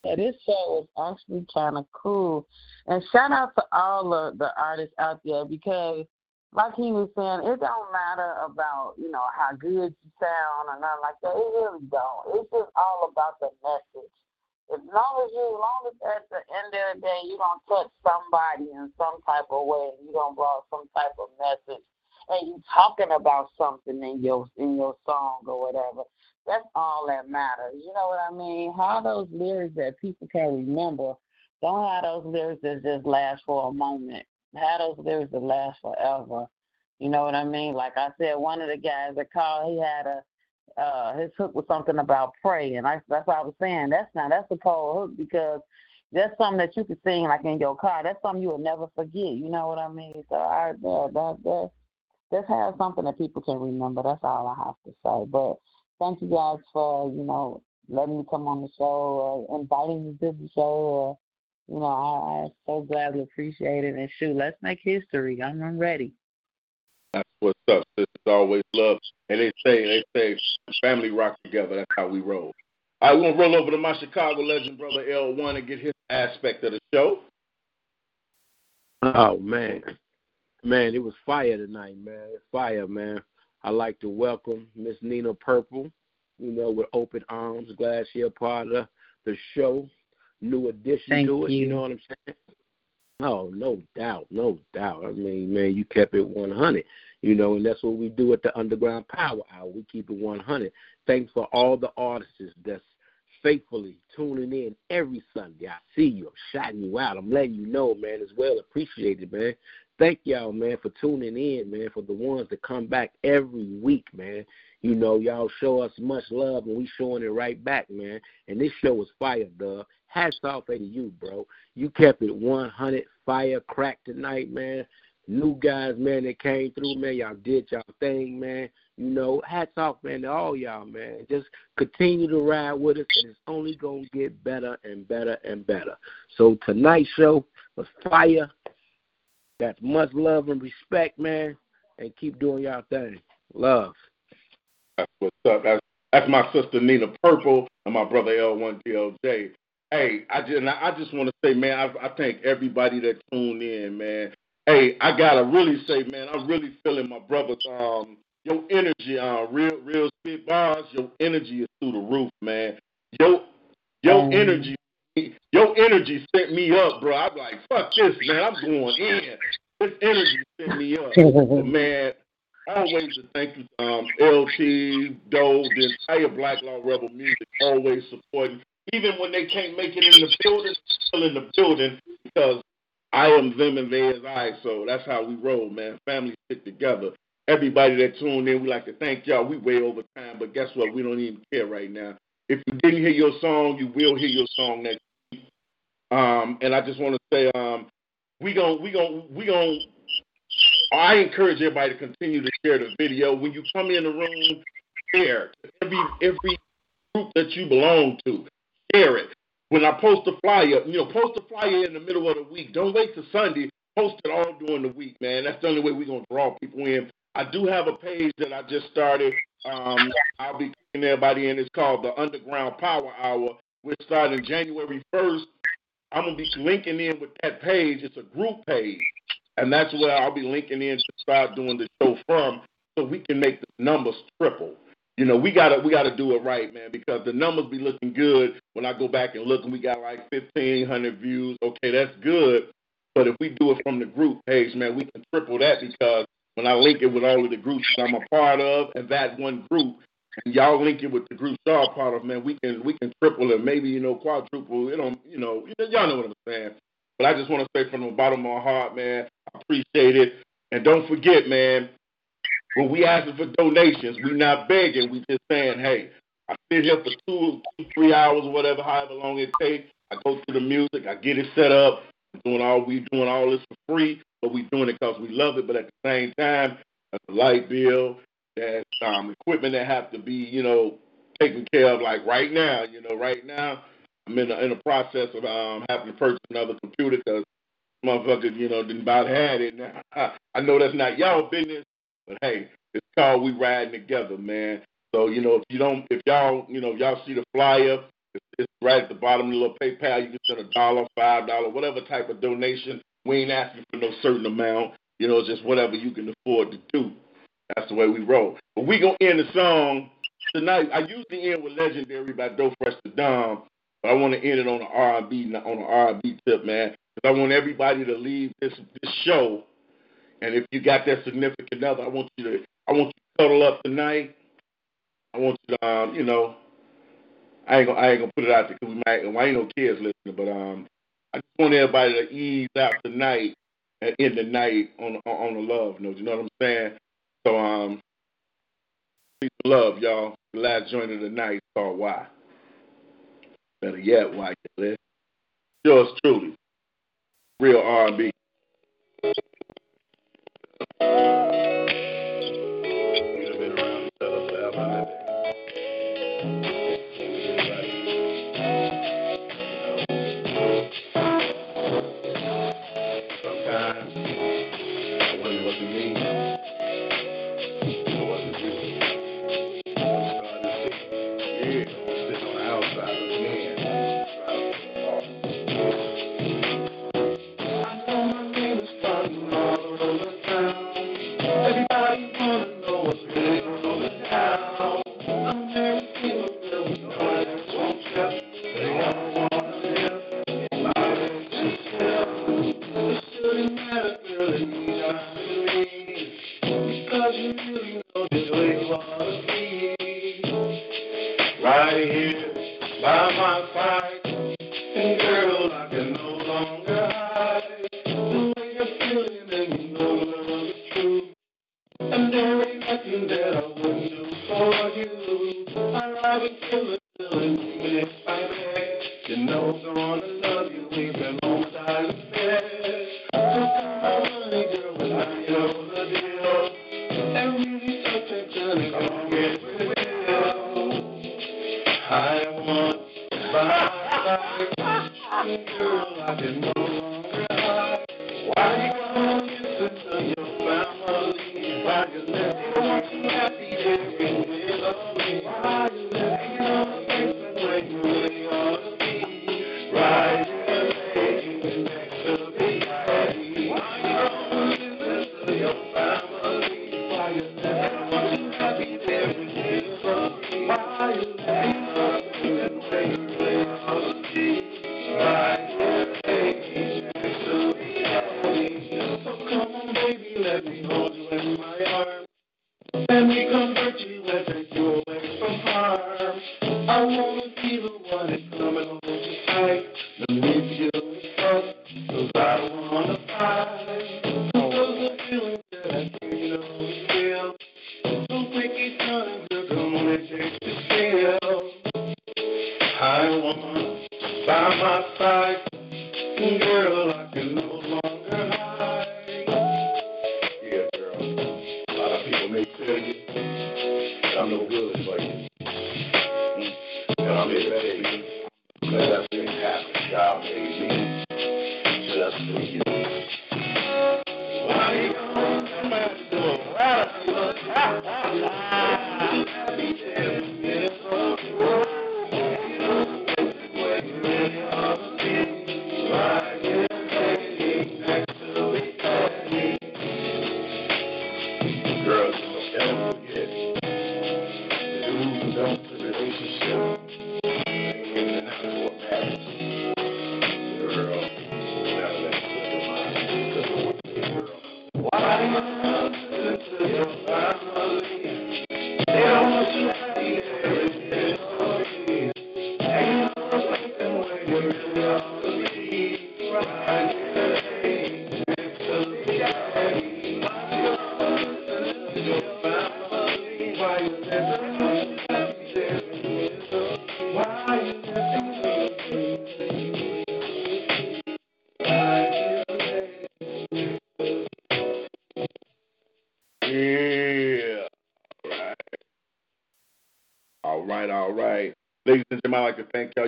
yeah, this show is actually kind of cool. And shout out to all of the artists out there, because like he was saying, it don't matter about, you know, how good you sound or nothing like that. It really don't. It's just all about the message. As long as at the end of the day you don't touch somebody in some type of way, you don't blow some type of message, and you talking about something in your song or whatever, that's all that matters. You know what I mean? How those lyrics that people can remember, don't have those lyrics that just last for a moment. Have those lyrics that last forever. You know what I mean? Like I said, one of the guys that called, he had his hook was something about praying. That's what I was saying. That's a cold hook, because that's something that you could sing like in your car. That's something you will never forget. You know what I mean? So just have something that people can remember. That's all I have to say. But thank you guys for, you know, letting me come on the show or inviting me to the show. Or, you know, I'm so gladly appreciate it. And shoot, let's make history. I'm ready. That's what's up. This is always love. And they say family rock together. That's how we roll. All right, we're going to roll over to my Chicago legend, brother L1, and get his aspect of the show. Oh, man. Man, it was fire tonight, man. Fire, man. I'd like to welcome Miss Nina Purple, you know, with open arms. Glad she's a part of the show. New addition to it. You know what I'm saying? Oh, no doubt. I mean, man, you kept it 100, you know, and that's what we do at the Underground Power Hour. We keep it 100. Thanks for all the artists that's faithfully tuning in every Sunday. I see you. I'm shouting you out. I'm letting you know, man, it's well appreciated, man. Thank y'all, man, for tuning in, man, for the ones that come back every week, man. You know, y'all show us much love, and we showing it right back, man. And this show is fire, Dub. Hats off to you, bro. You kept it 100 fire crack tonight, man. New guys, man, that came through, man. Y'all did y'all thing, man. You know, hats off, man, to all y'all, man. Just continue to ride with us, and it's only going to get better and better and better. So tonight's show was fire. That's much love and respect, man. And keep doing y'all thing. Love. That's what's up. That's my sister Nina Purple and my brother L1DOJ. Hey, I just want to say, man, I thank everybody that tuned in, man. Hey, I gotta really say, man, I'm really feeling my brother's your energy, real spit bars. Your energy is through the roof, man. Your energy. Your energy set me up, bro. I'm like, fuck this, man. I'm going in. This energy set me up. But, man, always thank you to LT, Dove, the entire Black Law Rebel Music, always supporting. Even when they can't make it in the building, still in the building, because I am them and they is I. So that's how we roll, man. Family stick together. Everybody that tuned in, we like to thank y'all. We way over time, but guess what? We don't even care right now. If you didn't hear your song, you will hear your song next week. And I just want to say, I encourage everybody to continue to share the video. When you come in the room, share every group that you belong to. Share it. When I post a flyer, you know, post a flyer in the middle of the week. Don't wait till Sunday. Post it all during the week, man. That's the only way we're going to draw people in. I do have a page that I just started. I'll be kicking everybody in. It's called the Underground Power Hour. We're starting January 1st. I'm going to be linking in with that page. It's a group page, and that's where I'll be linking in to start doing the show from, so we can make the numbers triple. You know, we gotta do it right, man, because the numbers be looking good. When I go back and look, and we got like 1,500 views. Okay, that's good. But if we do it from the group page, man, we can triple that, because when I link it with all of the groups that I'm a part of, and that one group, and y'all link it with the groups y'all are part of, man, we can triple it, maybe, you know, quadruple. It don't, you know, y'all know what I'm saying. But I just want to say from the bottom of my heart, man, I appreciate it. And don't forget, man, when we asking for donations, we not begging. We just saying, hey, I sit here for 2-3 hours, whatever, however long it takes. I go through the music, I get it set up. We're doing all this for free, but we're doing it because we love it. But at the same time, that's a light bill, that's equipment that have to be, you know, taken care of. Like right now, you know, I'm in the process of having to purchase another computer, because motherfuckers, you know, didn't about had it. Now I know that's not y'all business, but hey, it's called We Riding Together, man. So, you know, if y'all see the flyer, it's right at the bottom of the little PayPal. You can send $1, $5, whatever type of donation. We ain't asking for no certain amount. You know, it's just whatever you can afford to do. That's the way we roll. But we gonna end the song tonight. I usually end with "Legendary" by Dope Fresh the Don, but I want to end it on an R&B tip, man. Because I want everybody to leave this show. And if you got that significant other, I want you to cuddle up tonight. I want you to, I ain't gonna put it out there because I ain't no kids listening, but I just want everybody to ease out tonight and end the night on a love note. You know what I'm saying? So peace and love, y'all. The last joint of the night is called Why. Better yet, why you live? Yours truly, real R&B.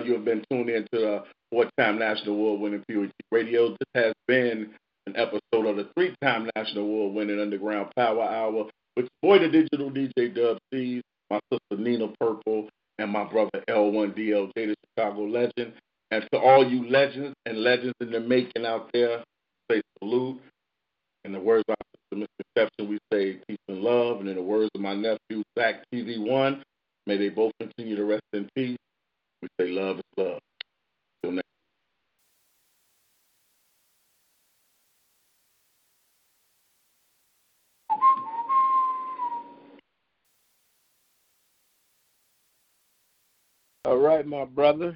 You have been tuned in to the four-time National Award-winning PUAP Radio. This has been an episode of the three-time National Award-winning Underground Power Hour with your boy, the digital DJ Dubceez. my sister Nina Purple, and my brother L1DOJ, the Chicago legend. And to all you legends and legends in the making out there, say salute. In the words of my sister Misconception, we say peace and love. And in the words of my nephew, Zach TV1, may they both continue to rest in peace. We say love is love. Till next. All right, my brother.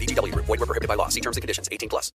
VGW Group. Void where prohibited by law. See terms and conditions. 18+.